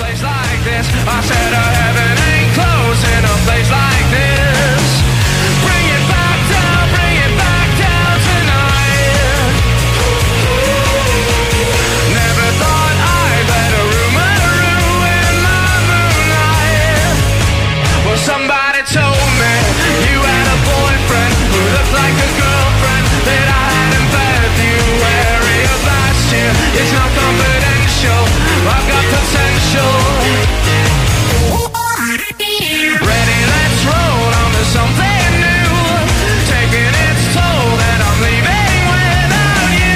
place like this. I said our heaven ain't close in a place like this. Bring it back down tonight. Never thought I'd let a rumor ruin my moonlight. Well, somebody told me you had a boyfriend who looked like a girlfriend that I had in bed with you. Wary of last year, it's not confidential. I've got potential. Ready, let's roll on to something new. Taking its toll and I'm leaving without you.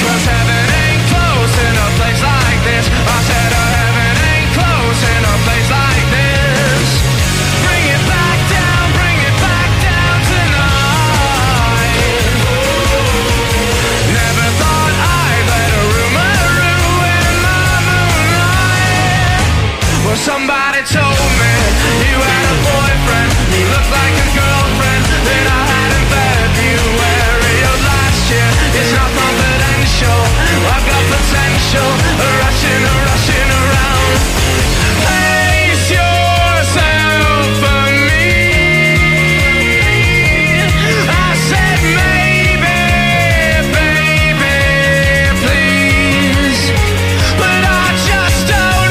'Cause heaven ain't close in a place like this. I said oh, heaven ain't close in a place like this. Bring it back down tonight. Never thought somebody told me you had a boyfriend who looked like a girlfriend that I had in February of last year. It's not confidential. I've got potential. Rushing around. Place yourself for me. I said maybe, baby, please, but I just don't.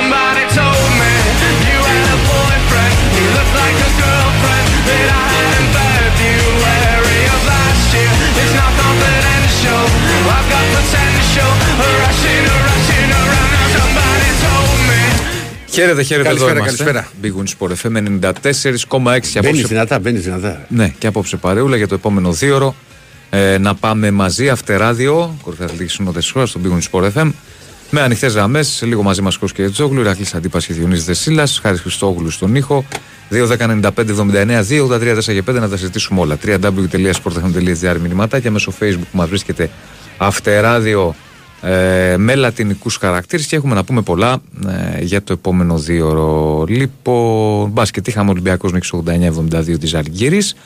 Somebody told me you had a boyfriend who looked like a girlfriend that I had in February of last year. It's not confidential. I've got potential. Rushing around. Somebody told me. Χαίρετε, καλησπέρα. Big Win Sport FM 94,6. Μπαίνεις δυνατά. Ναι, και απόψε παρεούλα για το επόμενο δίωρο. Να πάμε μαζί αυτεράδιο. Κορυφαία αθλητική συνόδευση της χώρας στο Big Win Sport FM. Με ανοιχτές γραμμές, λίγο μαζί μας Κώστας Κετσόγλου, Ηρακλής Αντίπας και Διονύσης Δεσίλας, Χάρης Χριστόγλου στον ήχο, 2.195.79.2.83.45 να τα συζητήσουμε όλα. www.sportfm.gr μηνυματάκια, μέσω Facebook μας βρίσκεται αυτεράδιο με λατινικούς χαρακτήρες και έχουμε να πούμε πολλά για το επόμενο δύο ώρο. Λοιπόν, μπάσκετ είχαμε Ολυμπιακός με 89.72 της Αλγύρης,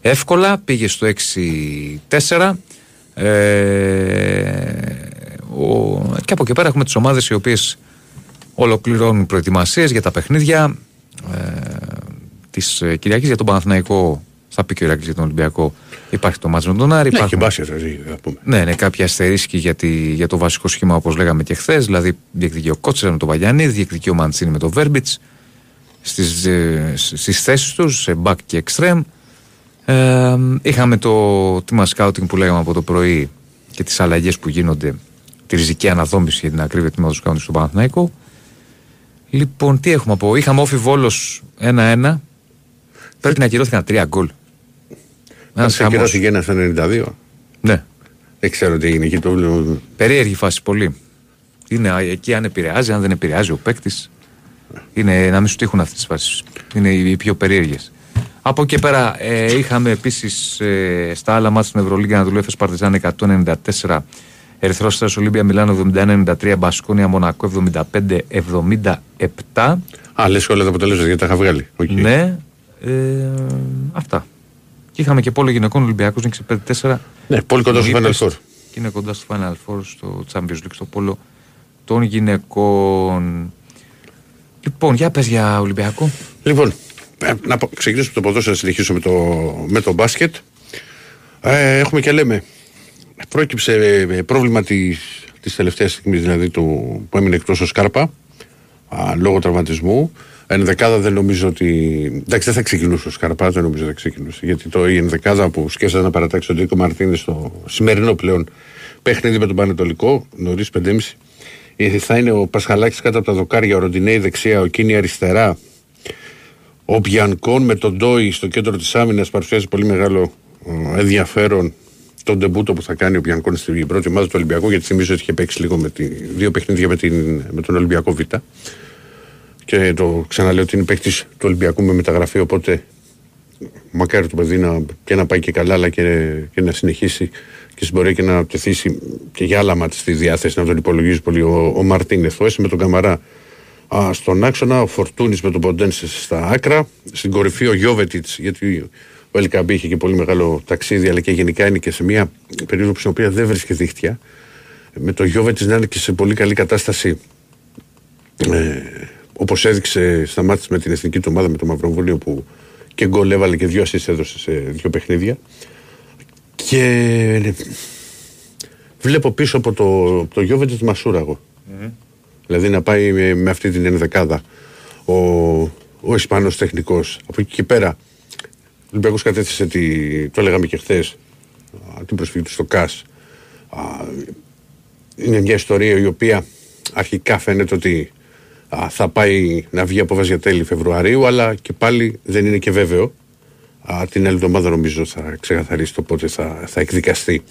εύκολα πήγε στο 6.4. Και από εκεί πέρα έχουμε τις ομάδες οι οποίες ολοκληρώνουν προετοιμασίες για τα παιχνίδια της Κυριακής. Για τον Παναθηναϊκό θα πει και ο Ηρακλής, για τον Ολυμπιακό υπάρχει το μάτς με τον Άρη. Υπάρχει ναι, κάποια αστερίσκη για το βασικό σχήμα όπως λέγαμε και χθες. Δηλαδή διεκδικεί ο Κότσερα με τον Βαγιανίδη, διεκδικεί ο Μαντσίνη με τον Βέρμπιτς στις θέσεις τους, σε μπακ και εξτρέμ. Είχαμε το τίμα σκάουτινγκ που λέγαμε από το πρωί και τις αλλαγές που γίνονται, τη ριζική αναδόμηση για την ακρίβεια του μάτους κάνουν στον Παναθηναϊκό. Λοιπόν, τι έχουμε από... Είχαμε Όφι Βόλος 1-1. Πρέπει να ακυρώθηκαν 3 γκολ. Ένας χαμός. Και ένα στα 92. Ναι. Δεν ξέρω τι έγινε εκεί. Περίεργη φάση πολύ. Είναι εκεί αν επηρεάζει, αν δεν επηρεάζει ο παίκτης. Είναι να μην σου τύχουν αυτές τις φάσεις. Είναι οι πιο περίεργες. Από εκεί πέρα είχαμε επίσης στα άλλα μάτς στην Ευρωλίγκα να δουλεύει Σπαρτιζάν 194. Ερυθρός Αστέρας Ολύμπια Μιλάνο 71-93, Μπασκόνια Μονακό 75-77. Α, λες και όλα τα αποτελέσματα γιατί τα είχα βγάλει. Okay. Ναι, αυτά. Και είχαμε και πόλο γυναικών, Ολυμπιακός νίκησε 5-4. Ναι, πολύ κοντά στο Final Four. Και είναι κοντά στο Final Four στο Champions League, στο πόλο των γυναικών. Λοιπόν, για πες για Ολυμπιακό. Λοιπόν, να ξεκινήσουμε το ποδόσφαιρο, να συνεχίσουμε με το μπάσκετ. Έχουμε και λέμε. Πρόκυψε πρόβλημα της τελευταίας στιγμής, δηλαδή που έμεινε εκτός ο Σκάρπα λόγω τραυματισμού. Ενδεκάδα δεν νομίζω ότι. Εντάξει, δεν θα ξεκινούσε ο Σκάρπα, δεν νομίζω ότι θα ξεκινούσε. Γιατί η ενδεκάδα που σκέφτεται να παρατάξει τον Ντίκο Μαρτίνες στο σημερινό πλέον παιχνίδι με τον Πανετολικό, νωρίς 5.30, θα είναι ο Πασχαλάκης κάτω από τα δοκάρια, ο Ροντινέη δεξιά, ο Κίνη αριστερά, ο Πιανκόν με τον Ντόι στο κέντρο της άμυνας, παρουσιάζει πολύ μεγάλο ενδιαφέρον. Τον ντεμπούτο που θα κάνει ο Πιανκόν στην πρώτη ομάδα του Ολυμπιακού, γιατί θυμίζω ότι είχε παίξει λίγο δύο παιχνίδια με τον Ολυμπιακό Β. Και το ξαναλέω ότι είναι παίκτης του Ολυμπιακού με μεταγραφή. Οπότε μακάρι το παιδί να πάει και καλά, αλλά και να συνεχίσει και στην πορεία και να τεθίσει και για άλλα μάτια στη διάθεση να τον υπολογίζει πολύ ο Μαρτίνεθ. Ο Έσαι με τον Καμαρά Στον άξονα ο Φορτούνης με τον Ποντένσε στα άκρα. Στην κορυφή ο Γιόβετιτς, γιατί ο Ελκαμπή είχε και πολύ μεγάλο ταξίδι, αλλά και γενικά είναι και σε μια περίοδο στην οποία δεν βρίσκει δίχτυα. Με τον Γιόβετιτς να είναι και σε πολύ καλή κατάσταση. Όπως έδειξε στα μάτια με την εθνική του ομάδα, με το Μαυροβόλιο, που και γκολ έβαλε και δύο ασίστ έδωσε σε δύο παιχνίδια. Και βλέπω πίσω από το Γιόβετιτς Μασούρα εγώ. Mm-hmm. Δηλαδή να πάει με αυτή την ενδεκάδα ο Ισπανός τεχνικός. Από εκεί και πέρα, ο Ολυμπιακός κατέθεσε, το λέγαμε και χθες, την προσφυγή του στο ΚΑΣ. Είναι μια ιστορία η οποία αρχικά φαίνεται ότι θα πάει να βγει απόφαση για τέλη Φεβρουαρίου, αλλά και πάλι δεν είναι και βέβαιο. Την άλλη εβδομάδα νομίζω θα ξεκαθαρίσει το πότε θα εκδικαστεί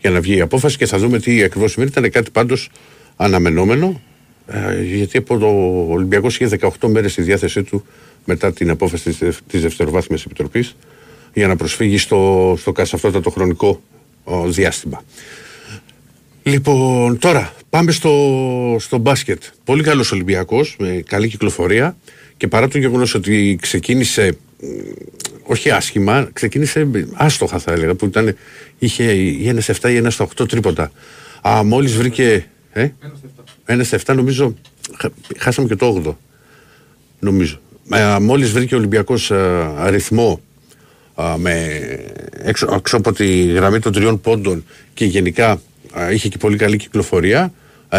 για να βγει η απόφαση και θα δούμε τι ακριβώς σημαίνει. Ήταν κάτι πάντως αναμενόμενο, γιατί από το Ολυμπιακό είχε 18 μέρες στη διάθεσή του μετά την απόφαση της Δευτεροβάθμιας Επιτροπής για να προσφύγει στο ΚΑΣ. Αυτό ήταν το χρονικό διάστημα. Λοιπόν, τώρα πάμε στο μπάσκετ. Πολύ καλός Ολυμπιακός, με καλή κυκλοφορία, και παρά το γεγονός ότι ξεκίνησε όχι άσχημα, ξεκίνησε άστοχα θα έλεγα, που ήταν, είχε ή ένα σε 7 ή ένα στα 8 τρίποτα. Μόλις βρήκε... Ένα στα 7 νομίζω, χάσαμε και το 8 νομίζω. Μόλις βρήκε ο Ολυμπιακός αριθμό με έξω από τη γραμμή των 3 πόντων και γενικά είχε και πολύ καλή κυκλοφορία,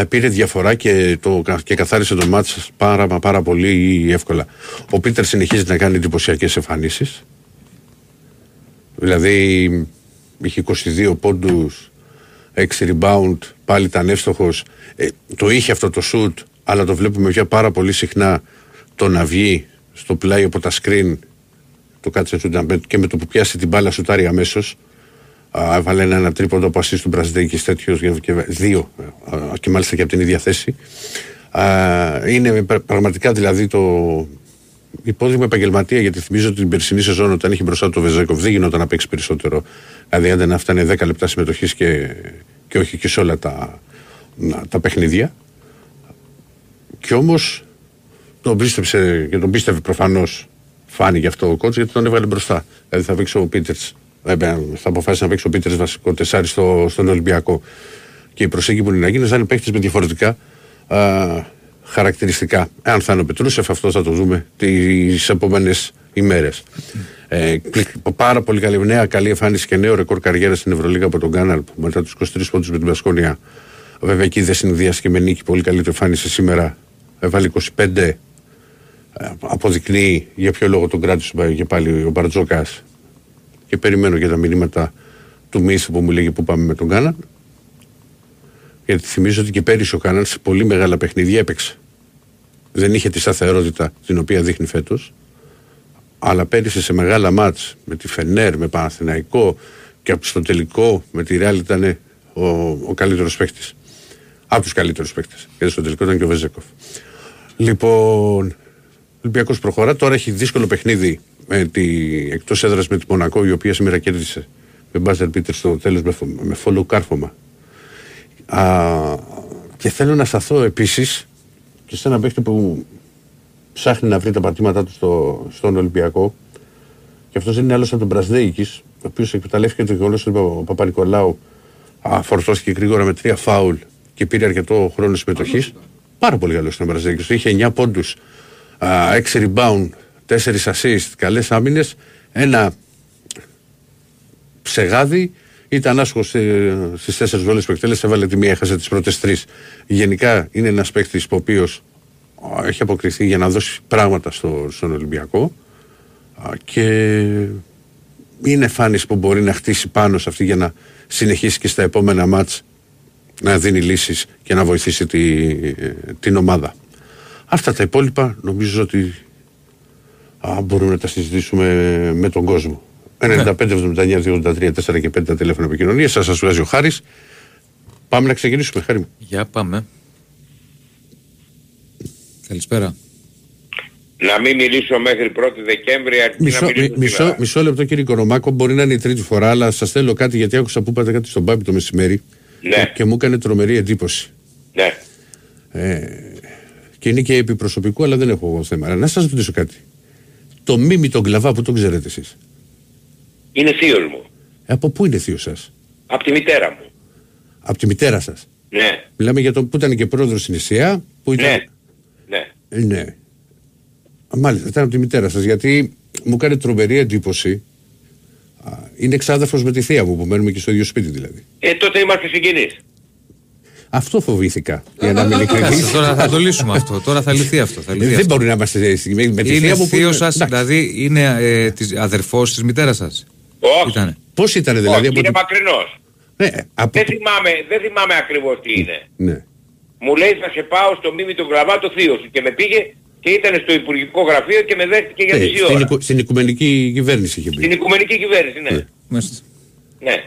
πήρε διαφορά και καθάρισε το μάτς πάρα πολύ εύκολα. Ο Πίτερ συνεχίζει να κάνει εντυπωσιακές εμφανίσεις, δηλαδή είχε 22 πόντους, 6 rebound, πάλι ήταν εύστοχος. Το είχε αυτό το shoot, αλλά το βλέπουμε πια πάρα πολύ συχνά το να βγει στο πλάι από τα screen, το κάτσε και με το που πιάσει την μπάλα σουτάρει αμέσως. Έβαλε ένα τρίποντο από ασίστ του Μπραζδέικης τέτοιος, και δύο, και μάλιστα και από την ίδια θέση. Είναι πραγματικά δηλαδή το υπόδειγμα επαγγελματία, γιατί θυμίζω ότι την περσινή σεζόν όταν είχε μπροστά το Βεζέκοφ δεν γινόταν να παίξει περισσότερο. Δηλαδή άντε να φτάνει 10 λεπτά συμμετοχής και όχι και σε όλα τα παιχνίδια. Και όμως τον πίστεψε και τον πίστευε προφανώς. Φάνηκε αυτό ο κότς, γιατί τον έβγαλε μπροστά. Δηλαδή θα παίξει ο Πίτερς. Θα αποφάσισε να παίξει ο Πίτερς βασικό τεσάρι στον Ολυμπιακό. Και η προσέγγιση που είναι να γίνει θα είναι παίκτης με διαφορετικά χαρακτηριστικά. Αν θα είναι ο Πετρούσεφ, αυτό θα το δούμε τις επόμενες ημέρες. Πάρα πολύ καλή νέα, καλή εμφάνιση και νέο ρεκόρ καριέρα στην Ευρωλίγα από τον Γκάναλ, που μετά τους 23 πόντους με την Μπασκόνια. Βέβαια εκεί δεν συνδυάστηκε με νίκη, πολύ καλή του εμφάνιση σήμερα. Βάλει 25. Αποδεικνύει για ποιο λόγο τον κράτησε και πάλι ο Μπαρτζόκας. Και περιμένω για τα μηνύματα του Μίση που μου λέγει που πάμε με τον Κάναν. Γιατί θυμίζω ότι και πέρυσι ο Κάναν σε πολύ μεγάλα παιχνίδια έπαιξε. Δεν είχε τη σταθερότητα την οποία δείχνει φέτος. Αλλά πέρυσι σε μεγάλα μάτς με τη Φενέρ, με Παναθηναϊκό και στο τελικό με τη Ρεάλ ήταν ο καλύτερος παίκτης. Από τους καλύτερους παίκτες. Γιατί στο τελικό ήταν και ο Βεζέκοφ. Λοιπόν, Ολυμπιακός προχωρά. Τώρα έχει δύσκολο παιχνίδι εκτός έδρας με τη Μονακό, η οποία σήμερα κέρδισε με Μπάζερ Πίτερ στο τέλος με follow κάρφωμα. Και θέλω να σταθώ επίσης και σε έναν παίκτη που ψάχνει να βρει τα πατήματά του στον Ολυμπιακό, και αυτός δεν είναι άλλος από τον Μπραζδέικης, ο οποίος εκμεταλλεύτηκε το γεγονός ότι ο Παπα-Νικολάου φορτώθηκε γρήγορα με 3 φάουλ και πήρε αρκετό χρόνο συμμετοχής. Πάρα πολύ καλός ήταν ο Μπραζδέικης, είχε 9 πόντους, 6 rebound, 4 assist, καλές άμυνες, ένα ψεγάδι, ήταν άσχος στις 4 βόλες που εκτέλεσε, έβαλε τη μία, έχασε τις πρώτες 3. Γενικά είναι ένας παίκτης που ο οποίος έχει αποκριθεί για να δώσει πράγματα στον Ολυμπιακό, και είναι εμφάνιση που μπορεί να χτίσει πάνω σε αυτή για να συνεχίσει και στα επόμενα μάτς να δίνει λύσεις και να βοηθήσει την ομάδα. Αυτά τα υπόλοιπα νομίζω ότι μπορούμε να τα συζητήσουμε με τον κόσμο. 95-79-283-4 και 5 τα τηλέφωνα επικοινωνία. Σας βγάζει ο Χάρης. Πάμε να ξεκινήσουμε, Χάρη μου. Για πάμε. Καλησπέρα. Να μην μιλήσω μέχρι 1η Δεκέμβρη. Μισό λεπτό, κύριε Οικονομάκο. Μπορεί να είναι η τρίτη φορά, αλλά σας θέλω κάτι, γιατί άκουσα που είπατε κάτι στον Πάπη το μεσημέρι. Ναι. Και μου έκανε τρομερή εντύπωση. Ναι. και είναι και επιπροσωπικό, αλλά δεν έχω εγώ θέμα. Αλλά να σας ρωτήσω κάτι. Το Μίμη τον Κλαβά που τον ξέρετε εσείς. Είναι θείος μου. Από πού είναι θείος σας? Από τη μητέρα μου. Από τη μητέρα σας. Ναι. Μιλάμε για τον που ήταν και πρόεδρος στην ΕΣΕΑ. Ήταν... Ναι. Ναι. Ναι. Μάλιστα, ήταν από τη μητέρα σας, γιατί μου κάνει τρομερή εντύπωση. Είναι εξάδελφος με τη θεία μου που μένουμε και στο ίδιο σπίτι δηλαδή. Τότε είμαστε συγγενείς. Αυτό φοβήθηκα. Για να μην εκκρεμίσει. Τώρα θα το λύσουμε αυτό. Τώρα θα λυθεί αυτό. Δεν μπορεί να είμαστε συγγενείς. Με τη θεία μου που είναι. Δηλαδή είναι αδερφός της μητέρας σας. Όχι. Πώς ήταν δηλαδή? Είναι μακρινός. Δεν θυμάμαι ακριβώς τι είναι. Μου λέει θα σε πάω στο Μίμη τον Κλαβά το θείο σου και με πήγε. Και ήταν στο Υπουργικό Γραφείο και με δέχτηκε για μισή ώρα. Στην Οικουμενική Κυβέρνηση είχε πει. Στην Οικουμενική Κυβέρνηση, ναι. Ναι.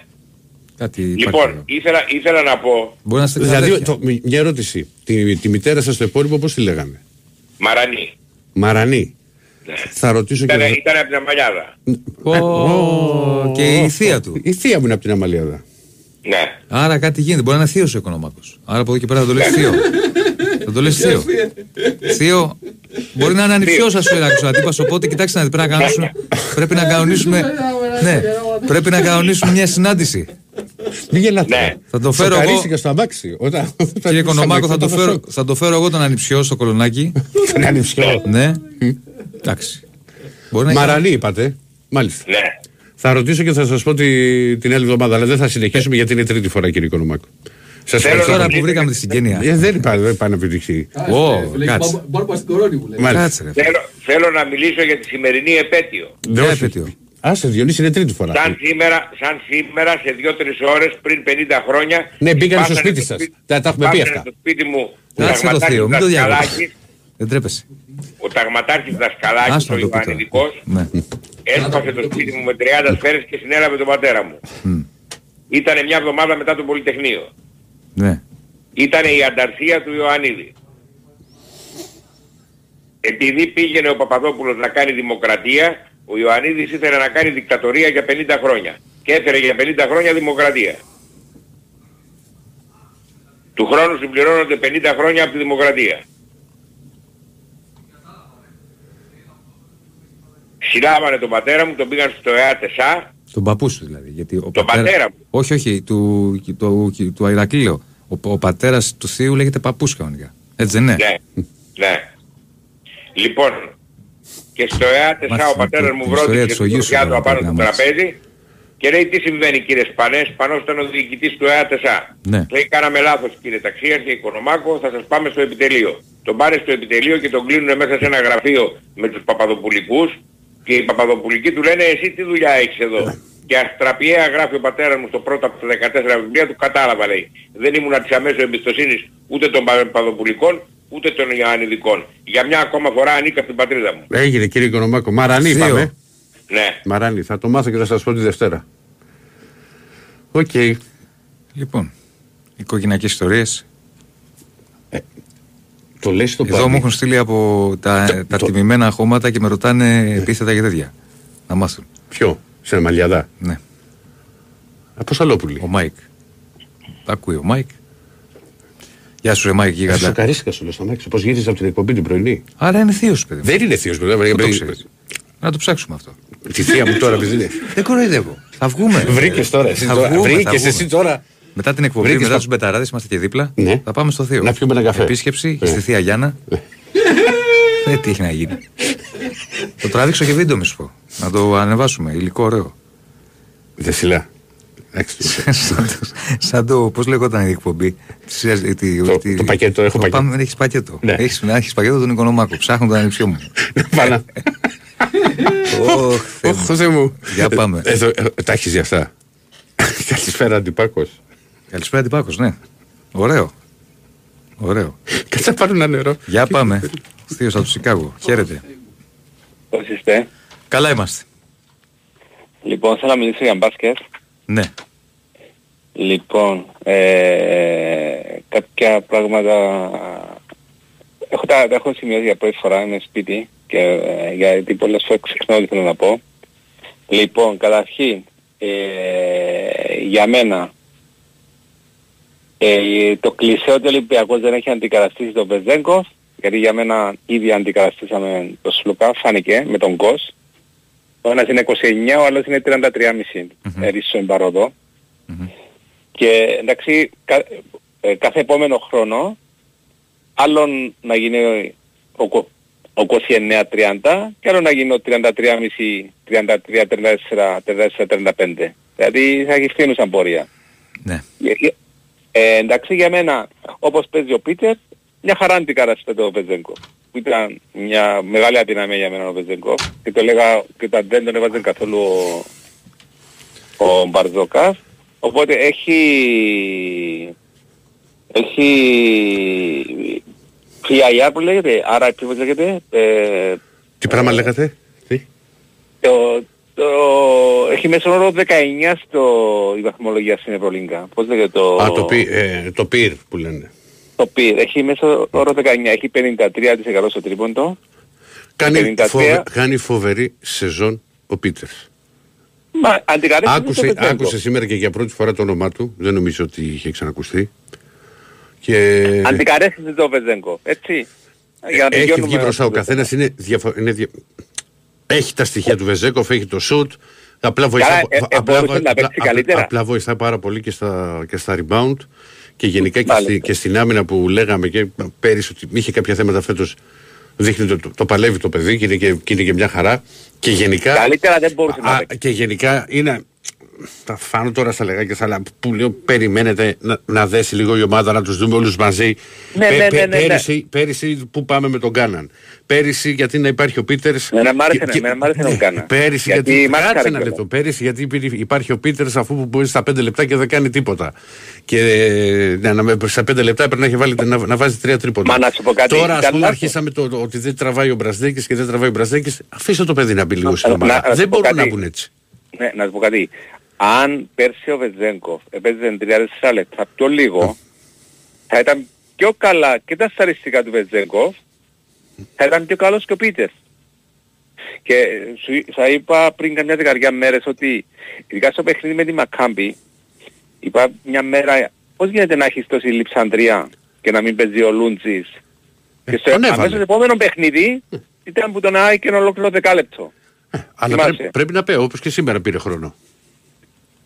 Κάτι λοιπόν, ήθελα να πω... Μπορεί να σε δηλαδή, μια ερώτηση. Τη μητέρα σας στο υπόλοιπο πώς τη λέγανε? Μαρανή. Μαρανή. Ναι. Θα ρωτήσω ήταν, και... Ήταν από την Αμαλιάδα. Και η θεία του. Η θεία μου είναι από την Αμαλιάδα. Ναι. Άρα κάτι γίνεται. Μπορεί να είναι θείος ο οικονομάκος. Άρα από εδώ και πέρα θα το λες θείο. Θα το λες θείο. Θείο. Μπορεί να είναι ανιψιός σας ο Ηρακλής. Οπότε κοιτάξτε να πρέπει να κάνουμε. Πρέπει να κανονίσουμε. Ναι. Πρέπει να κανονίσουμε μια συνάντηση. Μην γελάτε. Ναι. Θα το φέρω εγώ. Κύριε Οικονομάκο, θα το φέρω εγώ τον ανιψιό στο Κολονάκι. Τον ανιψιό. Ναι. Εντάξει. Μαρανή είπατε. Μάλιστα. Θα ρωτήσω και θα σας πω την άλλη εβδομάδα, αλλά δεν θα συνεχίσουμε γιατί είναι τρίτη φορά κύριε Οικονομάκο. Σας ευχαριστώ τώρα που βρήκαμε τη συγγένεια. Δεν είπα να επιτυχθεί. Κάτσε. Κάτσε. Θέλω να μιλήσω για τη σημερινή επέτειο. Δεν επέτειο. Άσε Διονύση, είναι τρίτη φορά. Σαν σήμερα σε 2-3 ώρες πριν 50 χρόνια... Ναι, μπήκαν στο σπίτι σας. Τα έχουμε πει αυτά. Κάτσε το θείο, μην το διαβάσεις. Δεν τρέπεσαι. Ο Ταγματάρχης Δασκαλάκης, ο Ιωαννιδικός, έσπασε το σπίτι μου με 30 σφαίρες και συνέλαβε τον πατέρα μου. Ήτανε μια εβδομάδα μετά το Πολυτεχνείο. Ναι. Ήτανε η ανταρσία του Ιωαννίδη. Επειδή πήγαινε ο Παπαδόπουλος να κάνει δημοκρατία, ο Ιωαννίδης ήθελε να κάνει δικτατορία για 50 χρόνια. Και έφερε για 50 χρόνια δημοκρατία. Του χρόνου συμπληρώνονται 50 χρόνια από τη δημοκρατία. Συλλάβανε τον πατέρα μου, τον πήγαν στο ΕΑΤΕΣΑ. Τον παππού σου δηλαδή. Γιατί ο πατέρα μου. Όχι, του Αϊρακλείου. Ο πατέρας του θείου λέγεται παππούς κανονικά. Έτσι δεν είναι? Ναι. Λοιπόν, και στο ΕΑΤΕΣΑ ο πατέρας μου βρώτησε στο πιάτο απάνω στο τραπέζι και λέει τι συμβαίνει κύριε Σπανές? Σπανός ήταν ο διοικητής του ΕΑΤΕΣΑ. Λέει κάναμε λάθος κύριε Ταξίας και Οικονομάκο, θα σας πάμε στο επιτελείο. Τον πάρε στο επιτελείο και τον κλείνουν μέσα σε ένα γραφείο με τους Παπαδοπουλικούς. Και οι Παπαδοπουλικοί του λένε εσύ τι δουλειά έχεις εδώ. Και αστραπιαία γράφει ο πατέρας μου στο πρώτο από τα 14 βιβλία του, κατάλαβα λέει. Δεν ήμουν της αμέσως εμπιστοσύνης ούτε των Παπαδοπουλικών ούτε των Ιωαννιδικών. Για μια ακόμα φορά ανήκα στην πατρίδα μου. Έγινε κύριε Οικονομάκο. Μαρανή είπαμε. Ναι. Μαρανή, θα το μάθω και θα σας πω τη Δευτέρα. Οκ. Λοιπόν, οικογενειακές ιστορίες. Το λες στο εδώ μου έχουν στείλει από τα τιμημένα χώματα και με ρωτάνε επίθετα και τέτοια. Να μάθουν. Ποιο? Σε Αμαλιαδά? Ναι. Αποσταλόπουλη. Ο Μάικ. Τα ακούει ο Μάικ. Γεια σου, Μάικ, γίγαντα. Σοκαρίστηκα σου, λες το Μάικ. Πώς γύρισες από την εκπομπή την πρωινή. Άρα είναι θείος, παιδί. Δεν είναι θείος, παιδί. Να το ψάξουμε αυτό. Τη θεία μου τώρα, παιδί. Δεν κοροϊδεύω. Θα βγούμε. Βρήκες εσύ τώρα. Μετά την εκπομπή, μετά τους μπεταράδες, είμαστε και δίπλα. Ναι. Θα πάμε στο θείο. Να πιούμε ένα καφέ. Επίσκεψη στη θεία Γιάννα. Δεν τι έχει να γίνει. Το τράβηξα και βίντεο, μη σου πω. Να το ανεβάσουμε. Υλικό ωραίο. Δεσιλά. Σαν το. Πώς λεγόταν η εκπομπή. Το πακέτο. Έχω πακέτο. Έχεις πακέτο. Έχεις πακέτο τον Οικονομάκο. Ψάχνω τον ανιψιό μου. Πάνω. Για πάμε. Τα έχεις για αυτά. Καλησπέρα, Αντιπάκος. Καλησπέρα Αντιπάκος, ναι. Ωραίο. Κάτσε να πάρω ένα νερό. Για πάμε. Θείος από το Σικάγο. Χαίρετε. Πώς είστε? Καλά είμαστε. Λοιπόν, θέλω να μιλήσω για μπάσκετ. Ναι. Λοιπόν, κάποια πράγματα... Έχω σημειώσει για πρώτη φορά, είμαι σπίτι και γιατί πολλές φορές ξεχνάω τι θέλω να πω. Λοιπόν, καταρχήν, για μένα το κλισέ ότι ο Ολυμπιακός δεν έχει αντικαταστήσει τον Βεζέγκοφ γιατί για μένα ήδη αντικαταστήσαμε το Σλουκά, φάνηκε με τον Κος. Ο ένας είναι 29, ο άλλος είναι 33,5. Ρίσο εμπαρόδο. Και εντάξει, κάθε επόμενο χρόνο, άλλον να γίνει ο 29-30 και άλλο να γίνει ο 33,5-33-34-35. Δηλαδή θα έχει φθήνου σαν πορεία. Ναι. Εντάξει, για μένα, όπως παίζει ο Πίτερ, μια χαρά αντικαταστάται ο Βεζένκοφ. Ήταν μια μεγάλη αδυναμία για μένα ο Βεζένκοφ και το έλεγα και δεν τον έβαζε καθόλου ο Μπαρδόκας. Οπότε έχει PIR που λέγεται, RIP που λέγεται. Τι πράγμα λέγατε? Έχει μέσον όρο 19 η βαθμολογία στην Ευρωλίγκα. Πώς λέγεται το... Α, το PIR που λένε. Το PIR έχει μέσον όρο 19, έχει 53% στο τρίποντο. Κάνει φοβερή σεζόν ο Πίτερς. Άκουσε σήμερα και για πρώτη φορά το όνομά του, δεν νομίζω ότι είχε ξανακουστεί. Και... Αντικαρέστησε το Βεζένκοφ, έτσι. Έχει βγει μπροστά ο καθένας, έχει τα στοιχεία του Βεζένκοφ, έχει το σουτ, απλά βοηθάει πάρα πολύ και στα rebound και γενικά και στην άμυνα που λέγαμε και πέρυσι ότι είχε κάποια θέματα φέτος. Δείχνει το παλεύει το παιδί και είναι και μια χαρά. Και γενικά. Καλύτερα δεν μπορούσε να παίξει. Και γενικά είναι. Τα φάνω τώρα στα λεγάκια, αλλά που λέω περιμένετε να δέσει λίγο η ομάδα, να τους δούμε όλους μαζί. Πέρυσι που πάμε με τον Κάναν. Πέρυσι γιατί να υπάρχει ο Πίτερς. Ναι, μ' άρεσε να Κάναν. Πέρυσι γιατί. Κάτσε ένα λεπτό. Πέρυσι γιατί υπάρχει ο Πίτερς αφού που μπορεί στα 5 λεπτά και δεν κάνει τίποτα. Και στα 5 λεπτά έπρεπε να βάζει 3 τρίποτα. Τώρα α πούμε αρχίσαμε ότι δεν τραβάει ο Μπρασδέκης και δεν τραβάει ο Μπρασδέκης. Αφήστε το παιδί να μπει λίγο στην ομάδα. Δεν μπορούν να μπουν έτσι. Ναι, να σου πω κάτι. Αν πέρσι ο Βεζένκοφ έπαιζε 3-4 λεπτά πιο λίγο, θα ήταν πιο καλά και τα στατιστικά του Βεζένκοφ, θα ήταν πιο καλός και ο Πίτερς. Και θα είπα πριν καμιά δεκαριά μέρες ότι ειδικά στο παιχνίδι με τη Μακάμπη, είπα μια μέρα πώς γίνεται να έχεις τόση λιψαντρία και να μην παίζει ο Λούντζης. Και στο επόμενο παιχνίδι ήταν που τον Άι και ένα ολόκληρο δεκάλεπτο. Αλλά πρέπει να πέω, όπως και σήμερα πήρε χρόνο.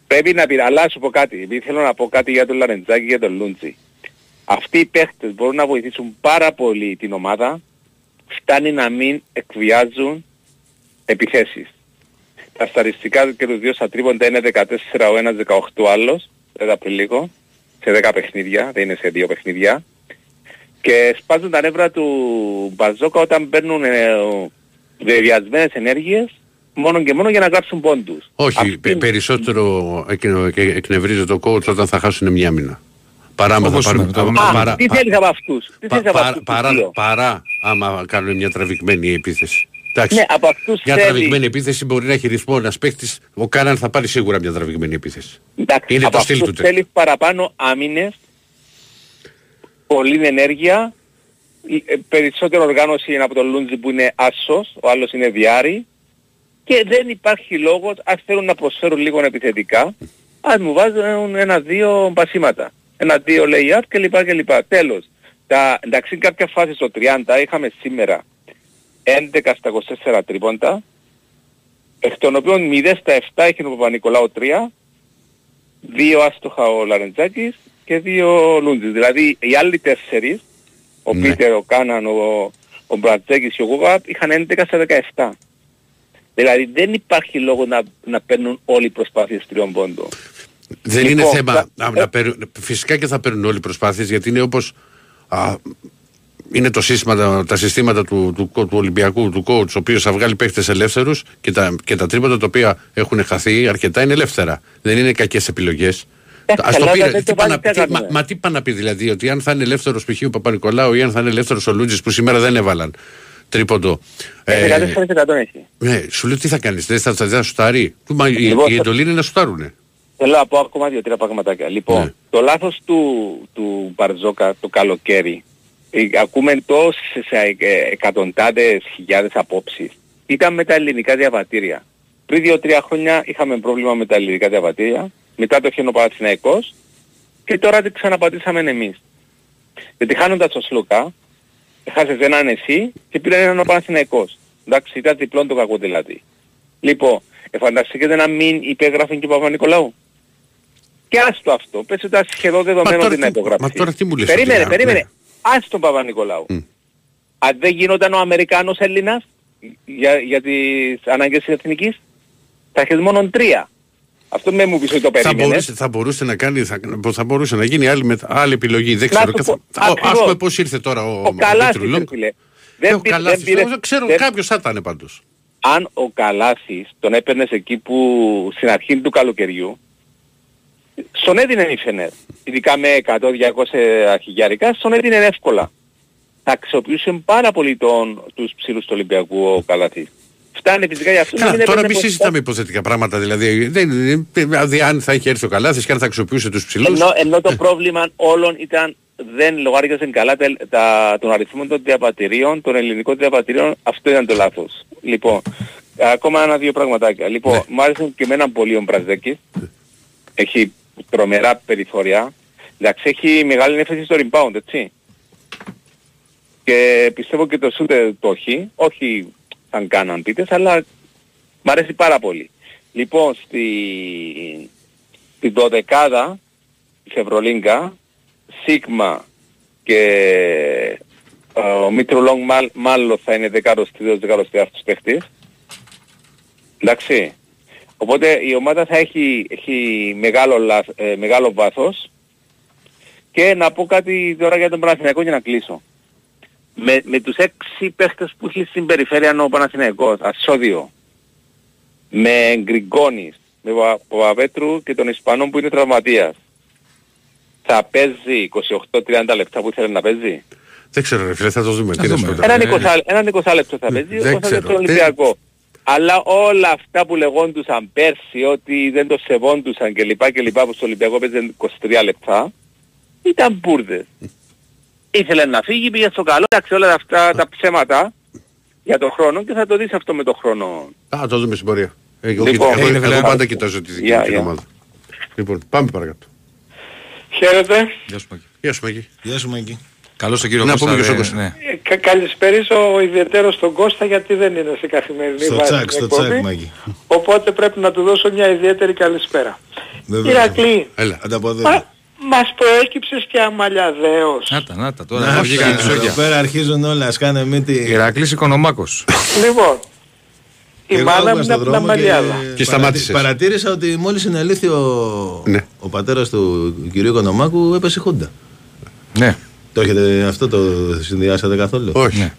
Πρέπει να πειρά, αλλά σου πω κάτι, επειδή θέλω να πω κάτι για τον Λαρεντζάκη και για τον Λούντζι. Αυτοί οι παίχτες μπορούν να βοηθήσουν πάρα πολύ την ομάδα, φτάνει να μην εκβιάζουν επιθέσεις. Τα στατιστικά και τους δύο στα τρίποντα είναι 14 ο ένας, 18 ο άλλος, δεν τα πριν λίγο, σε 10 παιχνίδια, δεν είναι σε 2 παιχνίδια. Και σπάζουν τα νεύρα του Μπαζόκα όταν παίρνουν βεβαιασμένες ενέργειες, μόνο και μόνο για να γράψουν πόντους. Όχι, περισσότερο εκνευρίζει το coach όταν θα χάσουν μια μήνα. Παρά άμα θα πάρουν... Τι θέλεις από αυτούς? Παρά άμα κάνουν μια τραβηγμένη επίθεση. Ναι, από αυτούς μια τραβηγμένη επίθεση μπορεί να έχει ρυθμό ένας παίκτης. Ο Κάναν θα πάρει σίγουρα μια τραβηγμένη επίθεση. Εντάξει, είναι το στυλ του. Θέλει παραπάνω άμυνες, πολλή ενέργεια, περισσότερο οργάνωση από τον Λούντζι που είναι άσος, ο άλλος είναι διάρη. Και δεν υπάρχει λόγος, αν θέλουν να προσφέρουν λίγο επιθετικά, ας μου βάζουν 1-2 μπασίματα. 1-2 lay-up κλπ. Τέλος. Εντάξει, κάποια φάση στο 30 είχαμε σήμερα 11 στα 24 τρίποντα, εκ των οποίων 0 στα 7 είχε ο Παπα-Νικολάου 3, 2 άστοχα ο Λαρεντζάκης και 2 Λούντζης. Δηλαδή οι άλλοι 4, ο Πίτερ, ο Κάναν, ο Μπραντζέκης και ο Γουγάπ, είχαν 11 στα 17. Δηλαδή δεν υπάρχει λόγο να παίρνουν όλοι οι προσπάθειες τριών πόντων. Δεν λοιπόν, είναι θέμα να παίρνουν. Φυσικά και θα παίρνουν όλοι οι προσπάθειες, γιατί είναι όπως είναι το σύστημα, τα συστήματα του Ολυμπιακού, του coach, ο οποίος θα βγάλει παίχτες ελεύθερους και τα τρίποτα τα οποία έχουν χαθεί αρκετά είναι ελεύθερα. Δεν είναι κακές επιλογές. Ας το πει, τι πάνε να πει δηλαδή, ότι αν θα είναι ελεύθερος π.χ. ο Παπα-Νικολάου ή αν θα είναι ελεύθερος ο Λούτζης που σήμερα δεν έβαλαν τρίποντο. Ναι, σου λέω τι θα κάνεις, δεν θα σουτάρει. Η εντολή είναι να σουτάρουνε. Θέλω να πω ακόμα 2-3 πραγματάκια. Λοιπόν, ναι. Το λάθος του Μπαρζόκα το καλοκαίρι, ακούμε τόσες εκατοντάδες χιλιάδες απόψεις, ήταν με τα ελληνικά διαβατήρια. Πριν 2-3 χρόνια είχαμε πρόβλημα με τα ελληνικά διαβατήρια, μετά το είχε ο Παναθηναϊκός και τώρα την ξαναπατήσαμε εμείς. Γιατί χάνοντας το Σλούκα, έχασες έναν εσύ και πήραν έναν ο Παναθηναϊκός. Εντάξει, ήταν διπλόν το κακό δηλαδή. Λοιπόν, εφανταστείτε να μην υπέγραφε και ο Παπα-Νικολάου. Και άστο αυτό, πες ότι ήταν σχεδόν δεδομένο ότι να υπογράψει. Μα τώρα τι μου λες. Περίμενε. Άστο τον Παπα-Νικολάου. Αν δεν γινόταν ο Αμερικάνος Έλληνας για τις ανάγκες της εθνικής, θα έχεις μόνο 3. Αυτό με μου πεις ότι το περίμενες. Θα μπορούσε να γίνει άλλη επιλογή. Δεν ξέρω. Ας πούμε πώς ήρθε τώρα ο Καλάθης. Δεν ξέρω, κάποιος θα ήταν πάντως. Αν ο Καλάθης τον έπαιρνες εκεί που στην αρχή του καλοκαιριού, στον έδινε η Φενέρ. Ειδικά με 100-200 αρχηγιαρικά, στον έδινε εύκολα. Θα αξιοποιούσε πάρα πολύ τους ψηλούς του Ολυμπιακού ο Καλάθης. Φτάνει φυσικά για αυτό. Τώρα μην συζητάμε υποθετικά πράγματα. Δηλαδή, αν θα είχε έρθει ο Καλάθης και αν θα αξιοποιούσε τους ψηλούς. Ενώ το πρόβλημα όλων ήταν δεν λογάριαζαν καλά τον αριθμό των διαβατηρίων, των ελληνικών διαβατηρίων. Αυτό ήταν το λάθος. Λοιπόν, ακόμα ένα-δύο πραγματάκια. Λοιπόν, ναι. Μου άρεσε και εμένα πολύ ο Μπραζδέκης. Ναι. Έχει τρομερά περιθώρια. Εντάξει, έχει μεγάλη έφεση στο rebound, έτσι. Και πιστεύω και το σούτε το έχει. Όχι σαν κάναν πίτες, αλλά μ' αρέσει πάρα πολύ. Λοιπόν, στην 12η της Ευρωλίγκα, Σίγμα και ο Μήτρο Λόγκ μάλλον θα είναι 12-13 παίχτης. Εντάξει. Οπότε η ομάδα θα έχει μεγάλο βάθος. Και να πω κάτι τώρα για τον Παναθηναϊκό για να κλείσω. Με τους 6 παίχτες που έχει στην περιφέρεια ο Παναθηναϊκός, Ασώδιο, με Γκριγκόνης, με Παπαπέτρου και τον Ισπανό που είναι τραυματίας, θα παίζει 28-30 λεπτά που ήθελε να παίζει. Δεν ξέρω ρε φίλε, θα το δούμε. Έναν 20 λεπτό θα παίζει, όπως θα τον Ολυμπιακό. Αλλά όλα αυτά που λεγόντουσαν πέρσι, ότι δεν το σεβόντουσαν κλπ. Που στο Ολυμπιακό παίζει 23 λεπτά, ήταν μπουρδες. Ήθελε να φύγει, πήγε στο καλό, εντάξει όλα αυτά τα ψέματα για τον χρόνο και θα το δεις αυτό με τον χρόνο. Α, το δούμε στην πορεία. Εγώ πάντα κοιτάζω τη δική μου ομάδα. Λοιπόν, πάμε παρακάτω. Χαίρετε. Γεια σου Μάκη. Καλώς τον κύριο Κώστα. Να πούμε και στον Κώστα. Ναι. Καλησπέρισω ιδιαιτέρως στον Κώστα γιατί δεν είναι σε καθημερινή βάση. Στο τσάκ Μάκη. Οπότε πρέπει να του δώσω μια ιδιαίτερη καλησπέρα. Ηρακλή. Έλα, ανταποδεύω. Μας προέκυψες και αμαλιαδέως. Νάτα, τώρα να βγήκαν τις όρια. Εδώ πέρα αρχίζουν όλα, ας κάνε μύτη. Ηρακλής Οικονομάκος. Λοιπόν, η μάνα μου από την Αμαλιάδα. Και σταμάτησες. Παρατήρησα ότι μόλις συνελήφθη ο πατέρας του κυρίου Οικονομάκου έπεσε Χούντα. Ναι. Το έχετε αυτό το συνδυάσατε καθόλου? Όχι.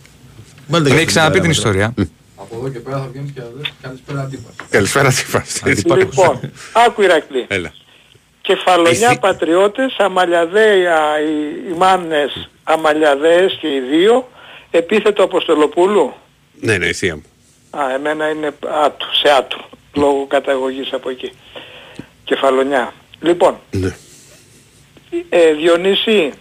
Έχει ξαναπεί την ιστορία. Από εδώ και πέρα θα βγαίνεις και καλησπέρα Αντίπας. Λοιπόν, άκου Ηρακλή. Κεφαλονιά πατριώτες, οι μάνες αμαλιαδέες και οι δύο, επίθετο Αποστολοπούλου. Ναι, η θεία μου. Α, εμένα είναι άτου, λόγω καταγωγής από εκεί. Κεφαλονιά. Λοιπόν, ναι. Διονύση,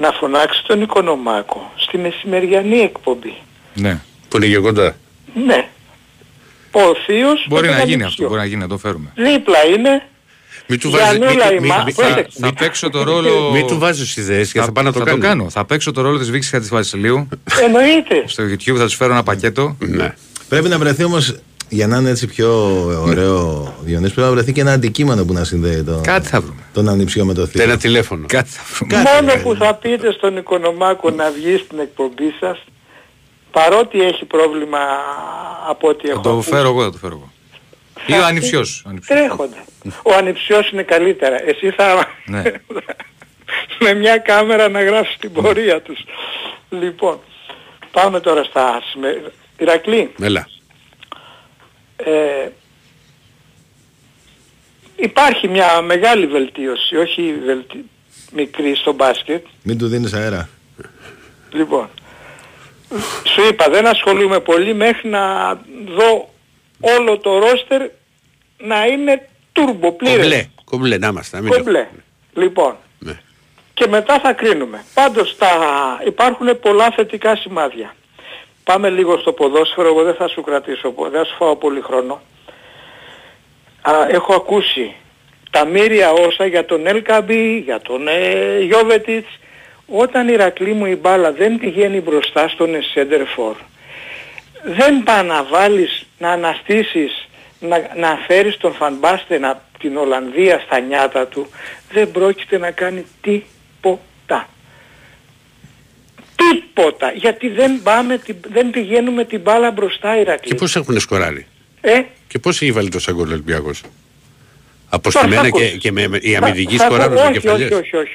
να φωνάξει τον Οικονομάκο στη μεσημεριανή εκπομπή. Ναι. Που είναι κοντά. Ναι. Ο θείος μπορεί να γίνει αυτό, μπορεί να γίνει, να το φέρουμε. Δίπλα είναι. Μην του βάζεις ιδέες και θα πάω να το κάνω. Θα παίξω το ρόλο της Βίκης Χατζηβασιλείου. Εννοείται. Στο YouTube θα τους φέρω ένα πακέτο. Πρέπει να βρεθεί όμως, για να είναι έτσι πιο ωραίο Διονύση, πρέπει να βρεθεί και ένα αντικείμενο που να συνδέει τον ανιψιό με το θείο. Ένα τηλέφωνο. Μόνο που θα πείτε στον Οικονομάκο να βγει στην εκπομπή σας. Παρότι έχει πρόβλημα από ό,τι έχω. Θα το φέρω εγώ. Ή ο ανιψιός. Τρέχοντα. Ο ανιψιός είναι καλύτερα. Εσύ θα... Ναι. με μια κάμερα να γράψεις την πορεία τους. Λοιπόν, πάμε τώρα στα... Ηρακλή. Έλα. Υπάρχει μια μεγάλη βελτίωση, μικρή στο μπάσκετ. Μην του δίνεις αέρα. Λοιπόν. Σου είπα, δεν ασχολούμαι πολύ μέχρι να δω όλο το ρόστερ να είναι τουρμπο πλήρες. Κομπλέ, να είμαστε. Κομπλέ. Λοιπόν. Ναι. Και μετά θα κρίνουμε. Πάντως υπάρχουν πολλά θετικά σημάδια. Πάμε λίγο στο ποδόσφαιρο, εγώ δεν θα σου κρατήσω, δεν θα σου φάω πολύ χρόνο. Έχω ακούσει τα μοίρια όσα για τον Ελκαμπή, για τον Γιόβετιτς, όταν Ηρακλή μου η μπάλα δεν πηγαίνει μπροστά στον center for, δεν πά να βάλεις, να αναστήσεις, να φέρεις τον Φαν Μπάστεν από την Ολλανδία στα νιάτα του, δεν πρόκειται να κάνει τίποτα. Τίποτα, γιατί δεν πηγαίνουμε την μπάλα μπροστά, Ηρακλή. Και πώς έχουν σκοράρει. Και πώς έχει βάλει το σαγκόλ Ολυμπιακός. Αποστημένα και με η αμυντική σκοράρουν με κεφαλιές. Όχι.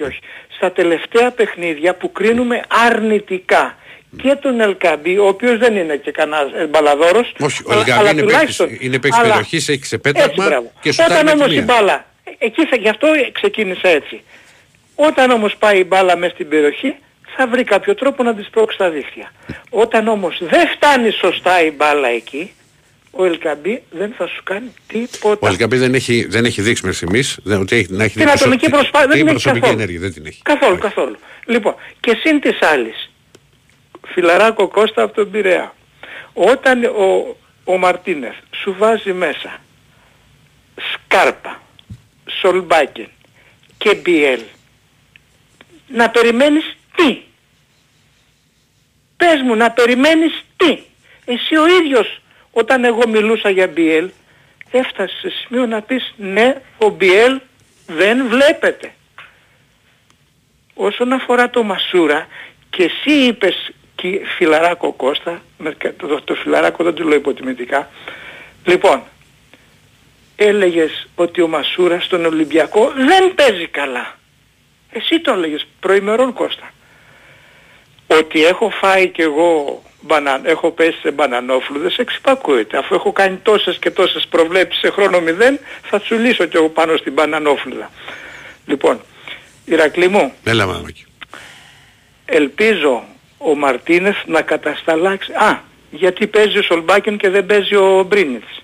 Στα τελευταία παιχνίδια που κρίνουμε αρνητικά και τον Ελκαμπή, ο οποίος δεν είναι και κανένας μπαλαδόρος. Όχι, ο Ελκαμπή είναι παίκτης περιοχής, έχει ξεπέταγμα και σουτάρει με την μία. Όταν όμως η μπάλα, γι' αυτό ξεκίνησα έτσι. Όταν όμως πάει η μπάλα μέσα στην περιοχή, θα βρει κάποιο τρόπο να τη σπρώξει στα δίχτυα. Όταν όμως δεν φτάνει σωστά η μπάλα εκεί, ο Ελκαμπή δεν θα σου κάνει τίποτα. Ο Ελκαμπή δεν έχει δείξει μέχρι στιγμής ότι έχει να έχει την ατομική προσπάθεια, δεν την έχει καθόλου. Ενέργεια, δεν την έχει. Καθόλου. Λοιπόν, και συν της άλλης, φιλαράκο Κώστα από τον Πειραιά, όταν ο Μαρτίνεθ σου βάζει μέσα Σκάρπα, Σολμπάκεν και Μπιέλ, να περιμένεις τι? Πες μου, να περιμένεις τι? Εσύ ο ίδιος, όταν εγώ μιλούσα για Μπιέλ, έφτασε σε σημείο να πεις ναι, ο Μπιέλ δεν βλέπετε. Όσον αφορά το Μασούρα, και εσύ είπες, και φιλαράκο Κώστα, το φιλαράκο δεν του λέω υποτιμητικά, λοιπόν, έλεγες ότι ο Μασούρας στον Ολυμπιακό δεν παίζει καλά. Εσύ το έλεγες προημερών, Κώστα. Ότι έχω φάει κι εγώ, έχω πέσει σε μπανανόφλουδες, εξυπακούεται. Αφού έχω κάνει τόσες και τόσες προβλέψεις σε χρόνο 0, θα τσουλήσω κι εγώ πάνω στην μπανανόφλουδα. Λοιπόν, Ηρακλή μου, ελπίζω ο Μαρτίνες να κατασταλάξει. Γιατί παίζει ο Σολμπάκιν και δεν παίζει ο Μπρίνιτς.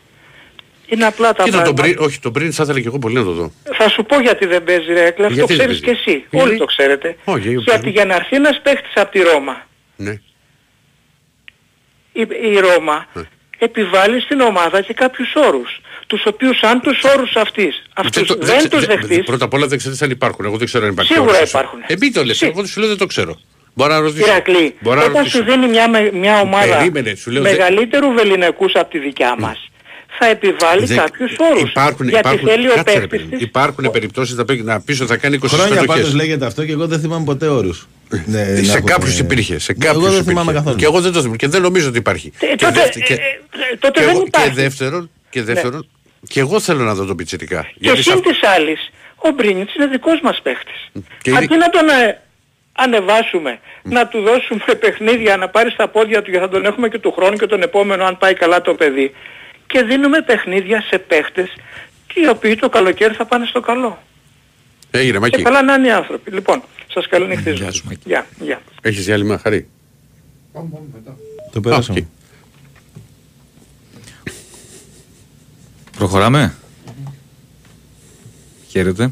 Είναι απλά τα πράγματα. Όχι, τον Μπρίνιτς θα ήθελα και εγώ πολύ να το δω. Θα σου πω γιατί δεν παίζει, Ηρακλή, αυτό το ξέρεις και εσύ. Όλοι το ξέρετε. Γιατί για να έρθει ένας παίχτης από τη Ρώμα. Ναι. Η Ρώμα επιβάλλει στην ομάδα και κάποιους όρους, τους οποίους αν τους όρους δεν τους δεχτείς. Πρώτα απ' όλα δεν ξέρεις αν υπάρχουν. Εγώ δεν ξέρω αν υπάρχουν. Σίγουρα υπάρχουν. Εμπείτε όλες, εγώ σου λέω δεν το ξέρω. Μπορώ να ρωτήσω. Ηρακλή, όταν σου δίνει μια ομάδα μεγαλύτερου βεληνικούς από τη δικιά μας, θα επιβάλλει κάποιους όρους. Γιατί θέλει ο παίκτης. Υπάρχουν περιπτώσεις να πεις ότι θα κάνει 20 χρόνια. Πάντως λέγεται αυτό και εγώ δεν θυμάμαι ποτέ όρους. Σε κάποιους υπήρχε. Εγώ δεν θυμάμαι καθόλου. Και εγώ δεν το θυμάμαι και δεν νομίζω ότι υπάρχει. Τότε δεν υπάρχει. Και δεύτερον, και εγώ θέλω να δω το πιτσιρικά. Και σύν της άλλης, ο Μπρίνιτς είναι δικός μας παίκτης. Αντί να τον ανεβάσουμε, να του δώσουμε παιχνίδια, να πάρει στα πόδια του, γιατί θα τον έχουμε και του χρόνου και τον επόμενο αν πάει καλά το παιδί. Και δίνουμε παιχνίδια σε παίχτες οι οποίοι το καλοκαίρι θα πάνε στο καλό. Έγινε, Μακή. Και καλά να είναι οι άνθρωποι. Λοιπόν, σας καληνυχτίζω. Γεια σου, Μακή. Γεια. Έχεις διάλειμμα, Χαρή. Πάμε μετά. Το πέρασαμε. Προχωράμε. Χαίρετε.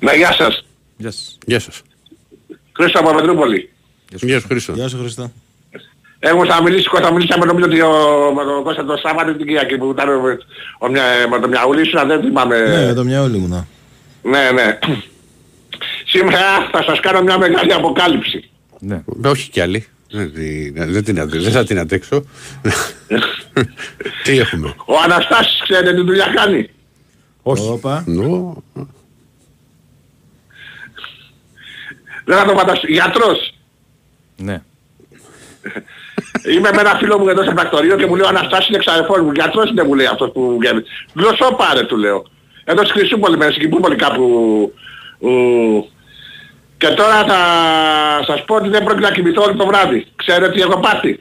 Ναι, γεια σας. Γεια σας. Χρήστο από Πετρούπολη. Γεια σου, Χρήστο. Γεια σου, Χρήστο. Εγώ θα μιλήσω νομίζω ότι ο Κώστα το Σάββατο την Κυριακή που ήταν με το Μιαούλη σου, δεν θυμάμαι. Ναι, με το Μιαούλη ήμουνα. Ναι. Σήμερα θα σας κάνω μια μεγάλη αποκάλυψη. Ναι, όχι κι άλλη. Δεν θα την αντέξω. Τι έχουμε. Ο Αναστάσης ξέρετε τι δουλειά κάνει. Όχι. Δεν θα το φανταστεί. Γιατρός. Ναι. Είμαι με ένα φίλο μου εδώ στο πρακτορείο και μου λέει ο Αναστάσης είναι ξαδερφός μου. Γιατρός είναι, μου λέει αυτός που βγαίνει. Γλωσσόπαρε, του λέω. Εδώ στη Χρυσούπολη, με Συγκυπούπολη κάπου. Και τώρα θα σας πω ότι δεν πρόκειται να κοιμηθώ όλο το βράδυ. Ξέρετε τι έχω πάθει.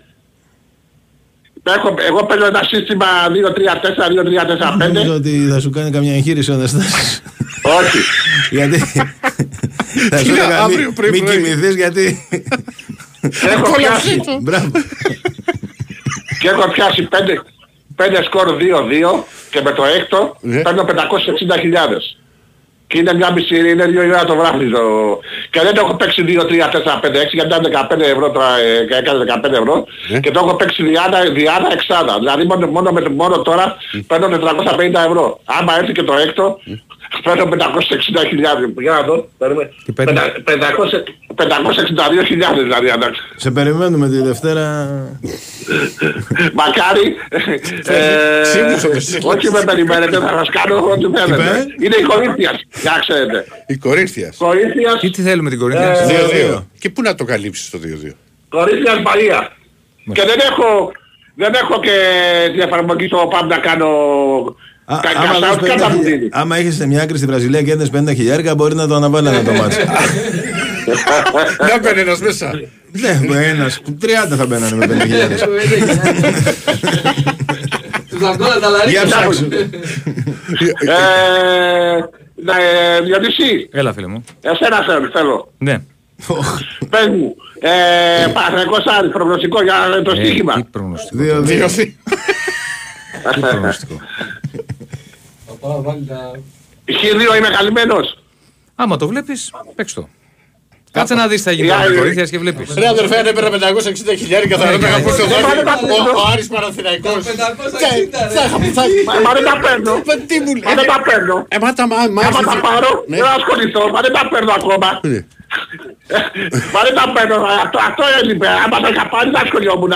Εγώ παίζω ένα σύστημα 2-3-4, 2-3-4-5. Νομίζω ότι θα σου κάνει καμιά εγχείρηση ο Αναστάσης. Όχι. Γιατί θα σου κάνει μην κοιμηθείς γιατί... Έχω πιάσει. Και έχω πιάσει 5 σκορ 2-2 και με το έκτο παίρνω 560.000. Και είναι μια μισή, είναι 2 ώρα το βράδυ. Και δεν το έχω παίξει 2, 3, 4, 5, 6 γιατί ήταν 15 ευρώ τώρα, έκανε 15 ευρώ. Και το έχω παίξει διάδα εξάδα. Δηλαδή μόνο τώρα παίρνω 450 ευρώ. Άμα έρθει και το έκτο Φέρω 560.000 που για να δω. 562.000 δηλαδή, εντάξει. Σε περιμένουμε τη Δευτέρα. Μακάρι. Όχι με περιμένετε, θα σας κάνω εγώ ό,τι θέλετε. Είναι η Κορίνθιας, για ξέρετε. Η Κορίνθιας. Και τι θέλουμε την Κορίνθιας. 2-2. Και πού να το καλύψεις το 2-2. Κορίνθιας Μαρία. Και δεν έχω και την εφαρμογή στο ΟΠΑΜ να κάνω... Άμα έχεις μια άκρη στη Βραζιλία και έδινες 50.000 μπορεί να το αναβάλανε το μάτσο. Να μπαίνει ένας μέσα. Ναι, ένας. 30 θα μπαίνανε με 50.000. Για ψάξου. Διονύση. Έλα φίλε μου. Εσένα θέλω. Ναι. Πες μου. Παναθηναϊκός Άρης προγνωστικό για το στοίχημα. Προγνωστικό. Χίλιο είμαι καλυμμένος. Άμα το βλέπεις, παίξ' το. Κάτσε να δεις τα γυμνά Κορίνθιας και βλέπεις. Ρε αδερφέ, αν έπαιρνα 560.000 θα έπαιρνα πόσο δάχτυλο. Ο Άρης Παναθηναϊκός. Μα δεν τα παίρνω. Μα δεν τα παίρνω. Μα τα πάρω, δεν ασχοληθώ. Μα δεν τα παίρνω ακόμα. Μα δεν τα παίρνω. Αυτό έλειπε. Άμα τα είχα πάρει θα ασχολιόμουν.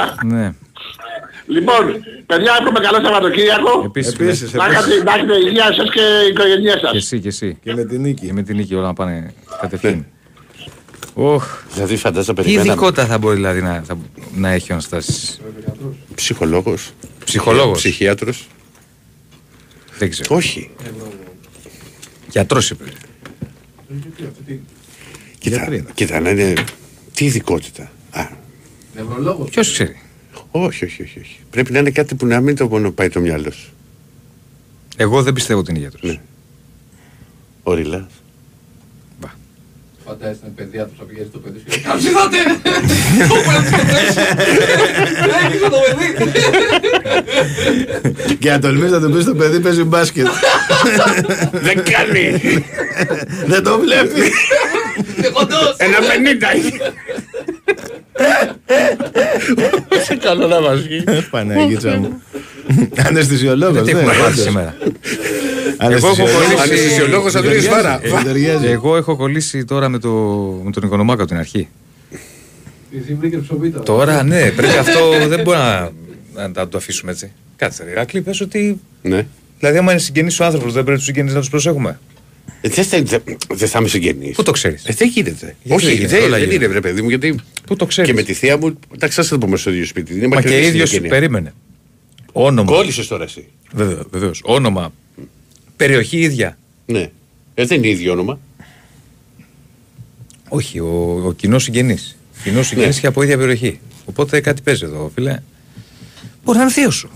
Λοιπόν, παιδιά, έχουμε καλό Σαββατοκύριακο. Επίσης. Να έχετε υγεία σας και η οικογένειά σας. Και εσύ, και εσύ. Και με την νίκη. Και με την νίκη όλα να πάνε κατευθείαν. Οχ. Δηλαδή φαντάζομαι περιμέναμε. Τι ειδικότητα θα μπορεί δηλαδή να έχει αναστάσεις. Ψυχολόγος. Ψυχολόγος. Ψυχίατρος. Δεν ξέρω. Όχι. Γιατρός είπε. Κοίτα, να είναι... Τι ειδικότητα. Νευρολόγος. Ποιος ξέρει. Όχι. Πρέπει να είναι κάτι που να μην το μονοπάει το μυαλό σου. Εγώ δεν πιστεύω ότι είναι γιατρός. Ναι. Ο Ριλάς. Μπα. Φαντάζεσαι να είναι παιδιάτρος, θα πηγαίνει το παιδί σου και λέει «Καψίδατε! Το παιδί σου! Το παιδί!» Και να τολμήσεις να το πεις στο παιδί, παίζει μπάσκετ. Δεν κάνει! Δεν το βλέπει! Ένα 50 έχει! Σε καλό να μας βγει. Παναγίτσα μου. Αναισθησιολόγος. Δεν έχουμε πάρει σήμερα. Αναισθησιολόγος Αντρίας Βάρα. Εγώ έχω κολλήσει τώρα με τον Οικονομάκο την αρχή. Τώρα ναι, πρέπει αυτό δεν μπορεί να το αφήσουμε έτσι. Κάτσε ρε Ηρακλή, πες ότι... Δηλαδή άμα είναι συγγενής ο άνθρωπος δεν πρέπει τους συγγενείς να τους προσέχουμε. Δεν θα είμαι συγγενής. Πού το ξέρεις. Δεν γίνεται. Όχι, δεν είναι βρε παιδί μου, γιατί. Πού το ξέρεις. Και με τη θεία μου, εντάξει, ας το πούμε στο ίδιο σπίτι. Είναι μα και ίδιος περίμενε. Όνομα. Κόλλησες τώρα εσύ. Βεβαίως. Όνομα. Περιοχή ίδια. Ναι. Δεν είναι ίδιο όνομα. Όχι, ο κοινός συγγενής. Κοινός συγγενής και από ίδια περιοχή. Οπότε κάτι παίζει εδώ, φίλε. Μπορεί να είναι θείος σου.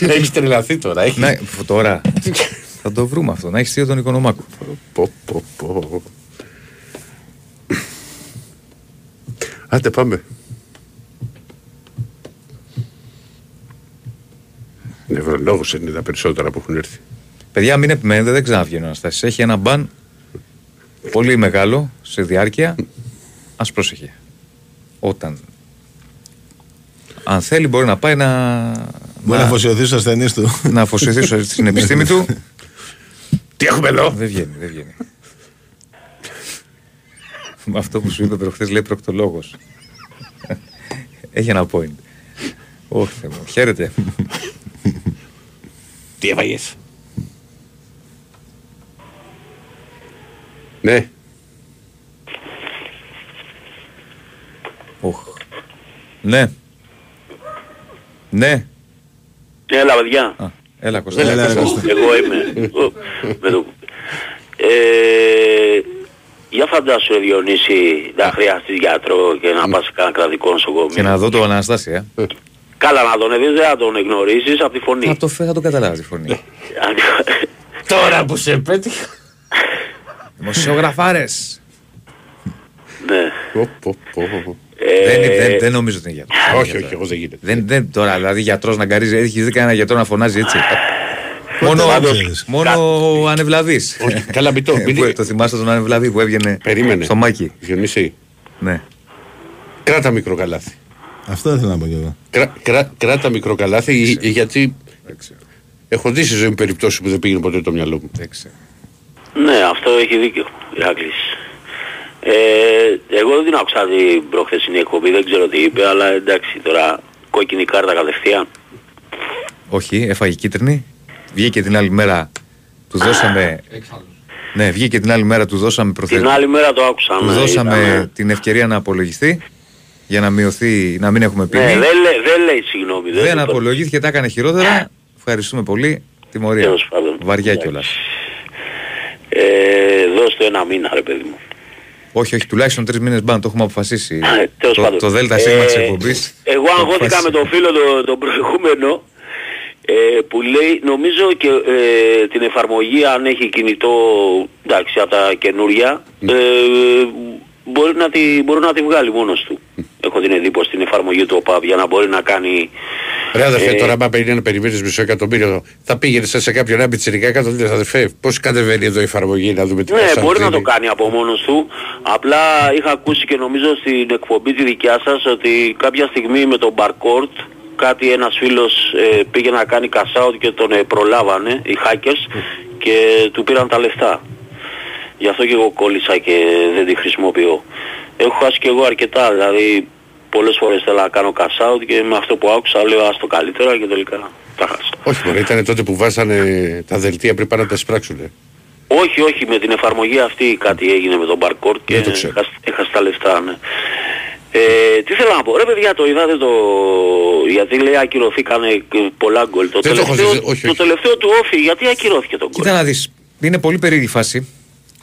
Έχεις τρελαθεί τώρα, έχει. Ναι, τώρα. Θα το βρούμε αυτό, να έχεις θείο τον Οικονομάκο. Πω. Άντε πάμε. Νευρολόγος είναι τα περισσότερα που έχουν έρθει. Παιδιά μην επιμένετε, δεν ξαναβγαίνω Αναστάσεις. Έχει ένα μπαν πολύ μεγάλο σε διάρκεια. Ας πρόσεχε. Όταν αν θέλει μπορεί να πάει να αφοσιωθεί στους ασθενείς του. Να αφοσιωθεί στην επιστήμη του. Τι έχουμε εδώ. Δεν βγαίνει. Με αυτό που σου είπε προχθές λέει προκτολόγος. Έχει ένα point. Όχι Θεέ μου. Χαίρετε. Τι έφαγες. Ναι. Ναι. Έλα παιδιά. Έλα Κωστά. Εγώ είμαι. Για φαντάσου Διονύση να χρειαστείς γιατρό και να πας κανένα κρατικό νοσοκομείο. Και να δω τον Αναστάση. Καλά να τον δεις, δεν θα τον γνωρίσεις από τη φωνή. Από το φε θα τον καταλάβεις τη φωνή. Τώρα που σε πέτυχα. Δημοσιογραφάρες. Ναι. Δεν νομίζω ότι είναι γιατρός. Όχι, εγώ δεν γίνεται. Τώρα, δηλαδή γιατρός να γκαρίζει, έχεις δει κανένα γιατρό να φωνάζει έτσι. Μόνο ο Ανεβλαβής. Καλά μπιτό. Το θυμάστε τον Ανεβλαβή που έβγαινε στο Μάκη. Διονύση. Ναι. Κράτα μικρό καλάθι. Αυτό ήθελα να πω κι εγώ. Κράτα μικρό καλάθι γιατί Έχω δει σε ζωή μου περιπτώσεις που δεν πήγαινε ποτέ το μυαλό μου. Ναι, αυτό έχει δίκιο η Άκλης. Εγώ δεν την άκουσα την προχθεσινή εκπομπή, δεν ξέρω τι είπε, αλλά εντάξει τώρα κόκκινη κάρτα κατευθείαν. Όχι, έφαγε κίτρινη. Βγήκε την άλλη μέρα, του δώσαμε... Ναι, βγήκε την άλλη μέρα, του δώσαμε την άλλη μέρα το άκουσα. Του δώσαμε την ευκαιρία να απολογιστεί, για να μειωθεί, να μην έχουμε ποινή. Ναι, δεν λέει συγγνώμη. Δεν απολογήθηκε, τα έκανε χειρότερα. Ευχαριστούμε πολύ. Τιμωρία. Βαριά κιόλας. Δώστε ένα μήνα, ρε παιδί μου. Όχι, όχι, τουλάχιστον 3 μήνες μπαν, το έχουμε αποφασίσει. Το ΔΣ της εκπομπής. Εγώ αγχώθηκα με τον φίλο τον προηγούμενο. Που λέει, νομίζω και την εφαρμογή, αν έχει κινητό, εντάξει, από τα καινούρια, μπορεί να τη βγάλει μόνος του. Έχω την εντύπωση την εφαρμογή του ΟΠΑΒ για να μπορεί να κάνει... Ρε αδερφέ, τώρα άμα είναι να περιμένεις μισό εκατομμύριο, θα πήγαινε σε κάποιον άμπι τσιρικά κάτω, δηλαδή αδερφέ, πώς κατεβαίνει εδώ η εφαρμογή να δούμε τι θα. Ναι, μπορεί να το κάνει από μόνος του, απλά είχα ακούσει και νομίζω στην εκπομπή τη δικιά σας ότι κάποια στιγμή με τον Barcourt, κάτι ένας φίλος πήγε να κάνει cash-out και τον προλάβανε οι hackers και του πήραν τα λεφτά. Γι' αυτό και εγώ κόλλησα και δεν τη χρησιμοποιώ. Έχω χάσει και εγώ αρκετά, δηλαδή πολλές φορές θέλω να κάνω cash-out και με αυτό που άκουσα λέω ας το καλύτερα και τελικά τα χάσα. Όχι μωρέ, ήταν τότε που βάζανε τα δελτία πριν πάνε να τα σπράξουνε. Όχι, όχι, με την εφαρμογή αυτή κάτι έγινε με τον Barcourt και έχασε τα λεφτά, ναι. Τι θέλω να πω, ρε παιδιά, το είδατε το... γιατί λέει ακυρωθήκανε πολλά γκολ. Το τελευταίο του όφι, γιατί ακυρώθηκε το γκολ. Κοίτα να δεις, είναι πολύ περίεργη φάση.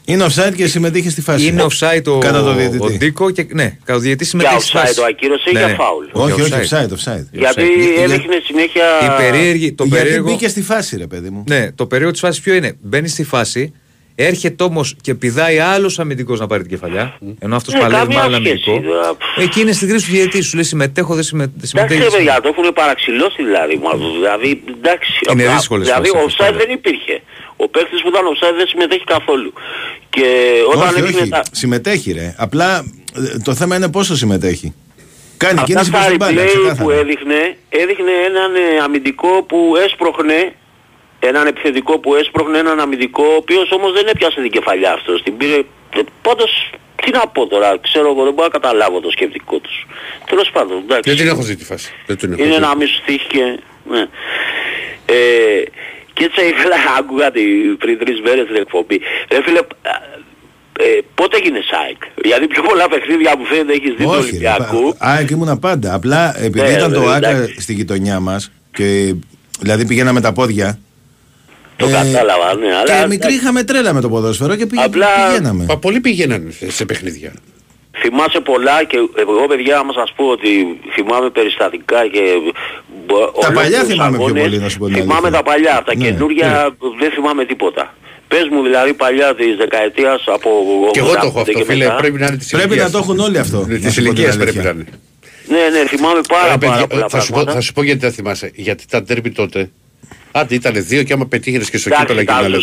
Είναι offside και συμμετείχε στη φάση. Είναι offside ο Ντίκο και ναι, κατά το διαιτητή συμμετείχε στη φάση. Για offside το ακύρωσε ή για φάουλ. Όχι, όχι, offside. Γιατί έδειχνε συνέχεια... Γιατί μπήκε στη φάση, ρε παιδί μου. Ναι, το περίεργο της φάσης ποιο είναι, μπαίνει στη φάση... Έρχεται όμως και πηδάει άλλος αμυντικός να πάρει την κεφαλιά. Ενώ αυτός παλεύει με άλλο αμυντικό. Εκεί είναι στην κρίση του διαιτητή. Σου λέει συμμετέχω, δεν συμμετέχω. Εντάξει, παιδιά, το έχουν παραξηλώσει δηλαδή. Δηλαδή, εντάξει. Είναι δύσκολες φάσεις. Δηλαδή, offside δεν υπήρχε. Ο παίκτης που ήταν offside δεν συμμετέχει καθόλου. Και όταν έγινε τα... Συμμετέχει, ρε. Απλά το θέμα είναι πόσο συμμετέχει. Κάνει κίνηση προς την μπάλα. Αυτό που έδειχνε έναν αμυντικό που έσπροχνε. Έναν επιθετικό που έσπροχνε έναν αμυντικό, ο οποίος όμως δεν έπιασε την κεφαλιά αυτός. Την πήρε... Πάντως, τι να πω τώρα, ξέρω εγώ, δεν μπορώ να καταλάβω το σκεπτικό τους. Τέλος πάντων, εντάξει. Δεν την έχω δει τη φάση. Είναι να μην σου τύχει και... Ναι. Και έτσι ήθελα, άκουγα πριν 3 μέρες την εκπομπή. Ρε φίλε, πότε έγινε ΑΕΚ? Γιατί πιο πολλά παιχνίδια μου φαίνεται έχεις δει τον Ολυμπιακό. ΑΕΚ ήμουνα πάντα. Απλά επειδή ήταν το ΑΕΚ στη γειτονιά μας, δηλαδή πηγαίναμε τα πόδια. Το κατάλαβα, ναι, αλλά... Και μικροί είχαμε τρέλα με το ποδόσφαιρο και πηγαίναμε. Πολλοί πηγαίνανε σε παιχνίδια. Θυμάσαι πολλά και εγώ παιδιά άμα σας πω ότι θυμάμαι περιστατικά και... Τα παλιά θυμάμαι πιο πολύ, να σου πω. Θυμάμαι τα παλιά, τα καινούρια δεν θυμάμαι τίποτα. Πες μου δηλαδή παλιά της δεκαετίας από... Και εγώ το έχω αυτό φίλε, πρέπει να είναι της ηλικίας. Πρέπει να το έχουν όλοι αυτό. Της ηλικίας πρέπει να είναι. Ναι, ναι, θυμάμαι πάρα πολλά πράγματα. Θα σου πω γιατί δεν θυμάσαι. Γιατί τα ντέρμπι τότε. Άντε ήτανε 2 και άμα πετύχαινες και στο κύπελο και να λέγω.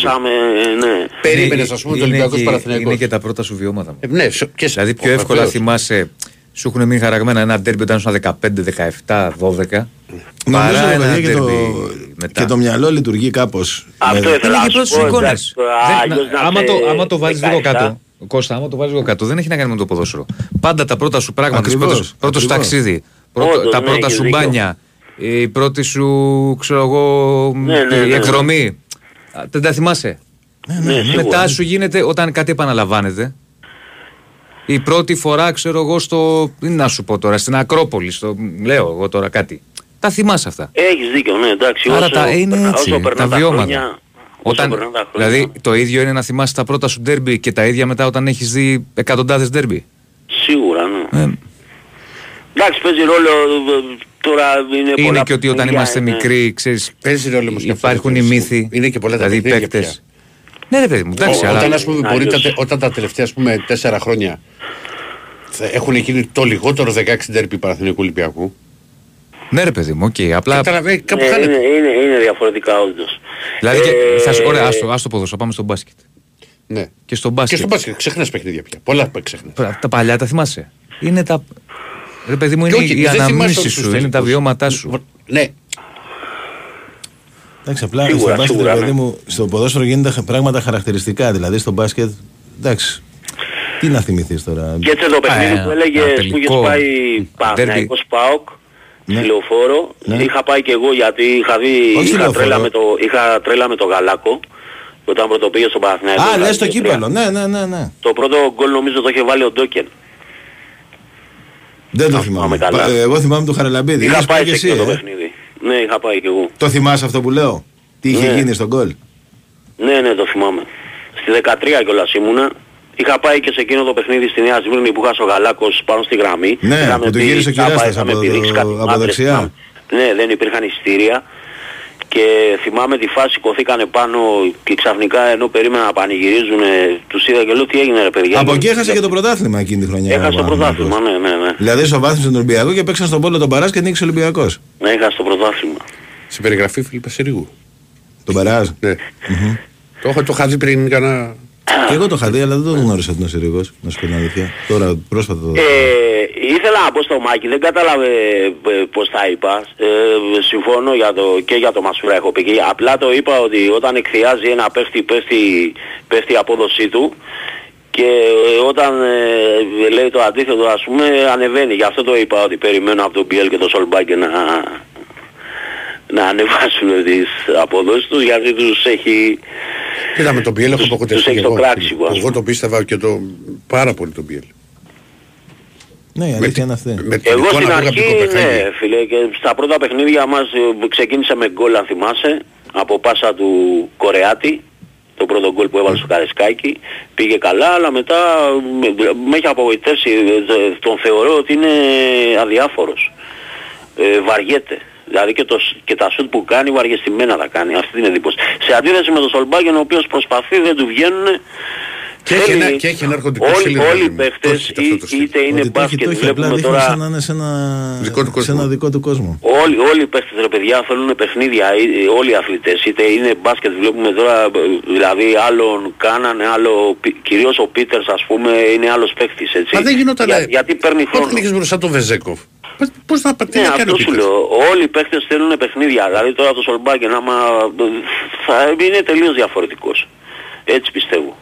Περίμενες ας πούμε το Ολυμπιακός Παναθηναϊκός. Είναι και τα πρώτα σου βιώματα. Ναι, και δηλαδή πιο εύκολα θυμάσαι, σου έχουν μείνει χαραγμένα ένα ντέρμπι όταν ήσουν 15, 17, 12. Νομίζω ένα και το μυαλό λειτουργεί κάπως. Αυτό ήθελα να σου πω. Άμα το βάλεις λίγο κάτω. Κώστα, άμα το βάζεις εγώ κάτω, δεν έχει να κάνει με το ποδόσφαιρο. Πάντα τα πρώτα σου πράγματα, πρώτο σου ταξίδι, τα πρώτα σου μπάνια, η πρώτη σου, ξέρω εγώ, η εκδρομή. Δεν τα θυμάσαι. Μετά σου γίνεται, όταν κάτι επαναλαμβάνεται, η πρώτη φορά, ξέρω εγώ, στο, να σου πω τώρα, στην Ακρόπολη, στο, λέω εγώ τώρα κάτι. Τα θυμάσαι αυτά. Έχεις δίκιο, ναι, εντάξει. Άρα είναι έτσι, τα βιώματα. Όταν, δηλαδή το ίδιο είναι να θυμάσαι τα πρώτα σου ντέρμπι και τα ίδια μετά όταν έχεις δει εκατοντάδες ντέρμπι. Σίγουρα, ναι. Εντάξει, παίζει ρόλο τώρα είναι και ότι όταν είμαστε μικροί, ξέρεις, υπάρχουν οι μύθοι, δηλαδή οι παίκτες. Ναι ρε παιδί μου, εντάξει. Όταν τα τελευταία 4 χρόνια έχουν γίνει το λιγότερο 16 ντέρμπι Παναθηναϊκού Ολυμπιακού. Ναι ρε παιδί μου, οκ. Απλά... Είναι διαφορετικά όντως. Δηλαδή, ωραία, άστο ποδόσφαιρο, πάμε στο μπάσκετ. Ναι. Και στο μπάσκετ. Ξεχνάς παιχνίδια πια. Πολλά ξεχνάς. Τα παλιά τα θυμάσαι. Είναι τα... Ρε παιδί μου, είναι οι αναμνήσεις σου, είναι τα βιώματά σου. Ναι. Εντάξει, απλά σίγουρα, στο μπάσκετ, δηλαδή, μου, στο ποδόσφαιρο γίνονται πράγματα χαρακτηριστικά. Δηλαδή στο μπάσκετ, εντάξει, τι να θυμηθείς τώρα. Και έτσι το παιχνίδι που έλεγες που είχες πάει Παναθηναϊκός ΠΑΟΚ, Ψιλοφόρο, είχα πάει και εγώ γιατί είχα τρέλα με το Γαλάκο. Και όταν πρώτο πήγε στον Παναθηναϊκό. Α, λες στο κύπελλο, ναι. Το πρώτο γκολ νομίζω το είχε βάλει ο Ντόκεν. Δεν το θυμάμαι. Εγώ θυμάμαι τον Χαραλαμπίδη. Είχα πάει και εσύ το παιχνίδι. Ναι, είχα πάει και εγώ. Το θυμάσαι αυτό που λέω? Τι είχε γίνει στον γκολ? Ναι, το θυμάμαι. Στη 13 κιόλας ήμουνα. Είχα πάει και σε εκείνο το παιχνίδι στη Νέα Σμύρνη που είχα ο Γαλάκος πάνω στη γραμμή. Ναι, που το γύρισε ο Κυράστας από δεξιά. Ναι, δεν υπήρχαν εισιτήρια. Και θυμάμαι τη φάση, κωθήκανε πάνω και ξαφνικά ενώ περίμενα να πανηγυρίζουν, τους είδα και λέω τι έγινε ρε παιδιά. Από εκεί έχασε και το πρωτάθλημα εκείνη τη χρονιά. Έχασε το πρωτάθλημα, ναι. Δηλαδή σοβάθμισε τον Ολυμπιακό και παίξαν στον πόλο τον Παράς και νίκησε ο Ολυμπιακός. Ναι, έχασε το πρωτάθλημα. Στην περιγραφή Φίλιππα Συρίγου. Τον Παράς. Ναι. Το είχα δει πριν κανένα... Και εγώ το είχα δει, αλλά δεν το γνώρισα τον Συρίγος, να σου πω την αλήθεια. Τώρα πρόσφατα το... Ήθελα να πω στο Μάκη, δεν κατάλαβε πώς τα είπα. Συμφωνώ και για το Μασούρα έχω πει. Απλά το είπα ότι όταν εκθιάζει ένα παίχτη, πέφτει η απόδοσή του και όταν λέει το αντίθετο, ας πούμε, ανεβαίνει. Γι' αυτό το είπα ότι περιμένω από τον Πιέλ και τον Σολμπάκη να ανεβάσουν τις αποδόσεις τους, γιατί τους έχει... Κοίτα, με τον Πιέλ έχω αποκοτευτεί εγώ το πίστευα και το πάρα πολύ τον Πιέλ. Ναι, η αλήθεια είναι αυτή. Εγώ στην αρχή, ναι φίλε, και στα πρώτα παιχνίδια μας ξεκίνησα με γκολ, αν θυμάσαι, από πάσα του Κορεάτη, το πρώτο γκολ που έβαλε στο Καρεσκάκι, πήγε καλά, αλλά μετά με έχει απογοητεύσει, τον θεωρώ ότι είναι αδιάφορος, βαριέται. Δηλαδή και τα σουτ που κάνει βαριεστημένα τα κάνει, αυτή την εντύπωση. Σε αντίθεση με τον Σολμπάκεν, ο οποίος προσπαθεί, δεν του βγαίνουν. Και έχει ένα αρχοντικό σύλλογο. Όλοι οι παίχτες, είτε είναι μπάσκετ, βλέπουμε τώρα... να είναι σε ένα δικό του κόσμο. Όλοι οι παίχτες, ρε παιδιά, θέλουν παιχνίδια, όλοι οι αθλητές, είτε είναι μπάσκετ, βλέπουμε τώρα, δηλαδή άλλον κάνανε, άλλο, κυρίως ο Πίτερς, ας πούμε, είναι άλλος παίχτης, έτσι. Μα δεν γινόταν, γιατί παίρνει χρόνο. Πώς πήγες μπροστά τον Βεζέκοφ? Πώς να πατήσει να κάνει πίσω. Όλοι οι παίχτες θέλουν παιχνίδια. Δηλαδή τώρα το Σολμπάκεν άμα θα είναι τελείως διαφορετικός. Έτσι πιστεύω.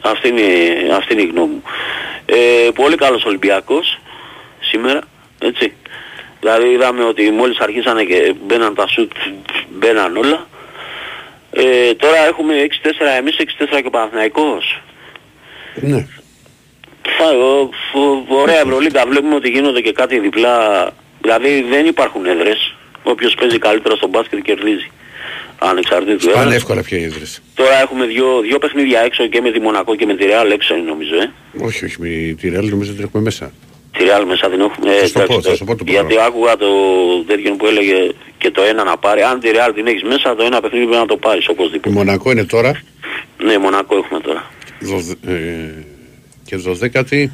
Αυτή είναι η γνώμη μου. Πολύ καλός Ολυμπιακός σήμερα. Έτσι. Δηλαδή είδαμε ότι μόλις αρχίσανε και μπαίναν τα σουτ, μπαίναν όλα. Τώρα έχουμε 6-4 εμείς, 6-4 και ο Παναθηναϊκός. Ναι. Ωραία Ευρωλίγκα, βλέπουμε ότι γίνονται και κάτι διπλά, δηλαδή δεν υπάρχουν έδρες, όποιος παίζει καλύτερα στο μπάσκετ κερδίζει, ανεξαρτήτου έδρας. Πανεύκολα ποια έδρες. Τώρα έχουμε δύο παιχνίδια έξω και με τη Μονακό και με τη Ρεάλ έξω νομίζω. Όχι, με τη Ρεάλ νομίζω την έχουμε μέσα. Τη Ρεάλ μέσα την έχουμε, γιατί άκουγα το τέτοιο που έλεγε και το ένα να πάρει, αν τη Ρεάλ την έχεις μέσα το ένα παιχνίδι πρέπει να το πάρεις οπωσδήποτε. Η Μονακό είναι τώρα. Ναι, Μονακό έχουμε τώρα. Και 12η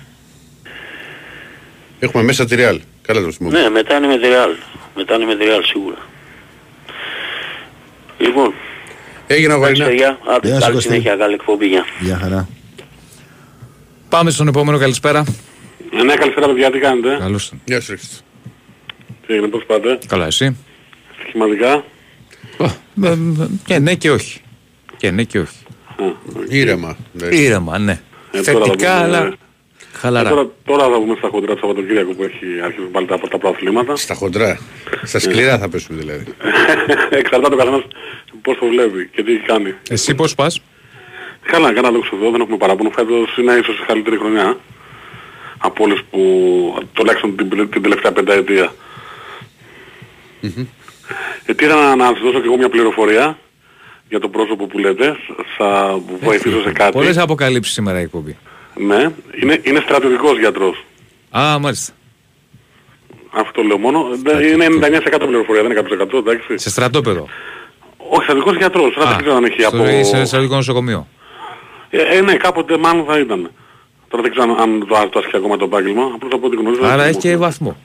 έχουμε μέσα τη Real. Καλά το θυμόμαστε. Ναι, μετά είναι με τη Real. Μετά είναι με τη Real σίγουρα. Λοιπόν. Έγινε ο Βαρινά. Καλή συνέχεια, καλή εκπομπή. Γεια χαρά. Πάμε στον επόμενο, καλησπέρα. Ναι, καλησπέρα παιδιά, τι κάνετε? Καλώς. Γεια σου. Τι έγινε, πώς πάτε? Καλά, εσύ? Στοιχηματικά. Και ναι και όχι. Και ναι και όχι. Ήρεμα. Ήρεμα, ναι. Θετικά, αλλά χαλαρά. Τώρα θα βγούμε στα χοντρά το Σαββατοκύριακο που έχει αρχίσει πάλι τα πρωταθλήματα. Στα χοντρά. Στα σκληρά θα πέσουμε δηλαδή. Εξαρτάται ο καθένας πώς το βλέπει και τι κάνει. Εσύ πώς πας? Καλά, κάνα λόγος εδώ, δεν έχουμε παράπονο. Φέτος είναι ίσως η καλύτερη χρονιά από όλες που, τουλάχιστον την τελευταία πενταετία. Ήθελα να σας δώσω και εγώ μια πληροφορία για το πρόσωπο που λέτε, θα βοηθήσω σε κάτι. Πολλές αποκαλύψεις σήμερα η εκπομπή. Ναι, είναι στρατιωτικός γιατρός. Α, μάλιστα. Αυτό λέω μόνο. Είναι 99% πληροφορία, δεν είναι 100%, εντάξει. Σε στρατόπεδο. Όχι, στρατιωτικός γιατρός. Δεν ξέρω αν έχει από... Σε στρατιωτικό νοσοκομείο. Ναι, κάποτε μάλλον θα ήταν. Τώρα δεν ξέρω αν το άσχει ακόμα το επάγγελμα. Απλώς από ό,τι γνωρίζω. Άρα έχει και βαθμό.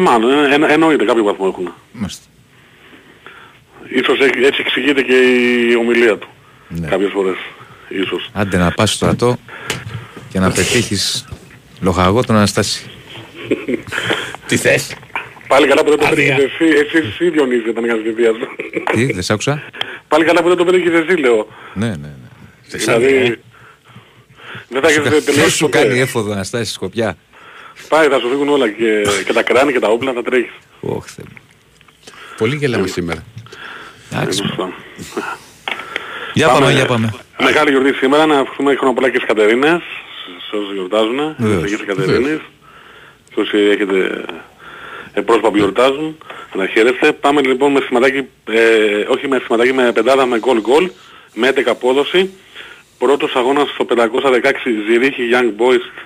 Μάλλον, εννοείται κάποιο βαθμό έχουν. Μάλιστα. Ίσως έτσι εξηγείται και η ομιλία του. Ναι. Κάποιες φορές. Ίσως. Άντε να πας στο στρατό και να πετύχεις λοχαγό τον Αναστάση. Τι θες? Πάλι καλά που δεν το πήρε και εσύ Διονύση, ήταν ένας βιβλίας. Τι, δεν σ' άκουσα. Πάλι καλά που δεν το πήρε και εσύ, λέω. Ναι. Δηλαδή, δεν θα έχεις τελειώσει. Ποιος σου κάνει έφοδο να στάσεις σκοπιά. Πάει, θα σου φύγουν όλα και τα κράνη και τα όπλα, θα τρέχεις. Ωχ, Θεέ μου. Πολύ γελάμε σήμερα. Εντάξει. Για πάμε. Μεγάλη γιορτή σήμερα, να ευχηθούμε χρόνια πολλά και στις Κατερίνες, σε όσους γιορτάζουν, στις Κατερίνες, και όσοι έχετε πρόσωπα που γιορτάζουν, να χαίρεστε. Πάμε λοιπόν με σηματάκι, όχι με σηματάκι, με πεντάδα με γκολ, με 11 απόδοση. Πρώτος αγώνας στο 516 Ζηρίχη Young Boys,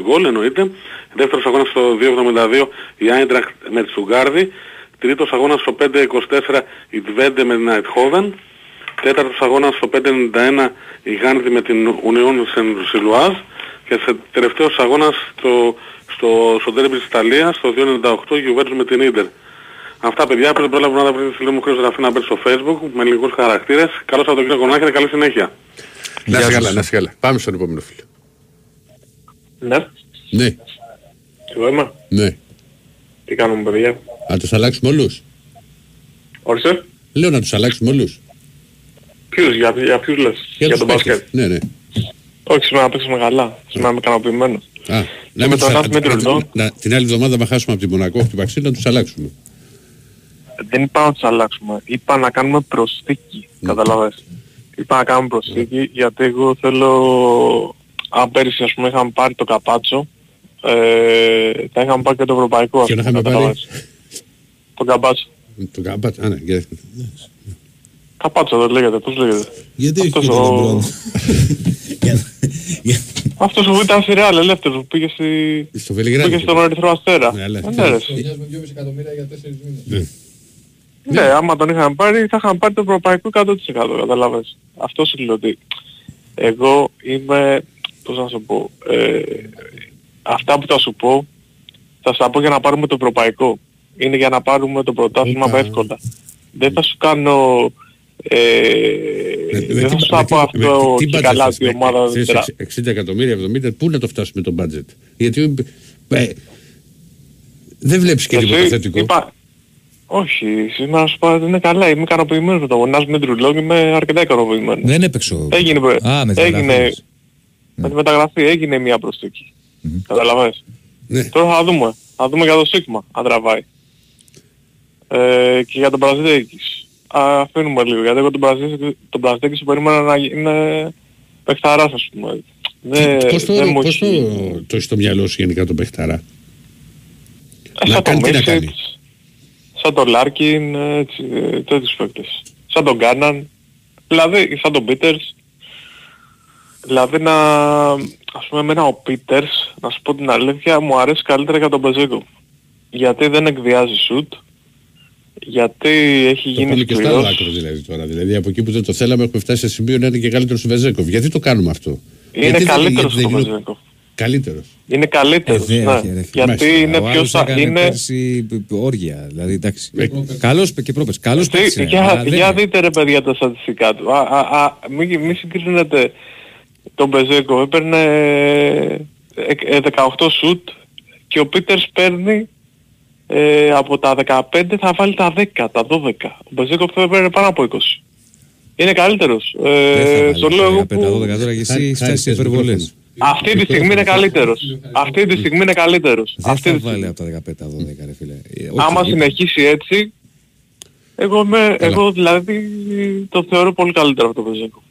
γκολ εννοείται. Δεύτερος αγώνας στο 272 η Άιντραχτ με Τσουγκάρδη. Τρίτος αγώνας στο 524 η Τβέντε με την Αιτχόβεν. Τέταρτος αγώνας στο 591 η Γάνδη με την Ουνιόν Σεν Σιλουάζ. Και σε τελευταίος αγώνας στο ντέρμπι της Ιταλίας στο 298 η Γιουβέντους με την Ίντερ. Αυτά παιδιά πρέπει να προλάβουμε να τα βρείτε στη λέμε χρήση γραφή να μπείτε στο Facebook με ελληνικούς χαρακτήρες. Καλώς από τον κύριο Κονάχη και καλή συνέχεια. Να σε καλά. Πάμε στον επόμενο φίλο. Ναι. Εγώ είμαι. Ναι. Τι κάνουμε παιδιά. Να τους αλλάξουμε όλους. Όρισε. Λέω να τους αλλάξουμε όλους. Ποιους, για ποιους λες, για τον μπάσκετ. Ναι. Όχι, σήμερα να παίξουμε καλά. Σήμερα είμαι ικανοποιημένος. Ναι, με τον Άθμι Τροντό. Την άλλη εβδομάδα να χάσουμε από την Μονακό, από την Παξίνα, να τους αλλάξουμε. Δεν είπα να τους αλλάξουμε. Είπα να κάνουμε προσθήκη. Καταλαβαίνεις. Είπα να κάνουμε προσθήκη γιατί εγώ θέλω... Αν πέρυσι, ας πούμε, είχαμε πάρει το Καπάτσο, θα είχαμε πάρει και το Ευρωπαϊκό. Και να είχαμε πάρει... Το Καπάτσο. Το Καπάτσο, ναι. Καπάτσο δεν λέγεται, πώς λέγεται. Γιατί αυτός ο... Αυτός που ήταν σειρεάλ ελεύθερος που πήγε στον Ερυθρό Αστέρα. Ναι, ελεύθερος. Ναι, άμα τον είχαμε πάρει, θα είχαμε πάρει το Ευρωπαϊκό 100%, καταλάβες. Αυτό σημαίνει ότι εγώ είμαι... Πώς να σου πω... Αυτά που θα σου πω, θα σου πω για να πάρουμε το Ευρωπαϊκό. Είναι για να πάρουμε το πρωτάθλημα εύκολα. Δεν θα σου κάνω... Δεν θα σου πω αυτό και καλά την ομάδα... 60 εκατομμύρια, 70, πού να το φτάσουμε το budget. Γιατί... Δεν βλέπεις και τίποτα θετικό. Όχι, σήμερα σου πω είναι καλά, είμαι ικανοποιημένος με το γονάς με τρουλόγι, είμαι αρκετά ικανοποιημένος. Δεν έπαιξω... Έγινε... Με τη μεταγραφή έγινε μια προσθήκη. Καταλαβαίνεις. Τώρα θα δούμε. Θα δούμε για το Σίγμα, αν τραβάει. Και για τον Πραζιδέκης. Αφήνουμε λίγο, γιατί εγώ τον Πραζιδέκης περίμενα να είναι παιχταράς, ας πούμε. Πώς το έχει στο μυαλό σου γενικά τον παιχταρά. Να κάνει τι να κάνει. Σαν τον Λάρκιν, τέτοιους παίκτες. Σαν τον Κάναν, δηλαδή σαν τον Πίτερς. Δηλαδή να... Ας πούμε εμένα ο Πίτερς, να σου πω την αλήθεια, μου αρέσει καλύτερα για τον Μπεζέκο. Γιατί δεν εκβιάζει σουτ, γιατί έχει γίνει σκληρός. Το πάμε και στα άκρο δηλαδή τώρα. Δηλαδή από εκεί που δεν το θέλαμε έχουμε φτάσει σε σημείο να είναι και καλύτερος στο Μπεζέκο. Γιατί το κάνουμε αυτό. Είναι καλύτερος στο Μπεζέκο. Καλύτερος. Είναι καλύτερος, ναι. Γιατί είναι πιο σαν... Είναι πέρσι όργια, δηλαδή εντάξει. Καλός και πρόπες, καλός παίκτης. Για δείτε ρε παιδιά τα στατιστικά του. Μην συγκρίνετε. Τον Μπεζέκο έπαιρνε 18 σουτ και ο Πίτερς παίρνει από τα 15 θα βάλει τα 10, τα 12. Ο Μπεζέκο θα έπαιρνε πάνω από 20. Είναι καλύτερος. Το λέω εγώ που... Αυτή τη στιγμή είναι καλύτερος. Αυτή τη στιγμή είναι καλύτερος. Δεν θα βάλει από τα 15, τα 12 ρε φίλε. Άμα συνεχίσει έτσι, εγώ δηλαδή το θεωρώ πολύ καλύτερο από τον Μπεζέκο.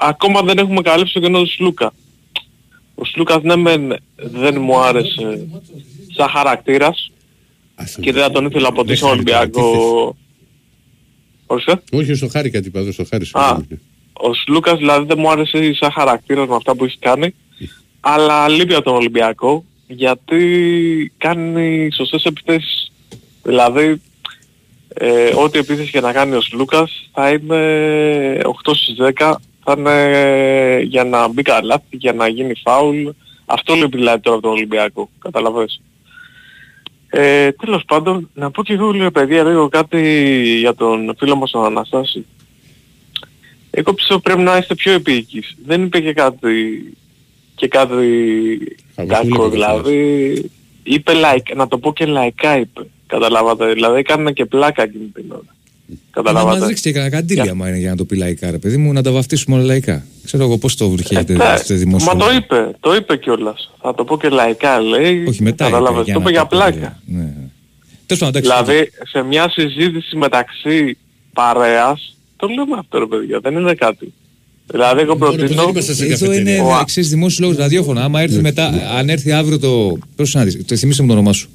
Ακόμα δεν έχουμε καλύψει το κενό του Σλούκα. Ο Σλούκας ναι μεν δεν μου άρεσε σαν χαρακτήρας και δεν θα τον ήθελα από τον Ολυμπιακό... Όρισε. Όχι, στο χάρηκα τίπα, εδώ στο χάρισα. Ο Σλούκας δηλαδή δεν μου άρεσε σαν χαρακτήρας με αυτά που έχει κάνει, αλλά λείπει από τον Ολυμπιακό γιατί κάνει σωστές επιθέσεις. Δηλαδή ό,τι επίθεση και να κάνει ο Σλούκας θα είναι 8 στις 10 για να μπει καλά, για να γίνει φάουλ. Αυτό λέει δηλαδή τώρα από τον Ολυμπιακό. Καταλαβαίνεις. Τέλος πάντων, να πω και εγώ λίγο παιδιά, λίγο κάτι για τον φίλο μας τον Αναστάση. Εγώ πιστεύω πρέπει να είστε πιο επίοικης. Δεν είπε και κάτι κακό δηλαδή. είπε λαϊκά, να το πω και λαϊκά είπε. Καταλάβατε, δηλαδή κάνουμε και πλάκα εκείνη την ώρα. Καταλάβατε. Να μας ρίξει και κανένα καντήλια άμα είναι για να το πει λαϊκά ρε παιδί μου, να τα βαφτίσουμε όλα λαϊκά. Ξέρω εγώ πώς το βρήκατε δημοσιογράφο. Μα το είπε κιόλας. Θα το πω και λαϊκά λέει. Όχι μετά. Καταλάβατε, το είπε για πλάκα. Ναι. Δηλαδή σε μια συζήτηση μεταξύ παρέας, το λέμε αυτό ρε παιδιά, δεν είναι κάτι. Δηλαδή εγώ προτείνω... Εδώ είναι εξής δημόσιου λόγου ραδιόφωνα, άμα έρθει μετά, αν έρθει αύριο το... Πώς συνάντηση, το θυμίσαι μου το όνομά σου.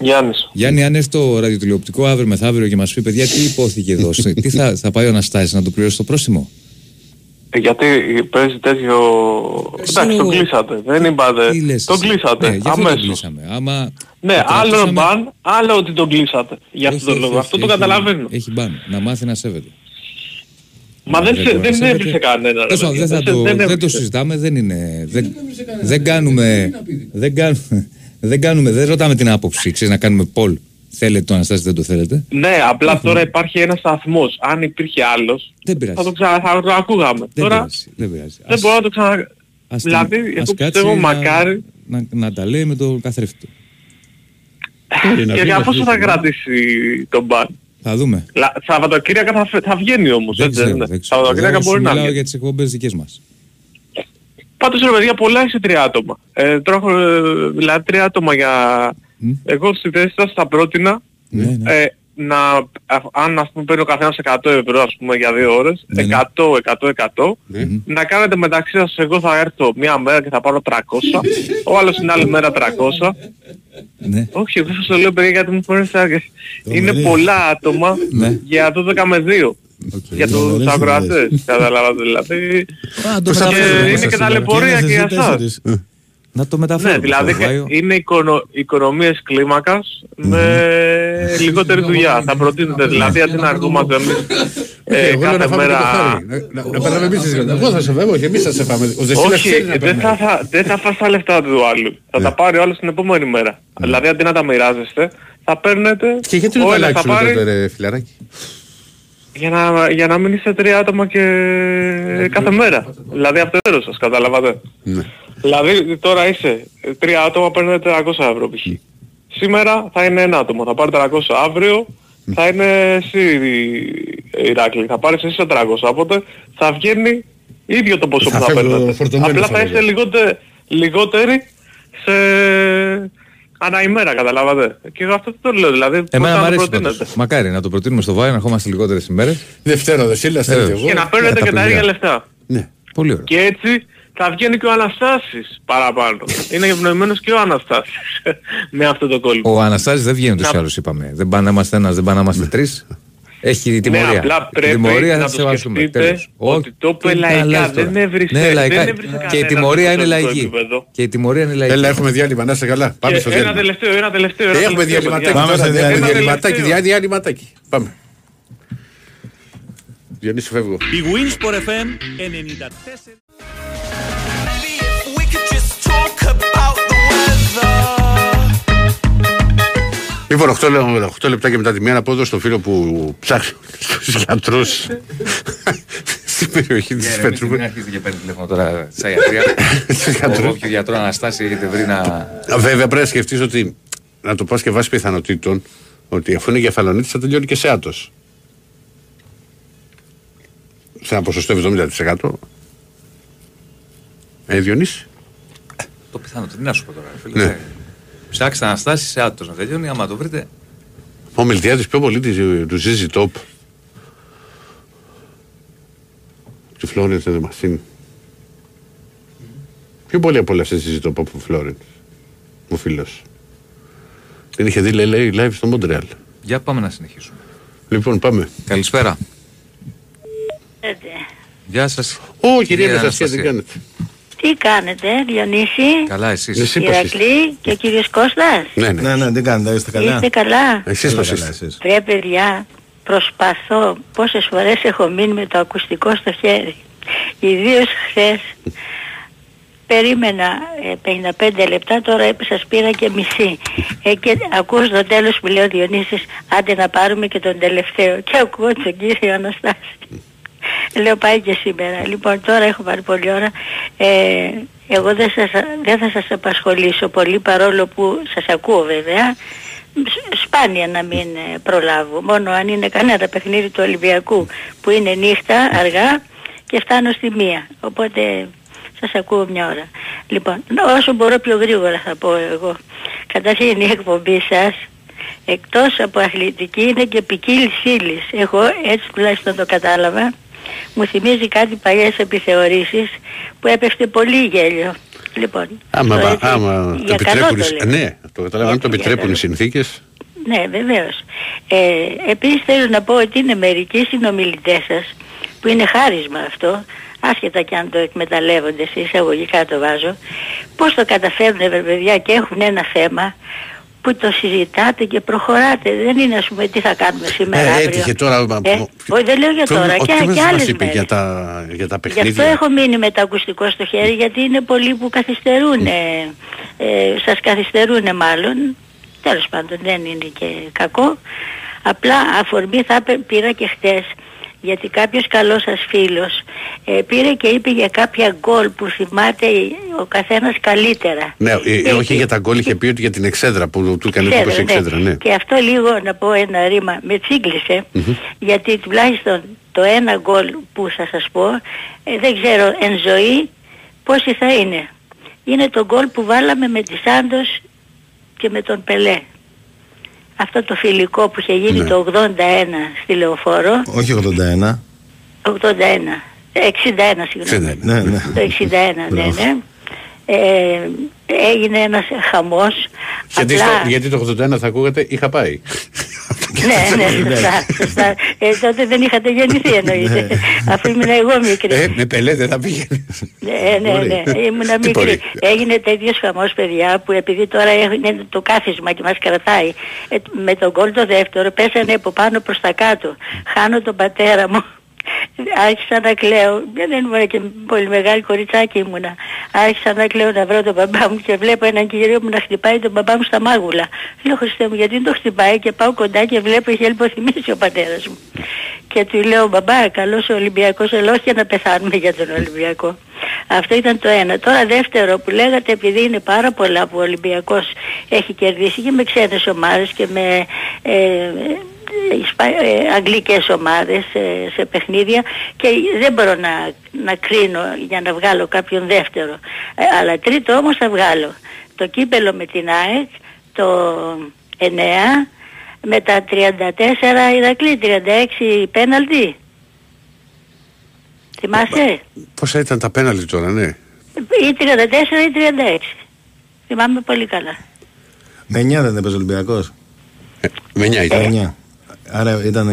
Γιάννης. Γιάννη, αν έρθει το ραδιοτηλεοπτικό αύριο μεθαύριο και μας πει παιδιά τι υπόθηκε εδώ, τι θα πάει ο Αναστάσης να του πληρώσει το πρόστιμο. Γιατί παίζει τέτοιο... Εντάξει, τον κλείσατε, δεν είπατε. Τον κλείσατε, αμέσως. Ναι, άλλο μπαν, άλλο ότι τον κλείσατε. Για αυτόν τον λόγο, αυτό το καταλαβαίνω. Έχει μπαν, να μάθει να σέβεται. Μα δεν έπεισε κανένα. Δεν το συζητάμε, δεν είναι... Δεν ρωτάμε την άποψη, ξέρεις, να κάνουμε poll. Θέλετε το Αναστάση, δεν το θέλετε. Ναι, απλά τώρα υπάρχει ένας σταθμός. Αν υπήρχε άλλος, θα το ξαναακούγαμε. Τώρα δεν μπορώ να το ξανα... Δηλαδή, εγώ πιστεύω μακάρι... Να τα λέει με τον καθρέφτη του. Και για πόσο θα κρατήσει τον μπαν. Θα δούμε. Σαββατοκύριακα θα βγαίνει όμως. Σαββατοκύριακα μπορεί να βγει. Μιλάω για τις εκπομπές δικές μας. Πάντως ρε παιδιά, πολλά έχει 3 άτομα. Δηλαδή 3 άτομα για... Εγώ στη θέση σας θα πρότεινα αν ας πούμε παίρνει ο καθένας 100 ευρώ ας πούμε για 2 ώρες, 100-100-100, να κάνετε μεταξύ σας, εγώ θα έρθω μια μέρα και θα πάρω 300, ο άλλος την άλλη μέρα 300. Όχι, εγώ σας το λέω παιδιά γιατί μου φαίνεται είναι πολλά άτομα για το 12 με 2. Για τους ακροατές, καταλάβατε δηλαδή. Είναι και ταλαιπωρία και για σας. Να το μεταφέρω. Ναι, δηλαδή είναι οικονομίες κλίμακας με λιγότερη δουλειά. Θα προτείνετε δηλαδή αντί να αργούμαστε εμείς κάθε μέρα... Να περνάμε εμείς τις γραμμές. Εγώ θα σε φάμε, όχι εμείς θα σε φάμε. Όχι, δεν θα φας τα λεφτά του άλλου. Θα τα πάρει ο άλλος την επόμενη μέρα. Δηλαδή αντί να τα μοιράζεστε, θα παίρνετε... Και γιατί δεν τα αλλάξουμε τότε ρε φιλαράκι. Για να μην είστε 3 άτομα και κάθε μέρα. Δηλαδή αυτοέρω σας, καταλαβαίνετε. Δηλαδή τώρα είσαι 3 άτομα, παίρνετε 300 ευρώ π.χ. Σήμερα θα είναι 1 άτομο, θα πάρει 300. Αύριο θα είναι εσύ Ηράκλη, θα πάρεις εσύ 400. Οπότε θα βγαίνει ίδιο το ποσό που θα παίρνετε. Απλά θα είστε λιγότεροι σε... Ανά ημέρα, καταλάβατε. Και αυτό το λέω, δηλαδή. Εμένα μου αρέσει να το... Μακάρι να το προτείνουμε στο Βάι, να ερχόμαστε λιγότερες ημέρες. Δευτέροδες, εγώ. Και να παίρνετε και τα ίδια λεφτά. Ναι, πολύ ωραία. Και έτσι θα βγαίνει και ο Αναστάσης παραπάνω. Είναι ευνοημένος και ο Αναστάσης με αυτό το κόλπο. Ο Αναστάσης δεν βγαίνει τους άλλους, είπαμε. Δεν πάνε να είμαστε ένας, δεν πάνε να είμαστε τρεις. Έχει τιμωρία. Ναι, απλά πρέπει να το σκεφτείτε ότι το είπε λαϊκά, δεν έβρισε κανένας. Και η τιμωρία είναι λαϊκή. Έλα, έχουμε διάλειμμα, να είστε καλά. Πάμε στο διάλειμμα. Ένα τελευταίο. Έχουμε διαλυματάκι, διάλειμματάκι. Πάμε. Διονύση, φεύγω. Λοιπόν, 8 λεπτά και μετά τη μία να πω εδώ στο φίλο που ψάχνει στους γιατρούς στην περιοχή της Πετρούπολης. Μην αρχίζετε και παίρνει τηλέφωνο τώρα στα γιατρία. Όποιο γιατρό Αναστάση έχετε βρει να... Βέβαια πρέπει να σκεφτείς ότι να το πας και βάσει πιθανότητων ότι αφού είναι εγκεφαλονίτης θα τελειώνει και σε άτος. Σε ένα ποσοστό 70%. Διονύση. Το πιθανότητα, τι να σου πω τώρα φίλε. Ψάξτε Αναστάση σε άτομο να τελειώνει, άμα το βρείτε. Ο Μιλτιάδης πιο πολύ του ζήζει τόπ. Τη Φλόρενς δεν μας είναι. Πιο πολύ από όλα αυτές ζήζει τόπ από Φλόρενς. Ο φίλος. Δεν είχε δει λέει live στο Μοντρεάλ. Για πάμε να συνεχίσουμε. Λοιπόν πάμε. Καλησπέρα. Γεια σας. Ω κυρία Αναστασία, τι κάνετε. Τι κάνετε, Διονύση, καλά εσείς. Ηρακλή και ο κύριος Κώστας. Ναι, τι κάνετε, είστε καλά. Είστε καλά. Εσείς πώς είστε. Ρε παιδιά, προσπαθώ, πόσες φορές έχω μείνει με το ακουστικό στο χέρι. Ιδίως χθες, περίμενα 55 λεπτά, τώρα έπεσα πήρα και μισή. Και ακούω στο τέλος που λέει ο Διονύσης, άντε να πάρουμε και τον τελευταίο. Και ακούω τον κύριο Αναστάση. Λέω πάει και σήμερα. Λοιπόν τώρα έχω πάρει πολλή ώρα. Εγώ δεν θα σας απασχολήσω πολύ, παρόλο που σας ακούω βέβαια. Σπάνια να μην προλάβω. Μόνο αν είναι κανένα τα παιχνίδι του Ολυμπιακού που είναι νύχτα αργά και φτάνω στη μία. Οπότε σας ακούω μια ώρα. Λοιπόν, όσο μπορώ πιο γρήγορα θα πω εγώ. Καταρχήν η εκπομπή σας, εκτός από αθλητική, είναι και ποικίλης ύλης. Εγώ έτσι τουλάχιστον το κατάλαβα. Μου θυμίζει κάτι παλιές επιθεωρήσεις που έπεφτε πολύ γέλιο. Λοιπόν, άμα το επιτρέπουν, ναι, το καταλαβαίνω, αν το επιτρέπουν οι συνθήκες. Ναι, βεβαίως. Επίσης θέλω να πω ότι είναι μερικοί συνομιλητές σας που είναι χάρισμα αυτό, άσχετα και αν το εκμεταλλεύονται, σε εισαγωγικά το βάζω. Πώς το καταφέρουνε βρε παιδιά και έχουν ένα θέμα που το συζητάτε και προχωράτε. Δεν είναι, ας πούμε, τι θα κάνουμε σήμερα, αύριο. Έτυχε τώρα. Όχι, δεν λέω για τώρα. Και άλλες μέρες. Για τα παιχνίδια. Γι' αυτό έχω μείνει με το ακουστικό στο χέρι, γιατί είναι πολλοί που καθυστερούν. Σας καθυστερούν μάλλον. Τέλος πάντων, δεν είναι και κακό. Απλά αφορμή θα πήρα και χτες, γιατί κάποιος καλός σας φίλος πήρε και είπε για κάποια γκολ που θυμάται ο καθένας καλύτερα. Ναι, όχι για τα γκολ, είχε πει ότι για την εξέδρα που του έκανε την εξέδρα. Ναι. Και αυτό λίγο να πω ένα ρήμα με τσίγκλισε, γιατί τουλάχιστον το ένα γκολ που θα σας πω δεν ξέρω εν ζωή πόσοι θα είναι. Είναι το γκολ που βάλαμε με τη Σάντος και με τον Πελέ. Αυτό το φιλικό που είχε γίνει, ναι, το 81 στη Λεωφόρο. Όχι 81. 81. 61 συγγνώμη. Ναι, ναι. Το 61, ναι, ναι. Έγινε ένας χαμός. Γιατί το 81 θα ακούγατε, είχα πάει. Ναι, ναι, σωστά. Τότε δεν είχατε γεννηθεί, εννοείται. Αφού ήμουν εγώ μικρή. Με Πελέ δεν θα πήγαινε. Ναι, ναι, ναι, ήμουνα μικρή. Έγινε τέτοιος χαμός, παιδιά, που επειδή τώρα είναι το κάθισμα και μας κρατάει, με τον γκολ το δεύτερο πέσανε από πάνω προς τα κάτω. Χάνω τον πατέρα μου. Άρχισα να κλαίω, δεν ήμουν και πολύ μεγάλη, κοριτσάκι ήμουνα. Άρχισα να κλαίω να βρω τον μπαμπά μου και βλέπω έναν κύριο μου να χτυπάει τον μπαμπά μου στα μάγουλα. Λέω, Χριστέ μου, γιατί το χτυπάει, και πάω κοντά και βλέπω είχε λιποθυμίσει ο πατέρας μου. Και του λέω, μπαμπά, καλός ο Ολυμπιακός, αλλά όχι για να πεθάνουμε για τον Ολυμπιακό. Αυτό ήταν το ένα. Τώρα δεύτερο που λέγατε, επειδή είναι πάρα πολλά που ο Ολυμπιακός έχει κερδίσει και με ξένες ομάδες και με... αγγλικές ομάδες σε παιχνίδια, και δεν μπορώ να κρίνω για να βγάλω κάποιον δεύτερο, αλλά τρίτο όμως θα βγάλω το κύπελο με την ΑΕΚ το 9 με τα 34 Ηρακλή, 36 πέναλτι. Θυμάσαι? Πόσα ήταν τα πέναλτι τώρα, ναι? Ή 34 ή 36. Θυμάμαι πολύ καλά. Με 9 δεν έπαιζε ο Ολυμπιακός. Με 9 ήταν. Άρα ήταν 9-9-18.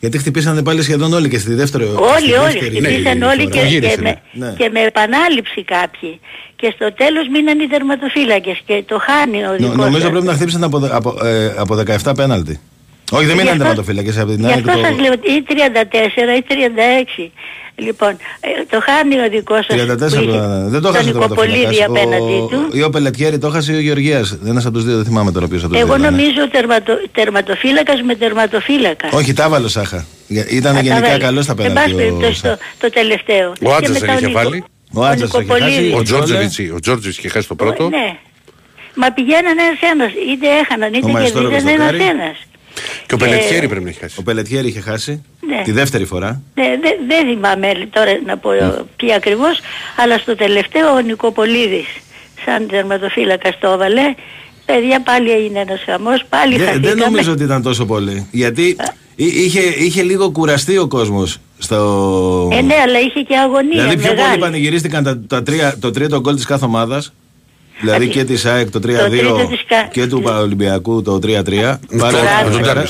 Γιατί χτυπήσανε πάλι σχεδόν όλοι και στη δεύτερη. Όλοι χτυπήσαν όλοι και με επανάληψη κάποιοι. Και στο τέλος μείναν οι τερματοφύλακες και το χάνει ο δικός. Νομίζω πρέπει να χτύπησαν από 17 πέναλτι. Όχι, δεν μείναν τερματοφύλακες από την άλλη. Γι' αυτό σας λέω ή 34 ή 36. Λοιπόν, το χάνει ο δικός σας. 34, δεν το χάνει ο Νικοπολίδη απέναντί του. Ή ο Πελετιέρη το χάσει, ο Γεωργίας. Ένας από τους δύο, δεν θυμάμαι τώρα ποιος από τους δύο. Εγώ νομίζω τερματοφύλακας με τερματοφύλακα. Όχι, τα βάλω Σάχα. Ήταν γενικά καλός στα πέναντι. Εν πάση περιπτώσει το τελευταίο. Ο Άντζας δεν είχε βάλει. Ο Άντζας είχε χάσει. Ο Τζόρτζιτς είχε χάσει το πρώτο. Ναι. Μα πηγαίναν ένας-ένας. Είτε έχαναν είτε κερδίζαν ένας-ένας. Και ο Πελετιέρη πρέπει να έχει χάσει. Ο Πελετιέρη είχε χάσει, ναι, τη δεύτερη φορά. Ναι, δεν θυμάμαι τώρα να πω ποιοι ακριβώς, αλλά στο τελευταίο ο Νικοπολίδης σαν τερματοφύλακα το έβαλε. Παιδιά, πάλι έγινε ένας χαμός, πάλι χαθήκαμε. Δεν νομίζω ότι ήταν τόσο πολύ, γιατί είχε λίγο κουραστεί ο κόσμος στο... ναι, αλλά είχε και αγωνία μεγάλη. Δηλαδή πιο πολύ πανηγυρίστηκαν το τρίτο γκολ της κάθε ομάδας. Δηλαδή και της ΑΕΚ το 3-2 και του Ολυμπιακού το 3-3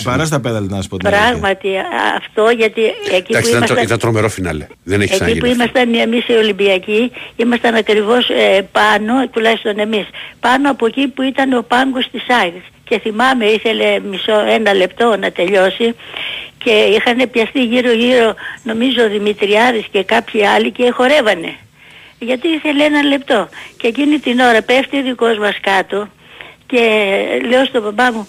παρά στα πέναλτι, να σου πω. Πράγματι αυτό, γιατί εκεί που ήμασταν... Ήταν τρομερό φινάλε. Εκεί που ήμασταν εμείς οι Ολυμπιακοί, ήμασταν ακριβώς πάνω, τουλάχιστον εμείς, πάνω από εκεί που ήταν ο πάγκος της ΑΕΚ. Και θυμάμαι ήθελε ένα λεπτό να τελειώσει και είχαν πιαστεί γύρω-γύρω, νομίζω, ο Δημητριάδης και κάποιοι άλλοι και χορεύανε. Γιατί ήθελε ένα λεπτό. Και εκείνη την ώρα πέφτει ο δικός μας κάτω και λέω στον μπαμπά μου,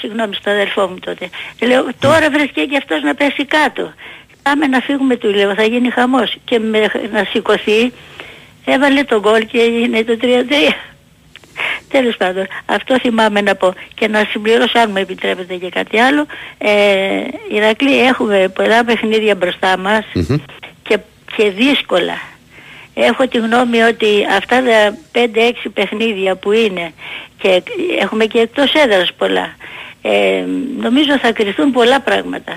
συγγνώμη, στον αδερφό μου τότε, λέω, τώρα βρεσκέ και αυτός να πέσει κάτω. Πάμε να φύγουμε, του λέω, θα γίνει χαμός. Και να σηκωθεί, έβαλε τον γκολ και έγινε το 3-3. Τέλος πάντων, αυτό θυμάμαι να πω. Και να συμπληρώσω, αν μου επιτρέπετε, και κάτι άλλο. Ηρακλή, έχουμε πολλά παιχνίδια μπροστά μας και δύσκολα. Έχω τη γνώμη ότι αυτά τα 5-6 παιχνίδια που είναι, και έχουμε και εκτός έδρας πολλά, νομίζω θα κρυφθούν πολλά πράγματα.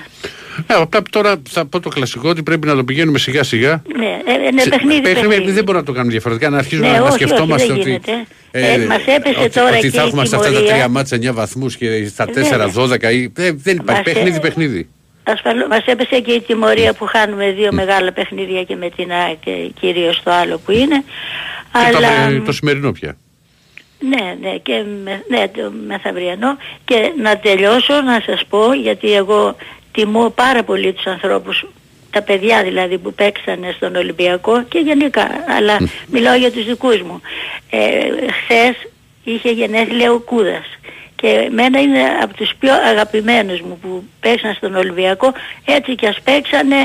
Απλά τώρα θα πω το κλασικό, ότι πρέπει να το πηγαίνουμε σιγά σιγά. Ναι, παιχνίδι. Δεν μπορούμε να το κάνουμε διαφορετικά, να αρχίζουμε να σκεφτόμαστε ότι μας έπεσε τώρα ότι θα έχουμε σε αυτά τα 3 μάτσα 9 βαθμούς και στα 4-12. Δεν υπάρχει παιχνίδι. Μας έπεσε και η τιμωρία που χάνουμε 2 μεγάλα παιχνίδια, και με την ΑΕΚ και κυρίως το άλλο που είναι. Αλλά το σημερινό πια. Ναι, το μεθαυριανό. Και να τελειώσω να σας πω, γιατί εγώ τιμώ πάρα πολύ τους ανθρώπους, τα παιδιά δηλαδή που παίξανε στον Ολυμπιακό και γενικά, αλλά μιλάω για τους δικούς μου. Χθες είχε γενέθλια ο Κούδας, και μένα είναι από τους πιο αγαπημένους μου που παίξαν στον Ολυμπιακό, έτσι κι ας παίξανε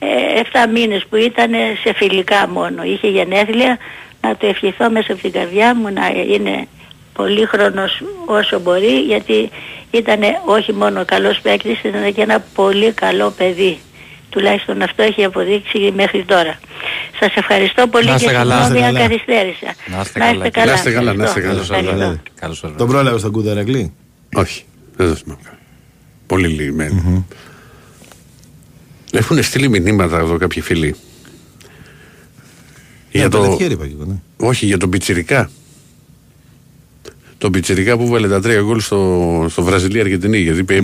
7 μήνες που ήτανε σε φιλικά μόνο. Είχε γενέθλια, να το ευχηθώ μέσα από την καρδιά μου, να είναι πολύχρονος όσο μπορεί, γιατί ήταν όχι μόνο καλός παίκτης, ήταν και ένα πολύ καλό παιδί. Τουλάχιστον αυτό έχει αποδείξει μέχρι τώρα. Σας ευχαριστώ πολύ και συγγνώμη αν καθυστέρησα. Να είστε καλά. Να είστε καλά. Τον πρόλαβε στον Κούδα, Ερακλή? Όχι, δεν το θυμάμαι. Πολύ λυγμένοι. Έχουν στείλει μηνύματα εδώ κάποιοι φίλοι. Όχι, για τον Πιτσιρικά. Τον Πιτσιρικά που βάλε τα 3 γκολ στο Βραζιλία-Αργεντινή. Γιατί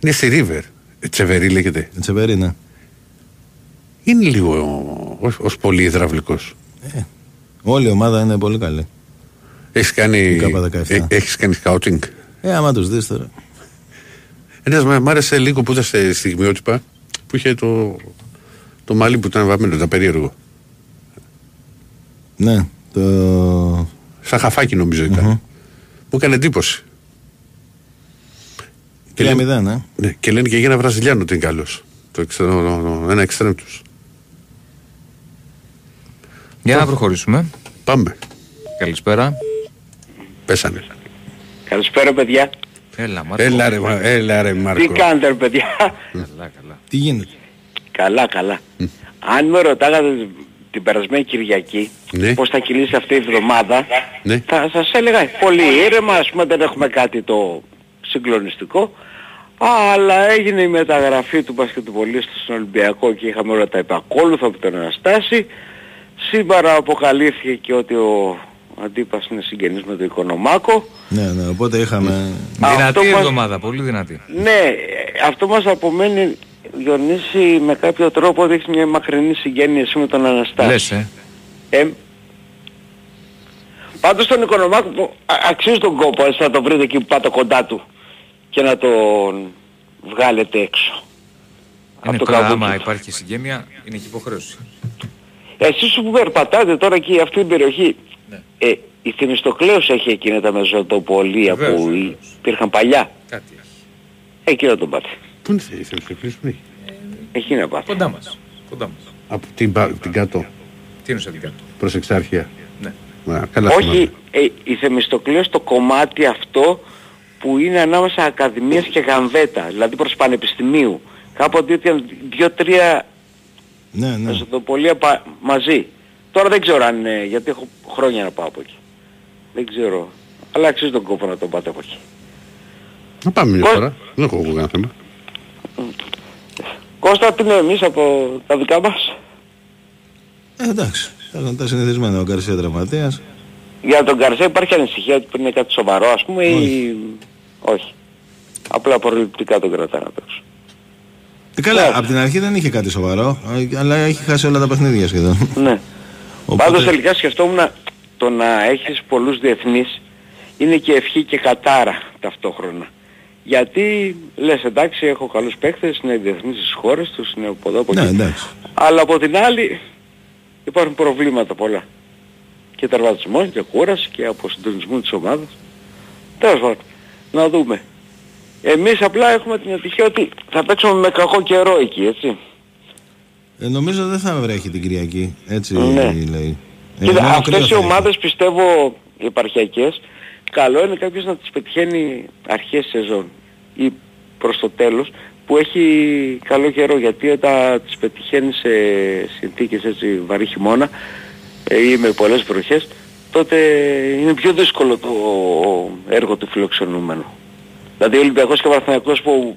είναι στη Ρίβερ. Τσεβερή λέγεται. Τσεβερή, ναι. Είναι λίγο ως πολύ υδραυλικός. Όλη η ομάδα είναι πολύ καλή. Έχεις κάνει σκάουτινγκ. Άμα τους δεις τώρα. Μ' άρεσε λίγο που ήταν στη στιγμιότυπα, που είχε το μαλλί που ήταν βαμμένο, τα περίεργο. Ναι. Σαν χαφάκι νομίζω ήταν. Μου έκανε εντύπωση. Και λένε και για ένα Βραζιλιάνο ότι είναι καλός. Ένα εξτρέμ τους. Για να προχωρήσουμε. Πάμε. Καλησπέρα. Πέσανε. Καλησπέρα, παιδιά. Έλα ρε Μάρκο. Τι κάνετε ρε παιδιά? Καλά. Τι γίνεται? Καλά. Αν με ρωτάγατε την περασμένη Κυριακή πώς θα κυλήσει αυτή η εβδομάδα, θα σας έλεγα πολύ ήρεμα, ας πούμε, δεν έχουμε κάτι το συγκλονιστικό. Αλλά έγινε η μεταγραφή του μπασκετμπολίστου στον Ολυμπιακό και είχαμε όλα τα επακόλουθα από τον Αναστάση. Σήμερα αποκαλύφθηκε και ότι ο Αντίπας είναι συγγενής με τον Οικονομάκο. Ναι, οπότε είχαμε δυνατή εβδομάδα, πολύ δυνατή. Ναι, αυτό μας απομένει, Διονύση, με κάποιο τρόπο ότι έχει μια μακρινή συγγένεια εσύ με τον Αναστάση. Πάντως τον Οικονομάκο αξίζει τον κόπο, έτσι, να το βρείτε εκεί που πάτε κοντά του και να τον βγάλετε έξω. Είναι πράγμα, άμα υπάρχει συγγένεια, είναι και υποχρέωση. Εσείς που περπατάτε τώρα εκεί αυτή την περιοχή, η Θεμιστοκλέος έχει εκείνα τα μεζοτοπολία που υπήρχαν παλιά. Κάτι έχει. Εκείνα τον πάτε. Πού είναι η Θεμιστοκλέος που έχει? Εκείνα πάτε. Κοντά μας. Από την κάτω. Τι είναι σαν την κάτω? Προς Εξάρχεια. Όχι, η Θεμιστοκλέος το κομμάτι αυτό που είναι ανάμεσα Ακαδημίας και Γαμβέτα, δηλαδή προς Πανεπιστημίου. Κάποτε ήταν 2-3 μεσοδοπολία μαζί. Τώρα δεν ξέρω αν είναι, γιατί έχω χρόνια να πάω από εκεί. Δεν ξέρω. Αλλά αξίζει τον κόπο να τον πάτε από εκεί. Να πάμε μια φορά. Δεν έχω κανένα θέμα. Κώστα, τι είναι εμείς από τα δικά μας? Εντάξει. Τα συνηθισμένα, ο Καρσία τραυματίας. Για τον Καρσία υπάρχει ανησυχία ότι πριν είναι κάτι σοβαρό, ας πούμε, ή... Όχι. Απλά προληπτικά τον κρατάνε απ' έξω. Καλά, απ' την αρχή δεν είχε κάτι σοβαρό, αλλά έχει χάσει όλα τα παιχνίδια σχεδόν. Ναι. Πάντως τελικά σκεφτόμουν το να έχεις πολλούς διεθνείς είναι και ευχή και κατάρα ταυτόχρονα. Γιατί λες, εντάξει, έχω καλούς παίκτες, είναι διεθνείς στις χώρες τους, είναι από εδώ από εκεί. Αλλά από την άλλη... Υπάρχουν προβλήματα πολλά. Και τραυματισμός και κούραση και αποσυντονισμού της ομάδας. Τέλος πάντων, να δούμε. Εμείς απλά έχουμε την ευτυχία ότι θα παίξουμε με κακό καιρό εκεί, έτσι. Νομίζω δεν θα βρέχει την Κυριακή, έτσι λέει. Κοίτα, αυτές οι ομάδες πιστεύω, οι επαρχιακές, καλό είναι κάποιος να τις πετυχαίνει αρχές σεζόν ή προς το τέλος, που έχει καλό καιρό, γιατί όταν τις πετυχαίνει σε συνθήκες έτσι βαρύ χειμώνα ή με πολλές βροχές, τότε είναι πιο δύσκολο το έργο του φιλοξενούμενου. Δηλαδή ο Ολυμπιακός και ο Παναθηναϊκός που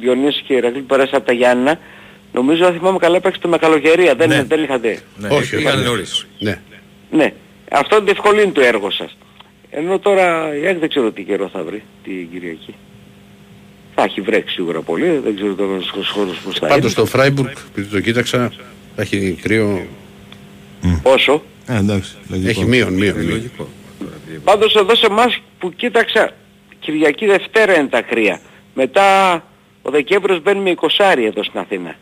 Διονύσης και Ηρακλή πέρασαν από τα Γιάννενα, νομίζω αν θυμάμαι καλά παίξατε με καλοκαιρία, δεν είχατε. Ναι, όχι, είχαν νωρίς. Ναι. Αυτό διευκολύνει το έργο σας. Ενώ τώρα η ΑΕΚ δεν ξέρω τι καιρό θα βρει την Κυριακή. Θα έχει βρέξει σίγουρα πολύ, δεν ξέρω τώρα στους χώρους που θα είναι. Πάντως το Φράιμπουργκ, επειδή το κοίταξα, θα έχει κρύο... Πόσο? Εντάξει, λογικό. Έχει μείον. Πάντως εδώ σε εμάς που κοίταξα, Κυριακή Δευτέρα είναι τα κρύα. Μετά ο Δεκέμβριος μπαίνει με 20 εδώ στην Αθήνα.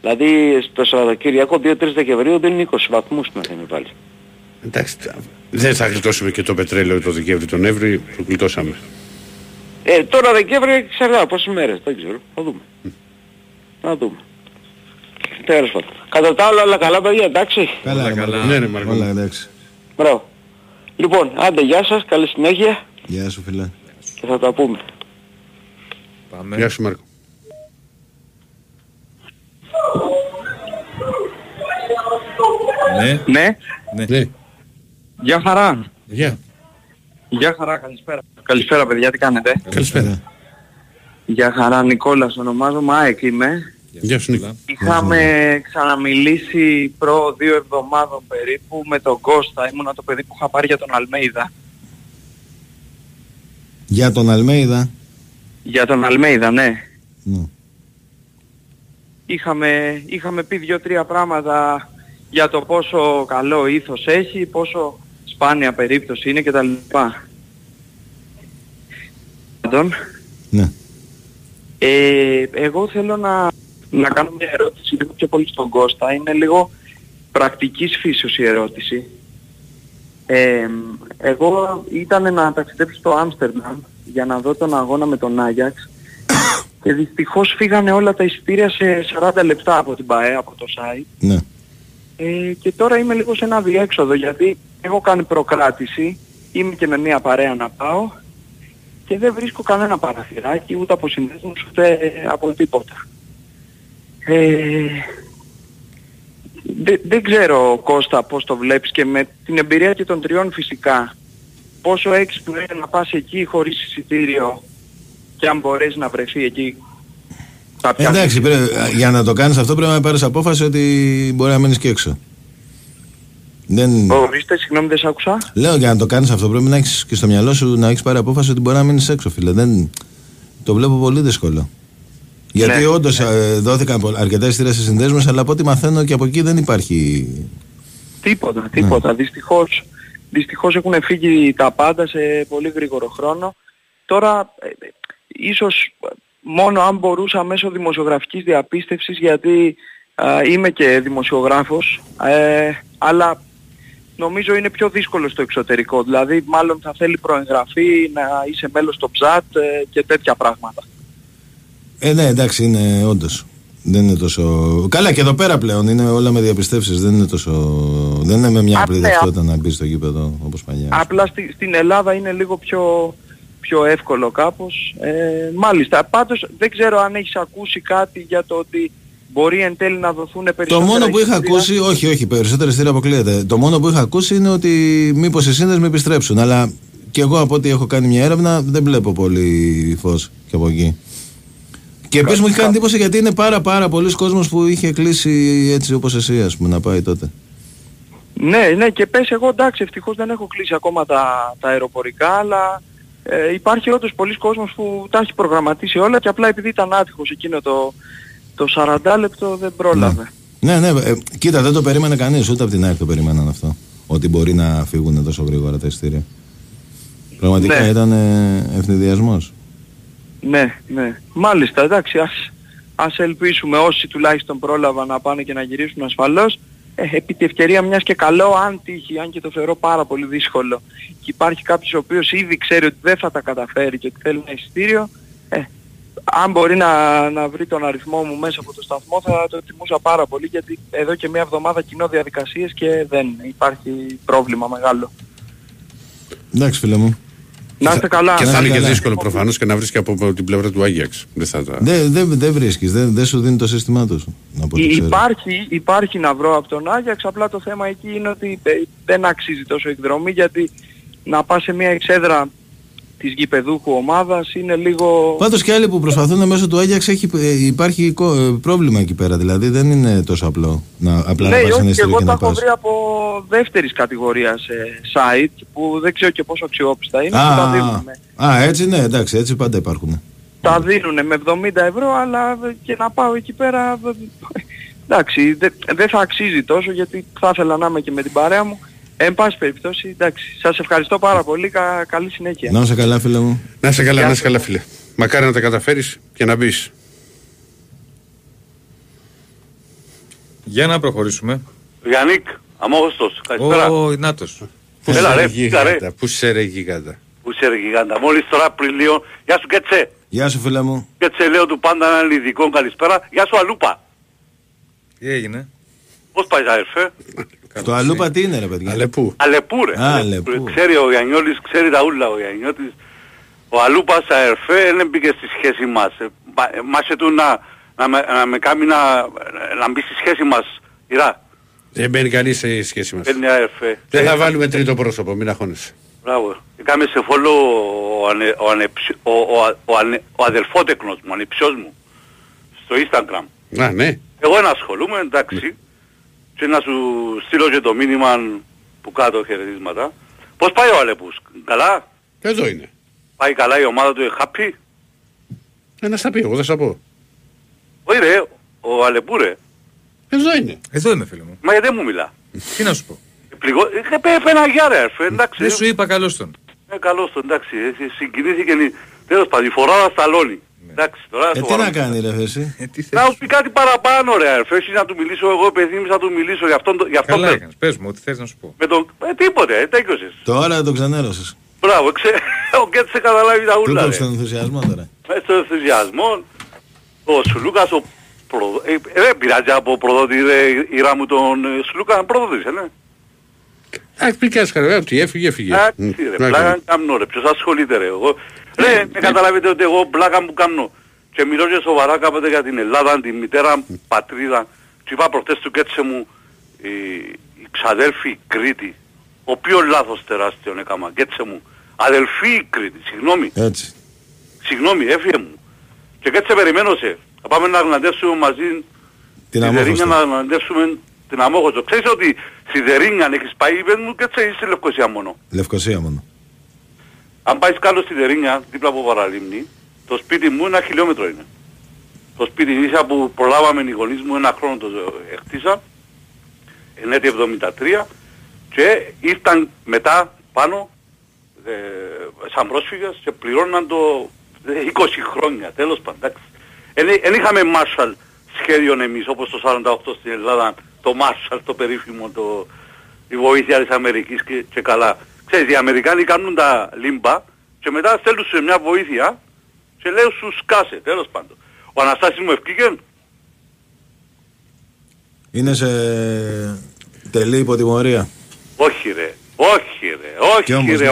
Δηλαδή στο Σαββατοκύριακο 2-3 Δεκεμβρίου δίνει 20 βαθμούς στην Αθήνα πάλι. Εντάξει, δεν θα γλιτώσουμε και το πετρέλαιο το Δεκέμβρη, τον Εύρη, το γλιτώσαμε. Τώρα Δεκέμβρη ξερνάω πόσες μέρες, δεν ξέρω, θα δούμε. Να δούμε. Τέλος πάντων. Κατά τα άλλα, όλα καλά παιδιά, εντάξει. Καλά. Ναι, Μαρκό. Όλα εντάξει. Μπράβο. Λοιπόν, άντε γεια σας, καλή συνέχεια. Γεια σου φίλε. Και θα τα πούμε. Πάμε. Γεια σου Μαρκό. Ναι. Γεια χαρά. Γεια χαρά, καλησπέρα. Καλησπέρα παιδιά, τι κάνετε? Καλησπέρα. Γεια χαρά, Νικόλας ονομάζομαι, ΑΕΚ είμαι. Γεια σου Νικόλα. Είχαμε ξαναμιλήσει προ 2 εβδομάδων περίπου με τον Κώστα, ήμουνα το παιδί που είχα πάρει για τον Αλμέιδα. Για τον Αλμέιδα, ναι. Είχαμε πει 2-3 πράγματα για το πόσο καλό ήθος έχει, πόσο σπάνια περίπτωση είναι κτλ. Ναι. Εγώ θέλω να κάνω μια ερώτηση λίγο πιο πολύ στον Κώστα. Είναι λίγο πρακτικής φύσεως η ερώτηση. Εγώ ήταν να ταξιδέψω στο Άμστερνταμ για να δω τον αγώνα με τον Άγιαξ και δυστυχώς φύγανε όλα τα εισιτήρια σε 40 λεπτά από την ΠΑΕ, από το site. Ναι. Και τώρα είμαι λίγο σε ένα διέξοδο γιατί έχω κάνει προκράτηση, είμαι και με μια παρέα να πάω και δεν βρίσκω κανένα παραθυράκι ούτε από συνδέσμους ούτε από τίποτα. Δεν ξέρω Κώστα πώς το βλέπεις και με την εμπειρία και των τριών φυσικά πόσο έξυπνο είναι να πας εκεί χωρίς εισιτήριο και αν μπορείς να βρεθεί εκεί. Εντάξει, για να το κάνεις αυτό πρέπει να πάρεις απόφαση ότι μπορεί να μείνεις και έξω. Ορίστε, συγγνώμη δεν σ' άκουσα. Λέω για να το κάνεις αυτό πρέπει να έχεις και στο μυαλό σου να έχεις πάρει απόφαση ότι μπορεί να μείνεις έξω φίλε. Το βλέπω πολύ δύσκολο. Γιατί όντως δόθηκαν αρκετά εισιτήρια σε συνδέσμους, αλλά από ό,τι μαθαίνω και από εκεί δεν υπάρχει... Τίποτα. Ναι. Δυστυχώς έχουν φύγει τα πάντα σε πολύ γρήγορο χρόνο. Τώρα ίσως... Μόνο αν μπορούσα μέσω δημοσιογραφικής διαπίστευσης, γιατί είμαι και δημοσιογράφος, αλλά νομίζω είναι πιο δύσκολο στο εξωτερικό. Δηλαδή μάλλον θα θέλει προεγγραφή, να είσαι μέλος στο ΨΑΤ και τέτοια πράγματα. Ναι, εντάξει, είναι όντως. Δεν είναι τόσο... Καλά και εδώ πέρα πλέον είναι όλα με διαπιστεύσεις, δεν είναι με μια απλή δευτότητα να μπει στο γήπεδο όπως παλιά. Απλά στην Ελλάδα είναι λίγο πιο εύκολο κάπως. Μάλιστα. Πάντως δεν ξέρω αν έχεις ακούσει κάτι για το ότι μπορεί εν τέλει να δοθούν περισσότερα. Το μόνο που είχα ακούσει, όχι, περισσότερα εισιτήρια αποκλείεται. Το μόνο που είχα ακούσει είναι ότι μήπως οι σύνδεσμοι επιστρέψουν. Αλλά και εγώ από ό,τι έχω κάνει μια έρευνα δεν βλέπω πολύ φως και από εκεί. Και επίσης μου είχε κάνει εντύπωση γιατί είναι πάρα πολλοί κόσμος που είχε κλείσει έτσι όπως εσύ ας πούμε να πάει τότε. Ναι και πες εγώ εντάξει ευτυχώς δεν έχω κλείσει ακόμα τα αεροπορικά αλλά... υπάρχει όντως πολλοί κόσμος που τα έχει προγραμματίσει όλα και απλά επειδή ήταν άτυχος εκείνο το 40 λεπτό δεν πρόλαβε. Ναι. Κοίτα, δεν το περίμενε κανείς, ούτε από την ΑΕΚ το περίμεναν αυτό. Ότι μπορεί να φύγουν τόσο γρήγορα τα εισιτήρια. Πραγματικά ήταν ευνηδιασμός. Ναι. Μάλιστα, εντάξει, ας ελπίσουμε όσοι τουλάχιστον πρόλαβαν να πάνε και να γυρίσουν ασφαλώς. Επί τη ευκαιρία μιας και καλό αν τύχει, αν και το θεωρώ πάρα πολύ δύσκολο και υπάρχει κάποιος ο οποίος ήδη ξέρει ότι δεν θα τα καταφέρει και ότι θέλει ένα εισιτήριο αν μπορεί να βρει τον αριθμό μου μέσα από το σταθμό θα το εκτιμούσα πάρα πολύ, γιατί εδώ και μια εβδομάδα κοινώ διαδικασίες και δεν υπάρχει πρόβλημα μεγάλο. Εντάξει φίλε μου. Να είστε καλά. Και θα είναι και δύσκολο προφανώς και να βρεις και από την πλευρά του Άγιαξ. Δεν βρίσκεις, δεν σου δίνει το σύστημά τους. Υπάρχει να βρω από τον Άγιαξ, απλά το θέμα εκεί είναι ότι δεν αξίζει τόσο η εκδρομή, γιατί να πας σε μια εξέδρα της γηπεδούχου ομάδας είναι λίγο... Πάντως και άλλοι που προσπαθούν μέσω του Άγιαξ υπάρχει πρόβλημα εκεί πέρα, δηλαδή δεν είναι τόσο απλό απλά να πας ένα στήλιο και να πας. Εγώ τα έχω βρει από δεύτερης κατηγορίας site που δεν ξέρω και πόσο αξιόπιστα είναι. Έτσι ναι, εντάξει, έτσι πάντα υπάρχουν. Τα δίνουνε με 70 ευρώ, αλλά και να πάω εκεί πέρα... Εντάξει, δεν θα αξίζει τόσο, γιατί θα ήθελα να είμαι και με την παρέα μου. Εν πάση περιπτώσει, εντάξει. Σας ευχαριστώ πάρα πολύ. Καλή συνέχεια. Να είσαι καλά, φίλε μου. Να είσαι καλά, φίλε. Μακάρι να τα καταφέρεις και να μπεις. Για να προχωρήσουμε. Γιάννικ, Αμόγωστος. Καλησπέρα. Νάτος. Πού σε ρε γιγάντα. Μόλις τώρα πριν λίγο. Γεια σου, Κέτσε. Γεια σου, φίλε μου. Κέτσε, λέω του πάντα έναν ειδικό καλησπέρα. Γεια σου, Αλούπα. Τι έγινε. Πώς πάει, αδερφέ. Το Αλούπα τι είναι ρε παιδιά. Αλεπού. Ξέρει ο Γιαννιώτης, ξέρει τα ούλα ο Γιαννιώτης. Ο Αλούπας αερφέ δεν μπήκε στη σχέση μας. Μάσε του να με κάνει να μπει στη σχέση μας. Ιρά. Δεν μπαίνει κανείς στη σχέση μας. Μπαίνει αερφέ. Δεν θα βάλουμε τρίτο πρόσωπο, μην αγχώνεσαι. Μπράβο. Κάμε σε φόλο ο αδελφότεκνος μου, ο ανεψιός μου. Στο Instagram. Α, ναι. Εγώ δεν ασχολούμαι, εντάξει. Και να σου στείλω και το μήνυμα που κάτω χαιρετίσματα. Πώς πάει ο Αλεπούς, καλά? Εδώ είναι. Πάει καλά η ομάδα του, happy? Να στα πει, εγώ δεν στα πω. Όχι ρε, ο Αλεπού ρε. Εδώ είμαι φίλε μου. Μα γιατί δεν μου μιλά. Τι να σου πω. Πεναγιά ρε, εντάξει. Δεν σου είπα καλώς τον. Καλώς τον, εντάξει. Συγκινήθηκε, τέλος πάντων, η φοράδα σταλώνει. Εντάξει, τώρα τι να κάνει ρε εσύ. Να σου πει κάτι παραπάνω ρε αρφέ, να του μιλήσω εγώ παιδί μου, να του μιλήσω για αυτόν. Καλά έκανες, πες μου, ό,τι θες να σου πω. Τίποτε, τέκωσες. Τώρα τον ξανέρωσες. Μπράβο, ο Γκέτς σε καταλάβει τα ούλα ρε. Στον ενθουσιασμό τώρα. Στον ενθουσιασμό, ο Σουλούκας, ο προδότης, δεν πειράζει από προδότη η ράμου τον Σουλούκα, προδότης, ναι. Αχ, πήγες χαρά, ότι έφυγε. Αχ, ρε, πλάκα κάμνω ρε, ποιος ασχολείται ρε, εγώ. Ναι, με καταλάβετε ότι εγώ πλάκα μου κάμνω. Και μιλώ και σοβαρά κάποτε για την Ελλάδα, τη μητέρα μου, πατρίδα. Του είπα προχτές του Κέτσε μου, οι ξαδέλφοι Κρήτη, ο οποίο λάθος τεράστιον έκαμα, Κέτσε μου, αδελφοί Κρήτη, συγγνώμη. Έτσι. Συγγνώμη, έφυγε μου. Και Κέτσε περιμένωσε, θα πάμε να γναντεύσουμε μαζί την Αμόχωστο. Να γναντεύσουμε την Αμόχωστο. Ξέρεις ότι στη Δερίνιαν έχεις πάει, είπε μου, Κέτσε, ή στη Λευκοσία μόνο. Λευκοσία μόνο. Αν πάεις κάτω στη Δερίνια, δίπλα από Βαραλίμνη, το σπίτι μου 1 χιλιόμετρο είναι. Το σπίτι ίσα που προλάβαμε οι γονείς μου 1 χρόνο το χτίσα, 1973, και ήρθαν μετά πάνω σαν πρόσφυγες και πληρώναν το 20 χρόνια, τέλος πάντων. Εν είχαμε Marshall σχέδιον εμείς, όπως το 48 στην Ελλάδα, το Marshall, το περίφημο, η βοήθεια της Αμερικής και καλά. Ξέρεις, οι Αμερικάνοι κάνουν τα λίμπα και μετά στέλνουν σε μια βοήθεια και λέει σου σκάσε, τέλος πάντων. Ο Αναστάσης μου ευκήκεν. Είναι σε τελή υποτιμωρία. Όχι ρε,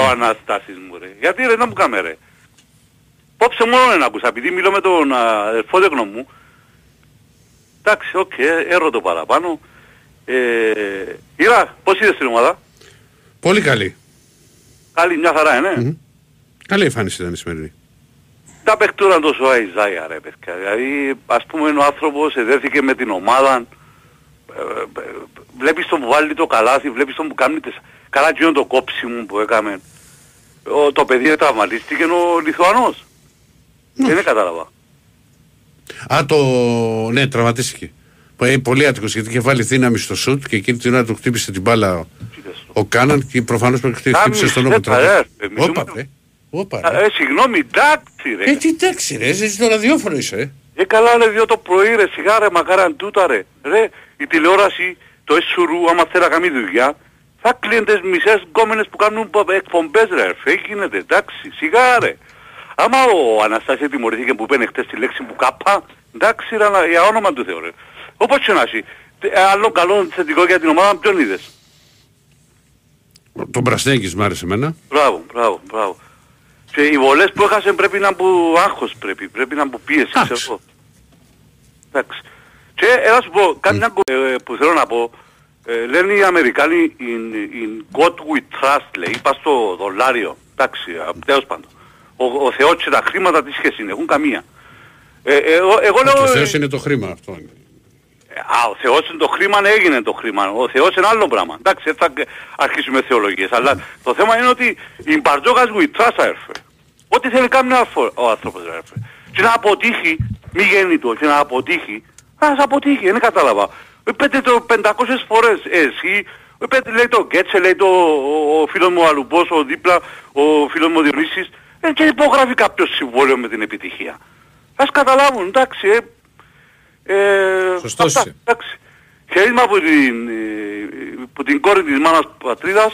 ο Αναστάσης μου ρε. Γιατί ρε, να μου κάμε ρε. Πόψε μόνο να ακούσα, επειδή μιλώ με τον αδερφόδεκνο μου. Εντάξει, έρωτο παραπάνω. Ήρα, πώς είδες την ομάδα? Πολύ καλή. Καλή, μια χαρά, ναι. Καλή εμφάνιση ήταν η σημερινή. Τα παιχτούραν τόσο αϊζάια ρε παιδιά. Δηλαδή ας πούμε ο άνθρωπος εδέθηκε με την ομάδα. Βλέπεις τον που βάλει το καλάθι, βλέπεις τον που κάνει καλά και το κόψιμο που έκαμε. Το παιδί τραυματίστηκε, ο Λιθουανός. Δεν κατάλαβα. Ναι, τραυματίστηκε. Πολύ άτυχος, γιατί είχε βάλει δύναμη στο σουτ και εκείνη την ώρα του χτύπησε την μπάλα ο Κάναν και προφανώς χτύπησε στον νόμο τραγούδι. Όπα ρε. Συγγνώμη, τάξη ρε. Τι τάξη ρε, εσύ το ραδιόφωνο είσαι. Καλά είναι 2 το πρωί ρε, σιγά ρε, μακάραν τούτα ρε. Ρε, η τηλεόραση, το εσουρού, άμα θέλει να κάνει δουλειά, θα κλείνει τις μισές γκόμενες που κάνουν εκπομπές ρε. Φε γίνεται, εντάξει, σιγά ρε. Άμα ο Αναστάσης τιμωρηθήκε που πένε χτες τη λέξη που κάπα, εντάξει, για όνομα του Θεώρε. Όπως και να έχει. Άλλο καλό θετικό για την ομάδα, ποιον είδες? Τον Πρασνέκης μ' άρεσε εμένα. Μπράβο, μπράβο, μπράβο. Και οι βολές που έχασαν πρέπει να που άγχος πρέπει να που πίεση, ξέρω εγώ. Εντάξει. Και να σου πω κάτι που θέλω να πω. Λένε οι Αμερικάνοι in God we trust, λέει, είπα στο δολάριο. Εντάξει, τέλος πάντων. Ο Θεός και τα χρήματα τι σχέση είναι, έχουν καμία. Εγώ λέω... Ο Θεός είναι το χρήμα αυτό. Α, ο Θεός είναι το χρήμα, έγινε το χρήμα. Ο Θεός είναι άλλο πράγμα. Εντάξει, δεν θα αρχίσουμε θεολογίες. Αλλά το θέμα είναι ότι η Μπαρτζόκας γουιτράσα έρφε. Ό,τι θέλει κάνει ο άνθρωπος έρφε. Και να αποτύχει, μη γέννητο, και να αποτύχει. Ας αποτύχει, δεν κατάλαβα. Πέτε το 500 φορές εσύ. Πέτε λέει το Γκέτσε, λέει το ο φίλος μου ο Αλουμπός, ο δίπλα, ο φίλος μου ο Διονύσης. Και υπογράφει κάποιο συμβόλαιο με την επιτυχία. Ας καταλάβουν, εντάξει. Σωστός είσαι. Χαίρεσμα από την κόρη της μάνας πατρίδας,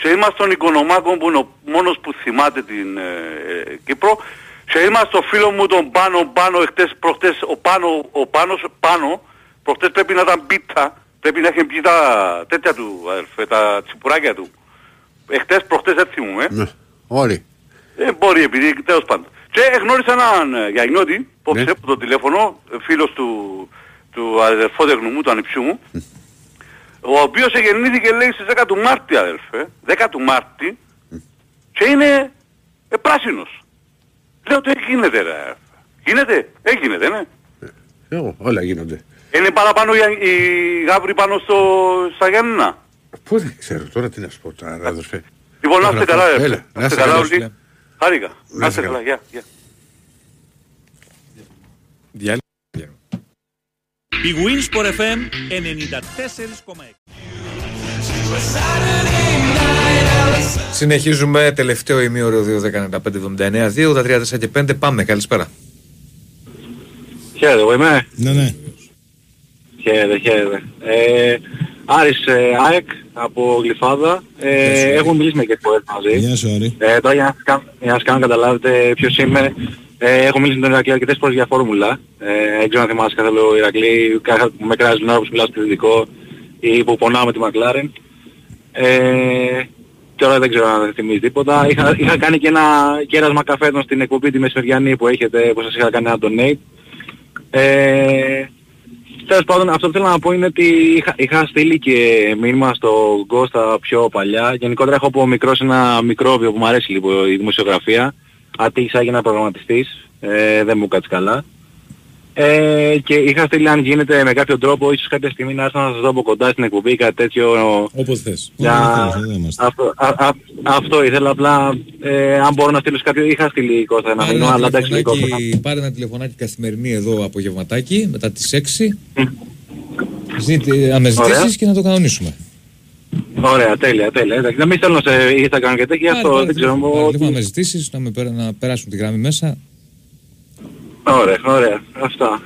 χαίρεσμα στον Οικονομάκο που είναι ο μόνος που θυμάται την Κύπρο, χαίρεσμα στο φίλο μου τον Πάνο, προχτές ο Πάνος Πάνο, προχτές πρέπει να ήταν πίτα, πρέπει να είχε πει τα τέτοια του, τα τσιπουράκια του. Εχτες προχτές δεν θυμούμε. Όλοι. Δεν μπορεί επειδή τέλος πάντων. Και γνώρισα έναν Γιαγνιώτη, που από το τηλέφωνο, φίλος του αδερφόδεγνου μου, του ανιψιού μου, ο οποίος γεννήθηκε λέει στις 10 του Μάρτη αδερφέ, 10 του Μάρτη, και είναι πράσινος. Λέω ότι γίνεται ρε αδερφέ. Γίνεται, γίνεται, ναι. Όλα γίνονται. Είναι παραπάνω οι γάβροι πάνω στα Γιάννηνα. Πού δεν ξέρω τώρα τι να σου πω τώρα αδερφέ. Λοιπόν να είστε καλά αδερφέ. Να είστε καλά όλοι. Χάρηκα. Να είστε καλά. Γεια. Διάλειμμα. Η Winsport FM 94,6. Συνεχίζουμε τελευταίο ημίωρο 2.15.79.2, τα 3, 4 και 5. Πάμε. Καλησπέρα. Χαίρετε, εγώ είμαι. Ναι, ναι. Χαίρετε, χαίρετε. Άρης ΑΕΚ από Γλυφάδα, έχουμε μιλήσει μερικές φορές μαζί. Γεια σου Άρη. Τώρα για να σας κάνω καταλάβετε ποιος είμαι, έχω μιλήσει με τον Ηρακλή αρκετές φορές για φόρμουλα. Δεν ξέρω αν θυμάσαι καθόλου Ηρακλή, που με κράζει την ώρα που σου μιλάς στο δυτικό ή που πονάω με τη Μακλάρεν. Τώρα δεν ξέρω αν θυμίζει τίποτα. Είχα κάνει και ένα κέρασμα καφέτων στην εκπομπή τη μεσημεριανή που έχετε, που σας είχα κάνει ένα donate. Τέλος πάντων, αυτό που θέλω να πω είναι ότι είχα στείλει και μήνυμα στον Κώστα πιο παλιά. Γενικότερα έχω από μικρός ένα μικρόβιο που μου αρέσει λίγο λοιπόν, η δημοσιογραφία. Ατύχησα για να προγραμματιστής, δεν μου κάτσε καλά. Και είχα στείλει αν γίνεται με κάποιο τρόπο, ίσως κάποια στιγμή να έρθω να σας δω από κοντά στην εκπομπή ή κάτι τέτοιο. Όπως θες. Αυτό ήθελα απλά, αν μπορώ να στείλω κάποιο, είχα στείλει Κώστα ένα μήνυμα, αλλά εντάξει Κώστα. Πάρε ένα τηλεφωνάκι καθημερινή εδώ απογευματάκι, μετά τις 6, να με ζητήσεις και να το κανονίσουμε. Ωραία, τέλεια, τέλεια. Να μην θέλω να σε ήρθα κάνω και τέτοια, αυτό δεν ξέρω. Να με ζητήσεις, να περάσουν τη γραμμή μέσα. Ωραία, ωραία. Αυτά.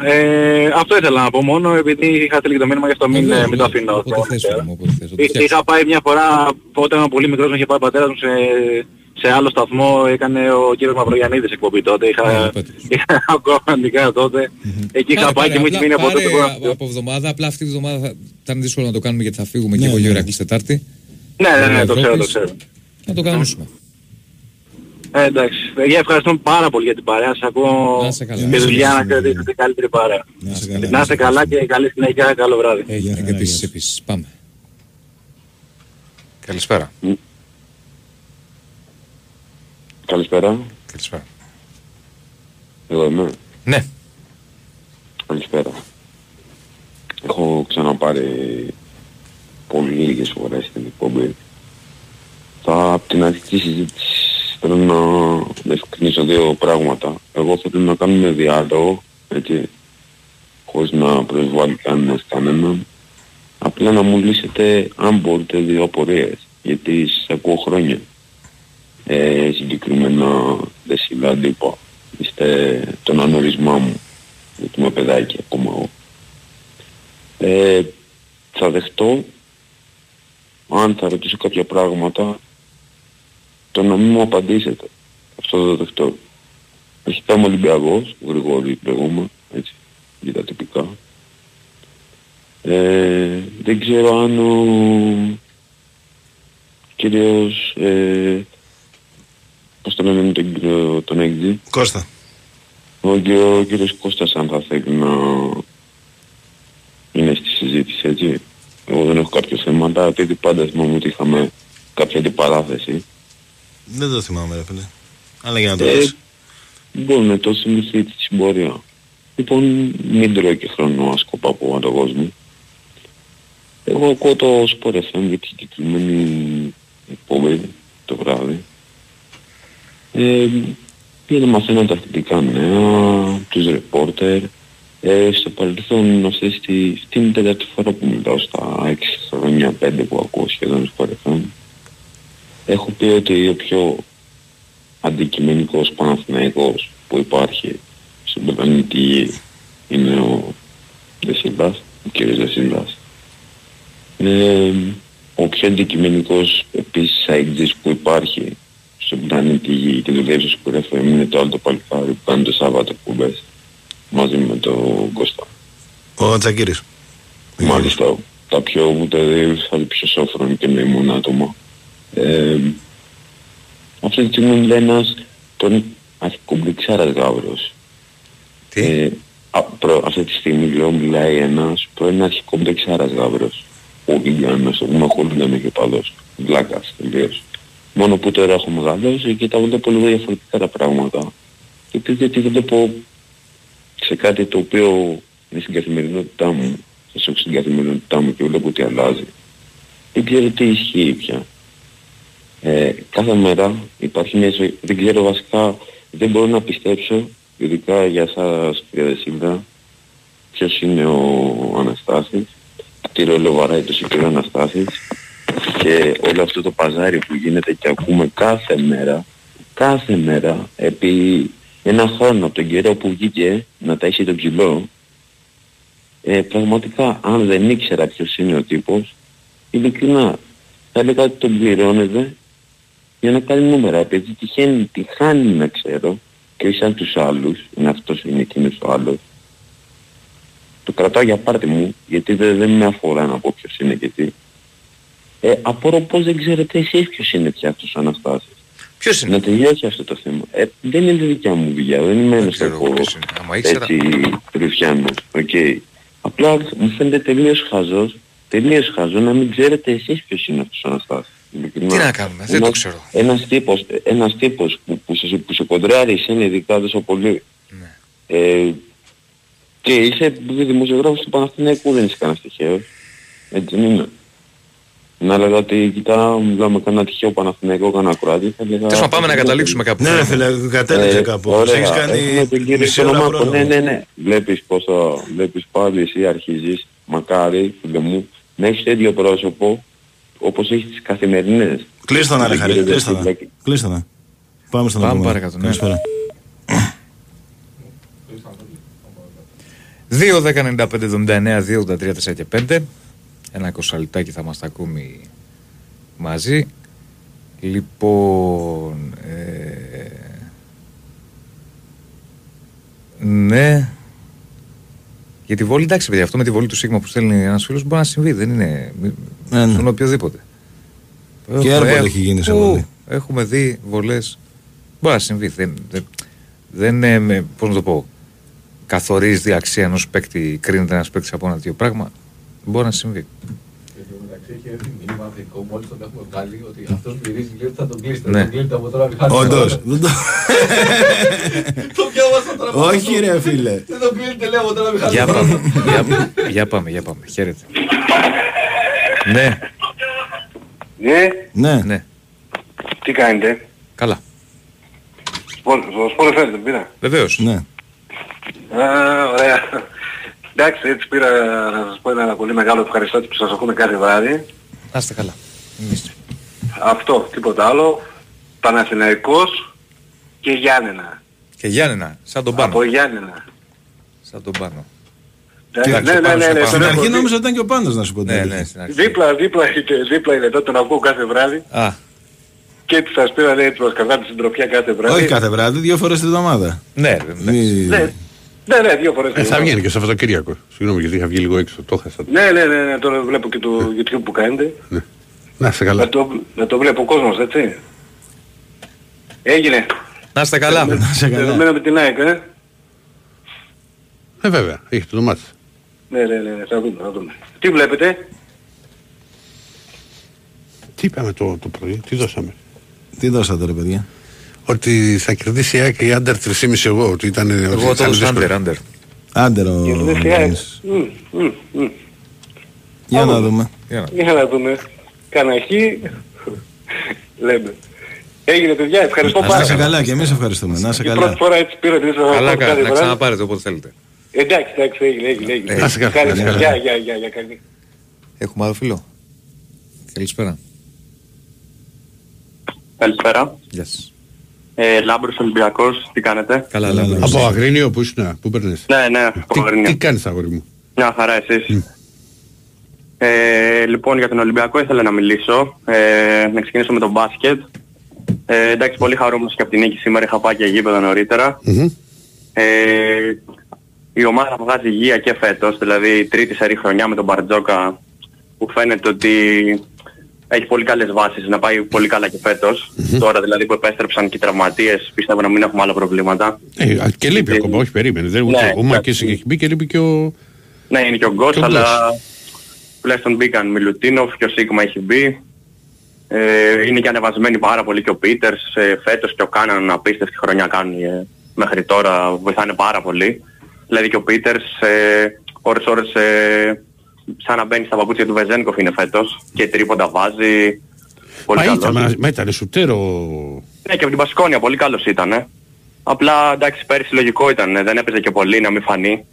Αυτό ήθελα να πω μόνο, επειδή είχα τελειώσει το μήνυμα για αυτό μην το αφήνω. Είχα πάει μια φορά, όταν ήμουν πολύ μικρός, είχε πάει ο πατέρας μου σε άλλο σταθμό, έκανε ο κύριος Μαυρογιαννίδης εκπομπή τότε. Είχα ακόμα τότε. Εκεί είχα πάει και μου είχε μείνει από τότε. Από εβδομάδα, απλά αυτή τη εβδομάδα θα ήταν δύσκολο να το κάνουμε γιατί θα φύγουμε και εγώ η Ηρακλής Τετάρτη. Ναι, το ξέρω, το ξέρω. Να το κανονίσουμε. Εντάξει, ευχαριστώ πάρα πολύ για την παρέα. Σας ακούω και δουλειά να κρατήσετε την καλύτερη παρέα. Να είστε καλά και καλή συνέχεια, καλό βράδυ. Επίσης, πάμε. Καλησπέρα. Καλησπέρα. Καλησπέρα. Εγώ είμαι. Ναι. Καλησπέρα. Έχω ξαναπάρει πολύ λίγες φορές την εκπομπή. Από την αρχική συζήτηση θέλω να ευκρινίσω δύο πράγματα. Εγώ θέλω να κάνουμε διάλογο, έτσι, χωρίς να προσβάλλει κανένας κανέναν. Απλά να μου λύσετε, αν μπορείτε, δύο απορίες, γιατί σας ακούω χρόνια. Συγκεκριμένα δε συλλαντήπα, είστε τον ανορισμά μου, γιατί είμαι παιδάκι ακόμα εγώ. Θα δεχτώ, αν θα ρωτήσω κάποια πράγματα, το να μην μου απαντήσετε. Αυτό το δεχτώ. Πάμε Ολυμπιακός, Γρηγόρη Πεγούμα, έτσι, για τα τυπικά. Δεν ξέρω αν ο κύριος, πώς το λέμε τον Έγκη. Κώστα. Ο κύριος Κώστας αν θα θέλει να είναι στη συζήτηση, έτσι. Εγώ δεν έχω κάποια θέματα, επειδή πάντα θυμάμαι ότι είχαμε κάποια αντιπαράθεση. Δεν το θυμάμαι ρε παιδί, αλλά για να το δεις. Μπορεί να το θυμηθεί τη συμπορία. Λοιπόν, μην τρώει και χρόνο άσκοπα από τον κόσμο. Εγώ ακούω το Sport FM για τη συγκεκριμένη εκπομπή το βράδυ. Για να μαθαίνω τα αθλητικά νέα, τους ρεπόρτερ. Στο παρελθόν, αυτές την τέταρτη φορά που μιλάω στα 6-5 που ακούω σχεδόν Sport FM, έχω πει ότι ο πιο αντικειμενικός Παναθηναϊκός που υπάρχει στον πλανήτη είναι ο Δεσίλβας, ο κύριος Δεσίλβας. Ο πιο αντικειμενικός επίσης αεκτζής που υπάρχει στον πλανήτη Γη και δουλεύει στο Σπορέφερ είναι το άλλο παλικάρι που κάνει το Σάββατο που μπες μαζί με τον Κώστα. Ο Τσακύρης. Μάλιστα. Τα πιο πιο σόφρον και νοημόν άτομα. Αυτή τη στιγμή είναι ένας τον αρχικομπληξάρας Γαύρος. Τι? Αυτή τη στιγμή μιλάει ένας πρώην αρχικομπληξάρας Γαύρος. Ο Ιλιάνος, ο Μαχολίνος και παλός. Βλάκας τελείως. Μόνο που τώρα έχω μεγαλώσει και τα βλέπω λίγο διαφορετικά τα πράγματα. Και επειδή δεν το πω σε κάτι το οποίο είναι στην καθημερινότητά μου, σας έχω στην καθημερινότητά μου και βλέπω ότι αλλάζει. Δεν ξέρω τι ισχύει πια. Κάθε μέρα υπάρχει μια ζωή, δεν ξέρω βασικά, δεν μπορώ να πιστέψω, ειδικά για σας κύριε Δεσίλβα, ποιος είναι ο Αναστάσης, τι ρόλο βαράει το κύριο Αναστάσης και όλο αυτό το παζάρι που γίνεται και ακούμε κάθε μέρα, επί ένα χρόνο από τον καιρό που βγήκε να ταΐσει τον ψηλό, πραγματικά αν δεν ήξερα ποιος είναι ο τύπος, ειλικρινά θα έλεγα ότι τον πληρώνεται για να κάνει νούμερα, επειδή τυχαίνει, τη χάνει να ξέρω και σαν τους άλλους, είναι αυτός, είναι εκείνος ο άλλος. Το κρατάω για πάρτι μου, γιατί δεν με αφορά να πω ποιος είναι και τι. Απορώ πως δεν ξέρετε εσείς ποιος είναι πια αυτός ο Αναστάσης. Ποιος είναι? Να τελειώσει αυτό το θέμα. Δεν είναι δικιά μου δουλειά, δεν είμαι ένας αρχηγός, έτσι, Ρουφιάνος. Okay. Απλά μου φαίνεται τελείως χαζό να μην ξέρετε εσείς ποιος είναι αυτός ο Αναστάσης. Τι να κάνουμε, δεν το ξέρω. Ένας τύπος που σε κοντράρει, εσένα ειδικά τόσο πολύ. Ναι. Και είσαι δημοσιογράφος του Παναθηναϊκού, δεν είσαι κανένας τυχαίος. Έτσι δεν είναι. Να έλεγα ότι κοιτά, μιλάμε κανένα τυχαίο Παναθηναϊκό, κανένα κράτη. Θες να πάμε να καταλήξουμε κάπου. Ναι, θέλει, κατέληξε κάπου. Έχεις κάνει μισή ώρα χρόνο. Ναι. Βλέπεις πόσο, πάλι εσύ αρχίζεις, μακάρι, φίλε μου, να έχεις τέτοιο πρόσωπο όπως έχει τις καθημερινές. Κλείστο να ρε Χαρή, κλείστο να. Πάμε στον επόμενο. 2-10-95-79-2-83-4-5. Ένα 20 λεπτάκι θα μας τα ακούμε μαζί. Λοιπόν... ναι... Για τη βόλη, εντάξει παιδιά, αυτό με τη βόλη του Σίγμα που στέλνει ένας φίλος μπορεί να συμβεί, δεν είναι στον οποιοδήποτε. Και έρβολα έχει γίνει σε βόλη. Έχουμε δει βολές, μπορεί να συμβεί, δεν πώς να το πω, καθορίζει η αξία ενός παίκτη, κρίνεται ένας παίκτης από ένα τέτοιο πράγμα, μπορεί να συμβεί. Έχει έρθει μήνυμα δικό, μόλις τον έχουμε βγάλει, ότι αυτός μυρίζει, λέει ότι θα τον κλείσετε, ναι. Τον κλείνετε από τώρα, μην χάσετε. Όντως. Το πιάβασα τώρα. Όχι ρε φίλε. Δεν τον κλείνετε, λέει από τώρα, μην χάσετε. Για πάμε, χαίρετε. Ναι. Ναι. Τι κάνετε? Καλά. Στο σπορ φέρετε, πήρα. Βεβαίως. Ναι. Ωραία. Εντάξει, έτσι πήρα να σας πω ένα πολύ μεγάλο ευχαριστώ που σας ακούμε κάθε βράδυ. Άστε καλά. Αυτό, τίποτα άλλο. Παναθηναϊκός και Γιάννενα. Και Γιάννενα, σαν τον Πάνο. Από Γιάννενα. Σαν τον Πάνο. Ναι. Στην αρχή νόμιζα ήταν και ο Πάνος να σου πω. Ναι. Δίπλα είναι τότε, τον ακούω κάθε βράδυ. σκέψη σας πήρα, λέει, που μας κρατάνε στην τροπιά κάθε βράδυ. Όχι κάθε βράδυ, 2 φορές την εβδομάδα. Ναι, ναι, 2 φορές. Θα βγαίνει και στο Σαββατοκύριακο. Συγγνώμη, γιατί είχα βγει λίγο έξω, το έχασα. Ναι, τώρα βλέπω και το YouTube που κάνετε. Να είστε καλά. Να το βλέπει ο κόσμος, έτσι. Έγινε. Να είστε καλά. Δεδομένα με την ΑΕΚ, βέβαια, έχει το όνομά της. Ναι, θα δούμε. Τι βλέπετε? Τι είπαμε το πρωί, τι δώσαμε? Τι δώσατε ρε παιδιά? Ότι θα κερδίσει η ΑΕΚ η Under 3,5 εγώ, ότι ήταν... Εγώ το δώσω Under ο... Για να δούμε. Κάνα χει, λέμε. Έγινε παιδιά, ευχαριστώ πάρα πολύ. Να είσαι καλά και εμείς ευχαριστούμε. Να είσαι καλά. Πρώτη φορά έτσι πήρα την είσοδο. Αλλά να ξαναπάρετε όποτε θέλετε. Εντάξει, έγινε. Να είσαι καλά. Γεια, καλή. Έχουμε άλλο φίλο. Καλησπέρα. Γεια σας. Λάμπρος Ολυμπιακός, τι κάνετε? Καλά, Λάμπρος. Από Αγρίνιο, πού ήσουν, πού παίρνες? Ναι, από Αγρίνιο. Τι κάνεις αγόρι μου? Μια χαρά, εσείς? Λοιπόν, για τον Ολυμπιακό ήθελα να μιλήσω. Να ξεκινήσω με τον μπάσκετ. Εντάξει, πολύ χαρούμενος και από την νίκη σήμερα, είχα πάει και γήπεδο νωρίτερα. Η ομάδα θα βγάζει υγεία και φέτος, δηλαδή τρίτη σερή χρονιά με τον Μπαρτζόκα, που φαίνεται ότι έχει πολύ καλές βάσεις να πάει πολύ καλά και φέτος. Τώρα δηλαδή που επέστρεψαν και οι τραυματίες, πιστεύω να μην έχουμε άλλα προβλήματα. Και λείπει ακόμα, όχι περίμενε. Δεν έχουμε και έχει μπει και λείπει και ο... Ναι, είναι και ο Γκος, αλλά... Τουλάχιστον μπήκαν Μιλουτίνοφ και ο Σίγμα έχει μπει. Είναι και ανεβασμένοι πάρα πολύ και ο Πίτερς φέτος και ο Κάναν, απίστευτη χρονιά κάνουν μέχρι τώρα, βοηθάνε πάρα πολύ. Δηλαδή και ο Πίτερς ώρες σαν να μπαίνει στα παπούτσια του Βεζένκοφ είναι φέτος και τρίποντα βάζει. Μα ήταν σουτέρο. Ναι, και από την Πασκόνια πολύ καλός ήτανε. Απλά εντάξει, πέρυσι λογικό ήτανε, δεν έπαιζε και πολύ να μην φανεί.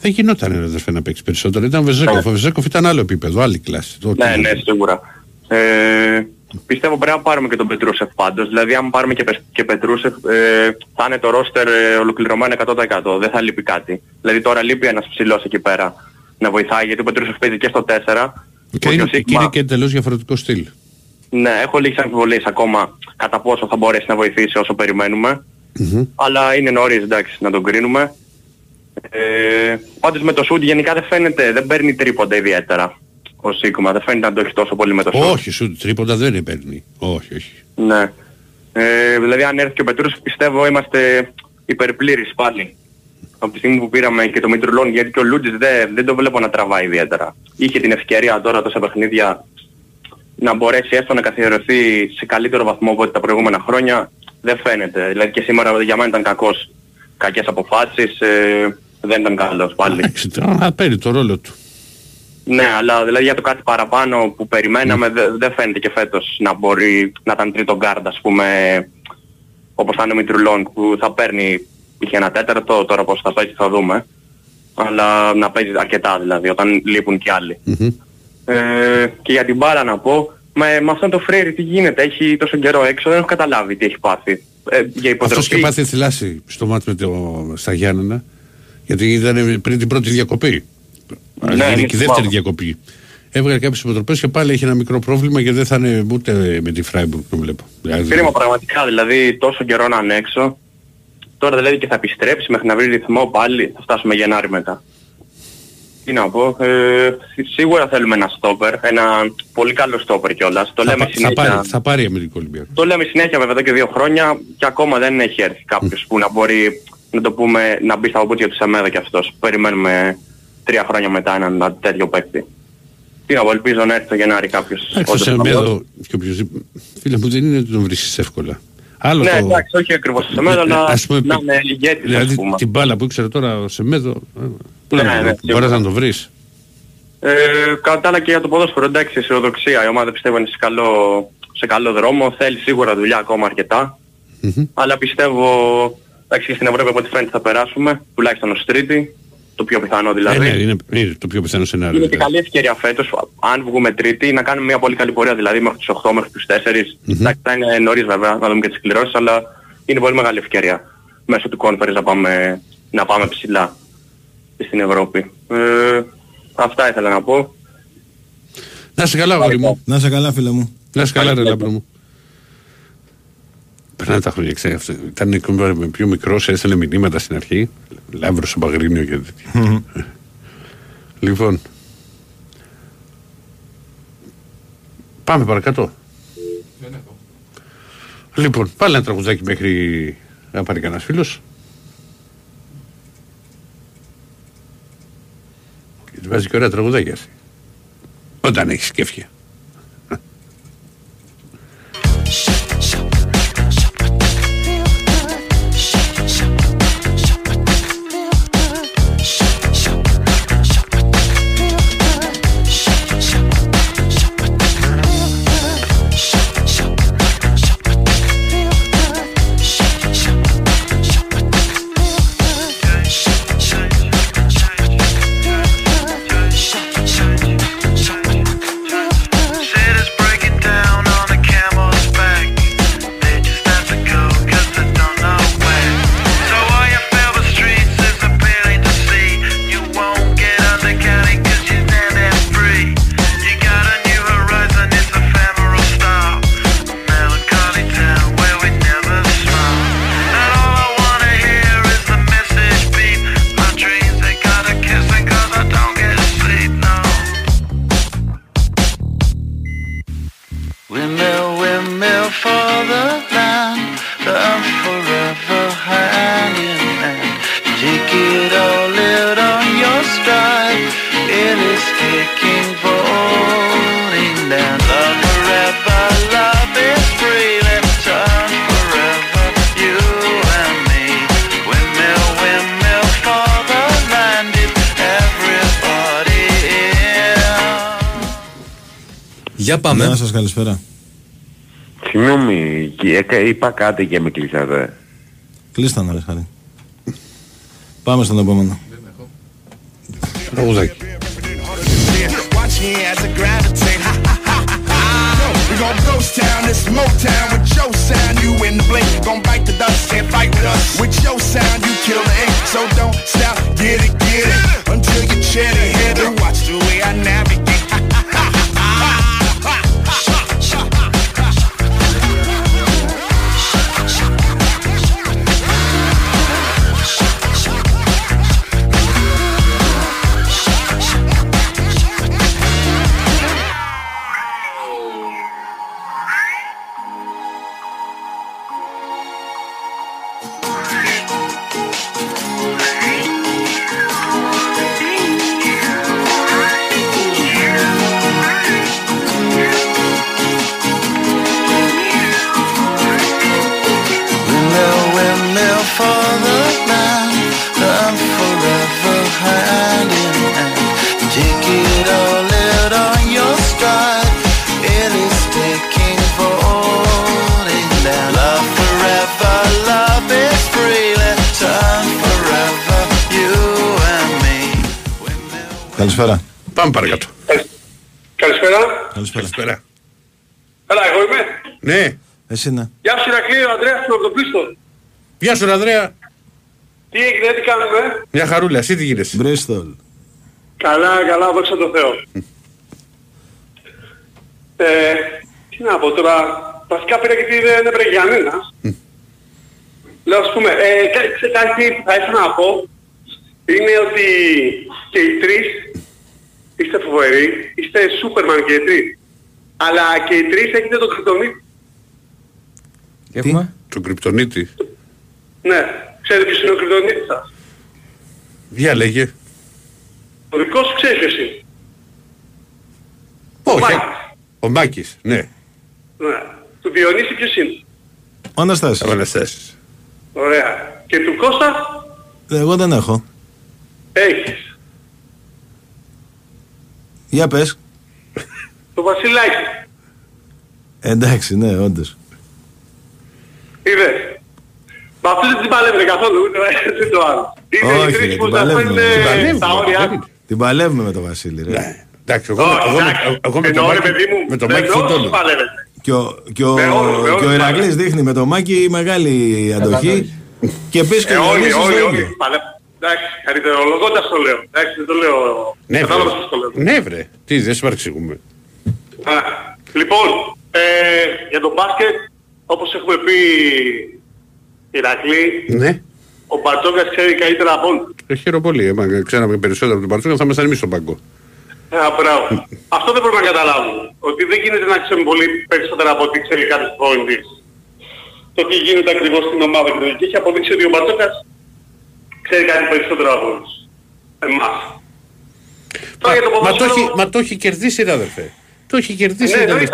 Δεν γινόταν ρε αδερφέ να παίξει περισσότερο, ήταν Βεζέκοφ. Ο Βεζέκοφ ήταν άλλο επίπεδο, άλλη κλάση. Ναι, σίγουρα. Πιστεύω πρέπει να πάρουμε και τον Πετρούσεφ πάντως. Δηλαδή αν πάρουμε και Πετρούσεφ θα είναι το ρόστερ ολοκληρωμένο 100%. Δεν θα λείπει κάτι. Δηλαδή τώρα λείπει ένας ψηλός εκεί πέρα να βοηθάει, γιατί ο Πετρούσεφ παίζει και στο 4. Και είναι και εντελώς διαφορετικό στυλ. Ναι, έχω λίγες αμφιβολίες ακόμα κατά πόσο θα μπορέσει να βοηθήσει όσο περιμένουμε. Αλλά είναι νωρίς, εντάξει, να τον κρίνουμε. Πάντως με το σουτ γενικά δεν φαίνεται, δεν παίρνει τρίποντα ιδιαίτερα ο Σίγμα, δεν φαίνεται να το έχει τόσο πολύ με το σουτ. Όχι, σουτ τρίποντα δεν παίρνει, όχι. Ναι, δηλαδή αν έρθει και ο Πετρούς πιστεύω είμαστε υπερπλήρης πάλι. Από τη στιγμή που πήραμε και το Μητρουλόν, γιατί και ο Λούτζης δεν το βλέπω να τραβάει ιδιαίτερα. Είχε την ευκαιρία τώρα τόσα παιχνίδια να μπορέσει έστω να καθιερωθεί σε καλύτερο βαθμό από τα προηγούμενα χρόνια, δεν φαίνεται. Δηλαδή και σήμερα για μένα ήταν κακός. Κακές αποφάσεις, δεν ήταν καλός πάλι. Εντάξει, παίρνει το ρόλο του. Ναι, αλλά δηλαδή για το κάτι παραπάνω που περιμέναμε δεν φαίνεται και φέτος να μπορεί να ήταν τρίτο γκάρντ, ας πούμε, όπως θα είναι ο Μητρουλόν που θα παίρνει, είχε ένα τέταρτο, τώρα πως θα παίζει θα δούμε. Αλλά να παίζει αρκετά δηλαδή, όταν λείπουν κι άλλοι. Και για την μπάλα να πω, με αυτόν τον Φρέρι τι γίνεται, έχει τόσο καιρό έξω, δεν έχω καταλάβει τι έχει πάθει. Αυτός και πάθει θυλάσση στο μάτι με στα Γιάννενα, γιατί ήταν πριν την πρώτη διακοπή. Ναι, είναι και η δεύτερη διακοπή. Έβγαλε κάποιες υποτροπές και πάλι έχει ένα μικρό πρόβλημα και δεν θα είναι ούτε με τη Φράιμπουργκ που βλέπω. Κρίμα πραγματικά, δηλαδή τόσο καιρό να είναι έξω. Τώρα δηλαδή και θα επιστρέψει μέχρι να βρει ρυθμό πάλι, θα φτάσουμε Γενάρη μετά. Τι να πω, σίγουρα θέλουμε ένα στόπερ, ένα πολύ καλό στόπερ κιόλας. Το λέμε συνέχεια. Θα πάρει η Αμερική Ολυμπιακή. Το λέμε συνέχεια βέβαια εδώ και 2 χρόνια και ακόμα δεν έχει έρθει κάποιος που να μπορεί να το πούμε να μπει στα παπούτσια του Σεμέδο κι αυτός. Περιμένουμε 3 χρόνια μετά έναν τέτοιο παίκτη. Τι να πω, ελπίζω να έρθει το Γενάρη κάποιος. Το Σεμέδο και όποιος... Φίλε μου δεν είναι ότι τον βρίσκεις εύκολα. Άλλο ναι, εντάξει, όχι ακριβώς το Σεμέδο, αλλά να είναι ηγέτης, δηλαδή, πούμε. Την μπάλα που ήξερε τώρα ο Σεμέδο, μπορείς να το βρεις. Κατάλα και για το ποδόσφαιρο, εντάξει, αισιοδοξία. Η ομάδα πιστεύω είναι σε καλό δρόμο, θέλει σίγουρα δουλειά ακόμα αρκετά. Αλλά πιστεύω, εντάξει, στην Ευρώπη από ό,τι φαίνεται θα περάσουμε, τουλάχιστον ως τρίτη, το πιο πιθανό δηλαδή. Είναι το πιο πιθανό σενάριο. Είναι και καλή ευκαιρία φέτος, αν βγούμε τρίτη, να κάνουμε μια πολύ καλή πορεία, δηλαδή μέχρι τους 8, μέχρι τους 4. Εντάξει, θα είναι νωρίς βέβαια, να δούμε και τις κληρώσεις, αλλά είναι πολύ μεγάλη ευκαιρία μέσω του Conference να πάμε ψηλά στην Ευρώπη. Αυτά ήθελα να πω. Να είσαι καλά, αγόρι μου. Να είσαι καλά, φίλε μου. Να είσαι καλά, ρε Λάμπρο μου. περνάνε τα χρόνια. Ήταν πιο μικρός, έστελνε μηνύματα στην αρχή. Λαύρος στο Παγρίνιο και τέτοια. Λοιπόν. Πάμε παρακάτω. Λοιπόν, πάλι ένα τραγουδάκι μέχρι να πάρει κανένας φίλος. Και βάζει και ωραία τραγουδάκια αυτή. Όταν έχεις σκέφια. Για πάμε. Γεια σας, καλησπέρα. Συγγνώμη, είπα κάτι και με κλείσατε. Κλείστανε, ρε χάρη. Πάμε στον επόμενο. Τραγουδάκι. Καλησπέρα. Πάμε παρακάτω. Καλησπέρα. Καλησπέρα. Καλά, εγώ είμαι. Ναι. Εσύ ναι. Γεια σου Ρακλή, ο Ανδρέας από τον Πίστο. Γεια σου Ανδρέα. Τι έγινε, τι κάναμε. Μια χαρούλα, εσύ τι γίνεσαι. Μπρίστολ. Καλά, δόξα τω Θεώ. Τι να πω τώρα, βασικά πήρα και δεν έπρεπε για μήνα. Λέω ας πούμε, κάτι που θα ήθελα να πω είναι ότι και οι τρεις είστε φοβεροί, είστε Σούπερμαν και οι τρεις. Αλλά και οι τρεις έχετε τον Κρυπτονίτη. Έχουμε. Τον Κρυπτονίτη. Ναι. Ξέρετε ποιος είναι ο Κρυπτονίτης σας. Διάλεγε. Ο δικός σου ξέρεις εσύ. Όχι. Ο Μάκης, ναι. Ναι. Του Διονύση ποιος είναι. Ο Αναστάσης. Ωραία. Και του Κώστα. Εγώ δεν έχω. Έχεις. Για πες. Το Βασιλάκι. Εντάξει, ναι, όντως. Είδες. Μα αυτούς δεν την παλεύουν καθόλου, ούτε το άλλο. Είναι οι τρεις που θα φαίνουν τα όρια. Την παλεύουμε με το Βασίλη, ρε. Ναι. Εντάξει, εγώ με το Μάκη φωτώνω. Και ο Ηρακλής δείχνει με το Μάκη μεγάλη αντοχή. Και πεις και ο Ιησούς δεν. Εντάξει, χαριτολογώντας το λέω. Εντάξει, δεν το λέω. Ναι, βρε. Τι, δεν σου παρεξηγούμε. Λοιπόν, για τον μπάσκετ, όπως έχουμε πει, Ηρακλή, ναι. Ο Μπαρτζόκας ξέρει καλύτερα από όλους. Χαίρομαι πολύ. Ξέραμε περισσότερο από τον Μπαρτζόκα, θα μας ανεμίσει τον παγκό. Αυτό δεν πρέπει να καταλάβουν. Ότι δεν γίνεται να ξέρουν πολύ περισσότερα από ό,τι ξέρει κάποιος προπονητής. Το τι γίνεται ακριβώς στην ομάδα και έχει αποδείξει ότι ο Μπαρτζόκας ξέρει κάτι περισσότερο από όλους. Εμάς. Μα το έχει κερδίσει, ρε αδερφέ. Το έχει κερδίσει. Ναι, με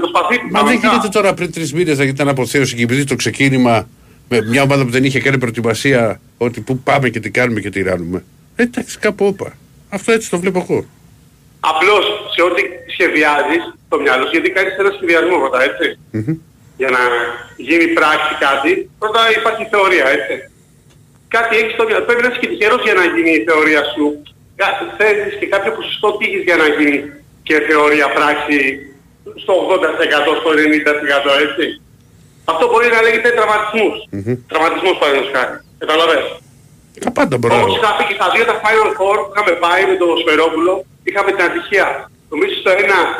το σπαθί. Μα δεν γίνεται τώρα πριν 3 μήνες να ήταν αποθέωση και επειδή το ξεκίνημα με μια ομάδα που δεν είχε κάνει προετοιμασία ότι πού πάμε και τι κάνουμε και τι ράνουμε. Εντάξει, κάπου όπα. Αυτό έτσι το βλέπω εγώ. Απλώς σε ό,τι σχεδιάζεις το μυαλό σου, γιατί κάνεις ένα σχεδιασμό πρώτα, έτσι. Mm-hmm. Για να γίνει πράξη κάτι, πρώτα υπάρχει θεωρία, έτσι. Κάτι έχεις στο μυαλό, πρέπει να είσαι και τυχερός για να γίνει η θεωρία σου. Κάτι θέλεις και κάποιο ποσοστό τύχης για να γίνει και θεωρία πράξη στο 80%, στο 90%, έτσι. Αυτό μπορεί να λέγεται τραυματισμούς. Mm-hmm. Τραυματισμός παραδείγματος χάρη. Καταλαβες. Τα πάντα μπορεί. Όπως είχα πει και στα 2 τα Final Four που είχαμε πάει με τον Σφερόπουλο, είχαμε την ατυχία. Νομίζω στο 1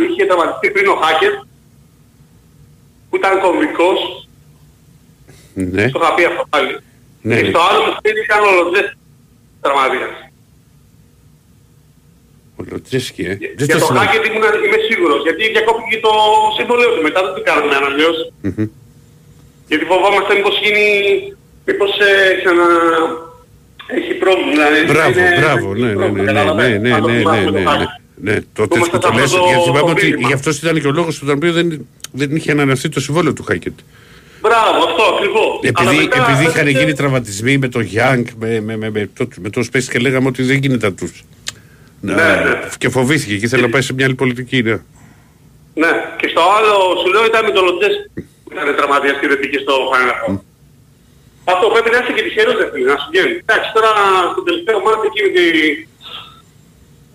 είχε τραυματιστεί πριν ο Χάκερ, που ήταν κομβικός. Ναι. Στο είχα πει αυτό πάλι. Ναι. Και στο άλλο το σπίτι ήταν ο Λοντζέσκι τραυματίας. Ο Λοντζέσκι, Για τον Χάκερ είμαι σίγουρος, γιατί διακόπηκε το συμβολέο του μετά, δεν το κάνουμε αναλύως. Mm-hmm. Γιατί φοβόμαστε μήπως γίνει, μήπως ξανα... έχει πρόβλημα. Δηλαδή, μπράβο, ναι. Το λες, γιατί θυμάμαι ότι γι' αυτός ήταν και ο λόγος στον οποίο δεν είχε αναναστεί το συμβόλαιο του Χάκετ. Μπράβο, αυτό ακριβώς. Επειδή είχαν γίνει τραυματισμοί με το Young, με το Space και λέγαμε ότι δεν γίνεται τους. Ναι, ναι. Και φοβήθηκε και ήθελε να πάει σε μια άλλη πολιτική. Ναι, και στο άλλο σου λέω ήταν με το Λοντζές που ήταν τραυματίας και δεν πήγε στο Final. Αυτό πρέπει να είσαι και τυχερός, δεν θέλει να σου βγαίνει. Εντάξει, τώρα στο τελευταίο μάτι εκεί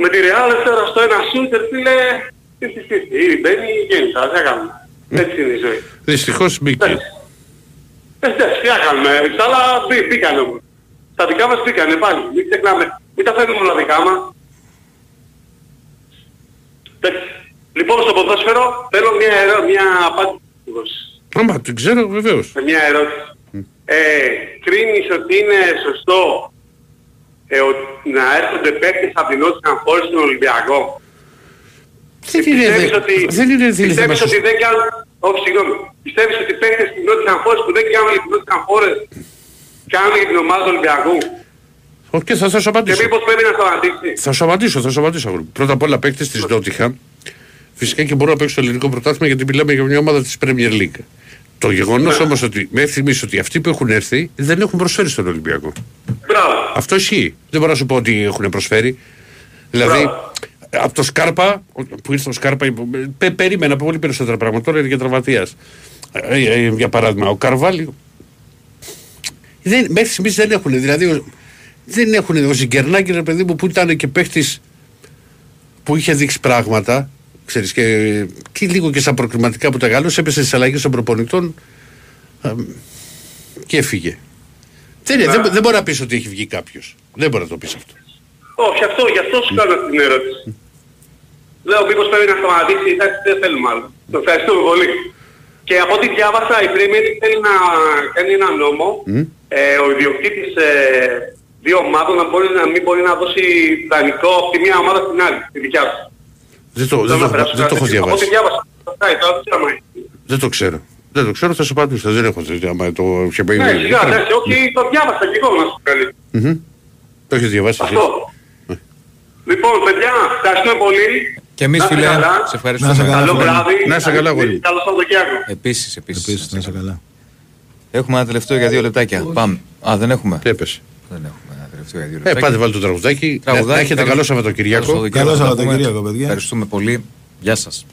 με τη Real, τώρα στο ένα σύντερ, φίλε, ήδη μπαίνει, βγαίνει, θα κάνουμε. Έτσι είναι η ζωή. Δυστυχώς μπήκε. Εντάξει, τι να κάνουμε, αλλά μπήκανε όμως. Τα δικά μας μπήκανε πάλι, μην ξεχνάμε. Μην τα φέρνουμε όλα δικά μας. Εντάξει. Λοιπόν, στο ποδόσφαιρο θέλω μια απάντηση. Άμα, την ξέρω βεβαίως. Μια ερώτηση. Κρίνεις ότι είναι σωστό να έρχονται παίκτες από την Νότια χώρα στον Ολυμπιακό? Πιστεύεις ότι παίκτες στην Νότια χώρα που δεν κάνουν για την Νότια χώρα κάνουν για την ομάδα του Ολυμπιακού? Όχι, θα σας απαντήσω. Και μήπως πρέπει να σταματήσει? Θα σου απαντήσω. Πρώτα απ' όλα παίκτες της Νότια. Φυσικά και μπορώ να παίξω στο ελληνικό πρωτάθλημα γιατί μιλάμε για μια ομάδα της Premier League. Το γεγονός όμως ότι μέχρι στιγμής ότι αυτοί που έχουν έρθει δεν έχουν προσφέρει στον Ολυμπιακό. Μπράβο. Αυτό ισχύει. Δεν μπορώ να σου πω ότι έχουν προσφέρει. Δηλαδή, από το Σκάρπα, που ήρθε ο Σκάρπα, περίμενα πολύ περισσότερα πράγματα. Τώρα είναι για τραυματίας. Για παράδειγμα, ο Καρβάλιο. Μέχρι στιγμής δεν έχουν. Δηλαδή, δεν έχουν. Ο Ζιγκερνάκη, ένα παιδί μου που ήταν και παίχτης που είχε δείξει πράγματα. Ξέρεις, και λίγο και στα προκριματικά που τα γάλωσε, έπεσε στις αλλαγές των προπονητών και έφυγε. Δεν μπορεί να πεις ότι έχει βγει κάποιος. Δεν μπορεί να το πεις αυτό. Όχι, γι' αυτό σου κάνω την ερώτηση. Λέω μήπως πρέπει να σταματήσει, δεν θέλουμε άλλο. Το ευχαριστούμε πολύ. Και από ό,τι διάβασα, η Premier θέλει να κάνει ένα νόμο, ο ιδιοκτήτης δύο ομάδων να μην μπορεί να δώσει δανεικό από τη μία ομάδα στην άλλη, τη δικιά του. Δεν το έχω διαβάσει. Δεν το ξέρω, θα σου απαντήσω. Δεν έχω διαβάσει. Ναι, όχι, το διάβασα και εγώ να σου καλεί. Το έχεις διαβάσει. Αυτό. Λοιπόν, παιδιά, ευχαριστούμε πολύ. Και εμείς φίλε, σε ευχαριστούμε. Καλό βράδυ. Να είσαι καλά, γόρι. Καλό Σαββατοκύριακο. Επίσης, να είσαι καλά. Έχουμε ένα τελευταίο για 2 λεπτάκια. Πάμε. Α, δεν έχουμε. Πάτε βάλτε το τραγουδάκι. Να έχετε καλό Σαββατοκυριακό. Καλό Σαββατοκυριακό, παιδιά. Ευχαριστούμε πολύ. Γεια σας.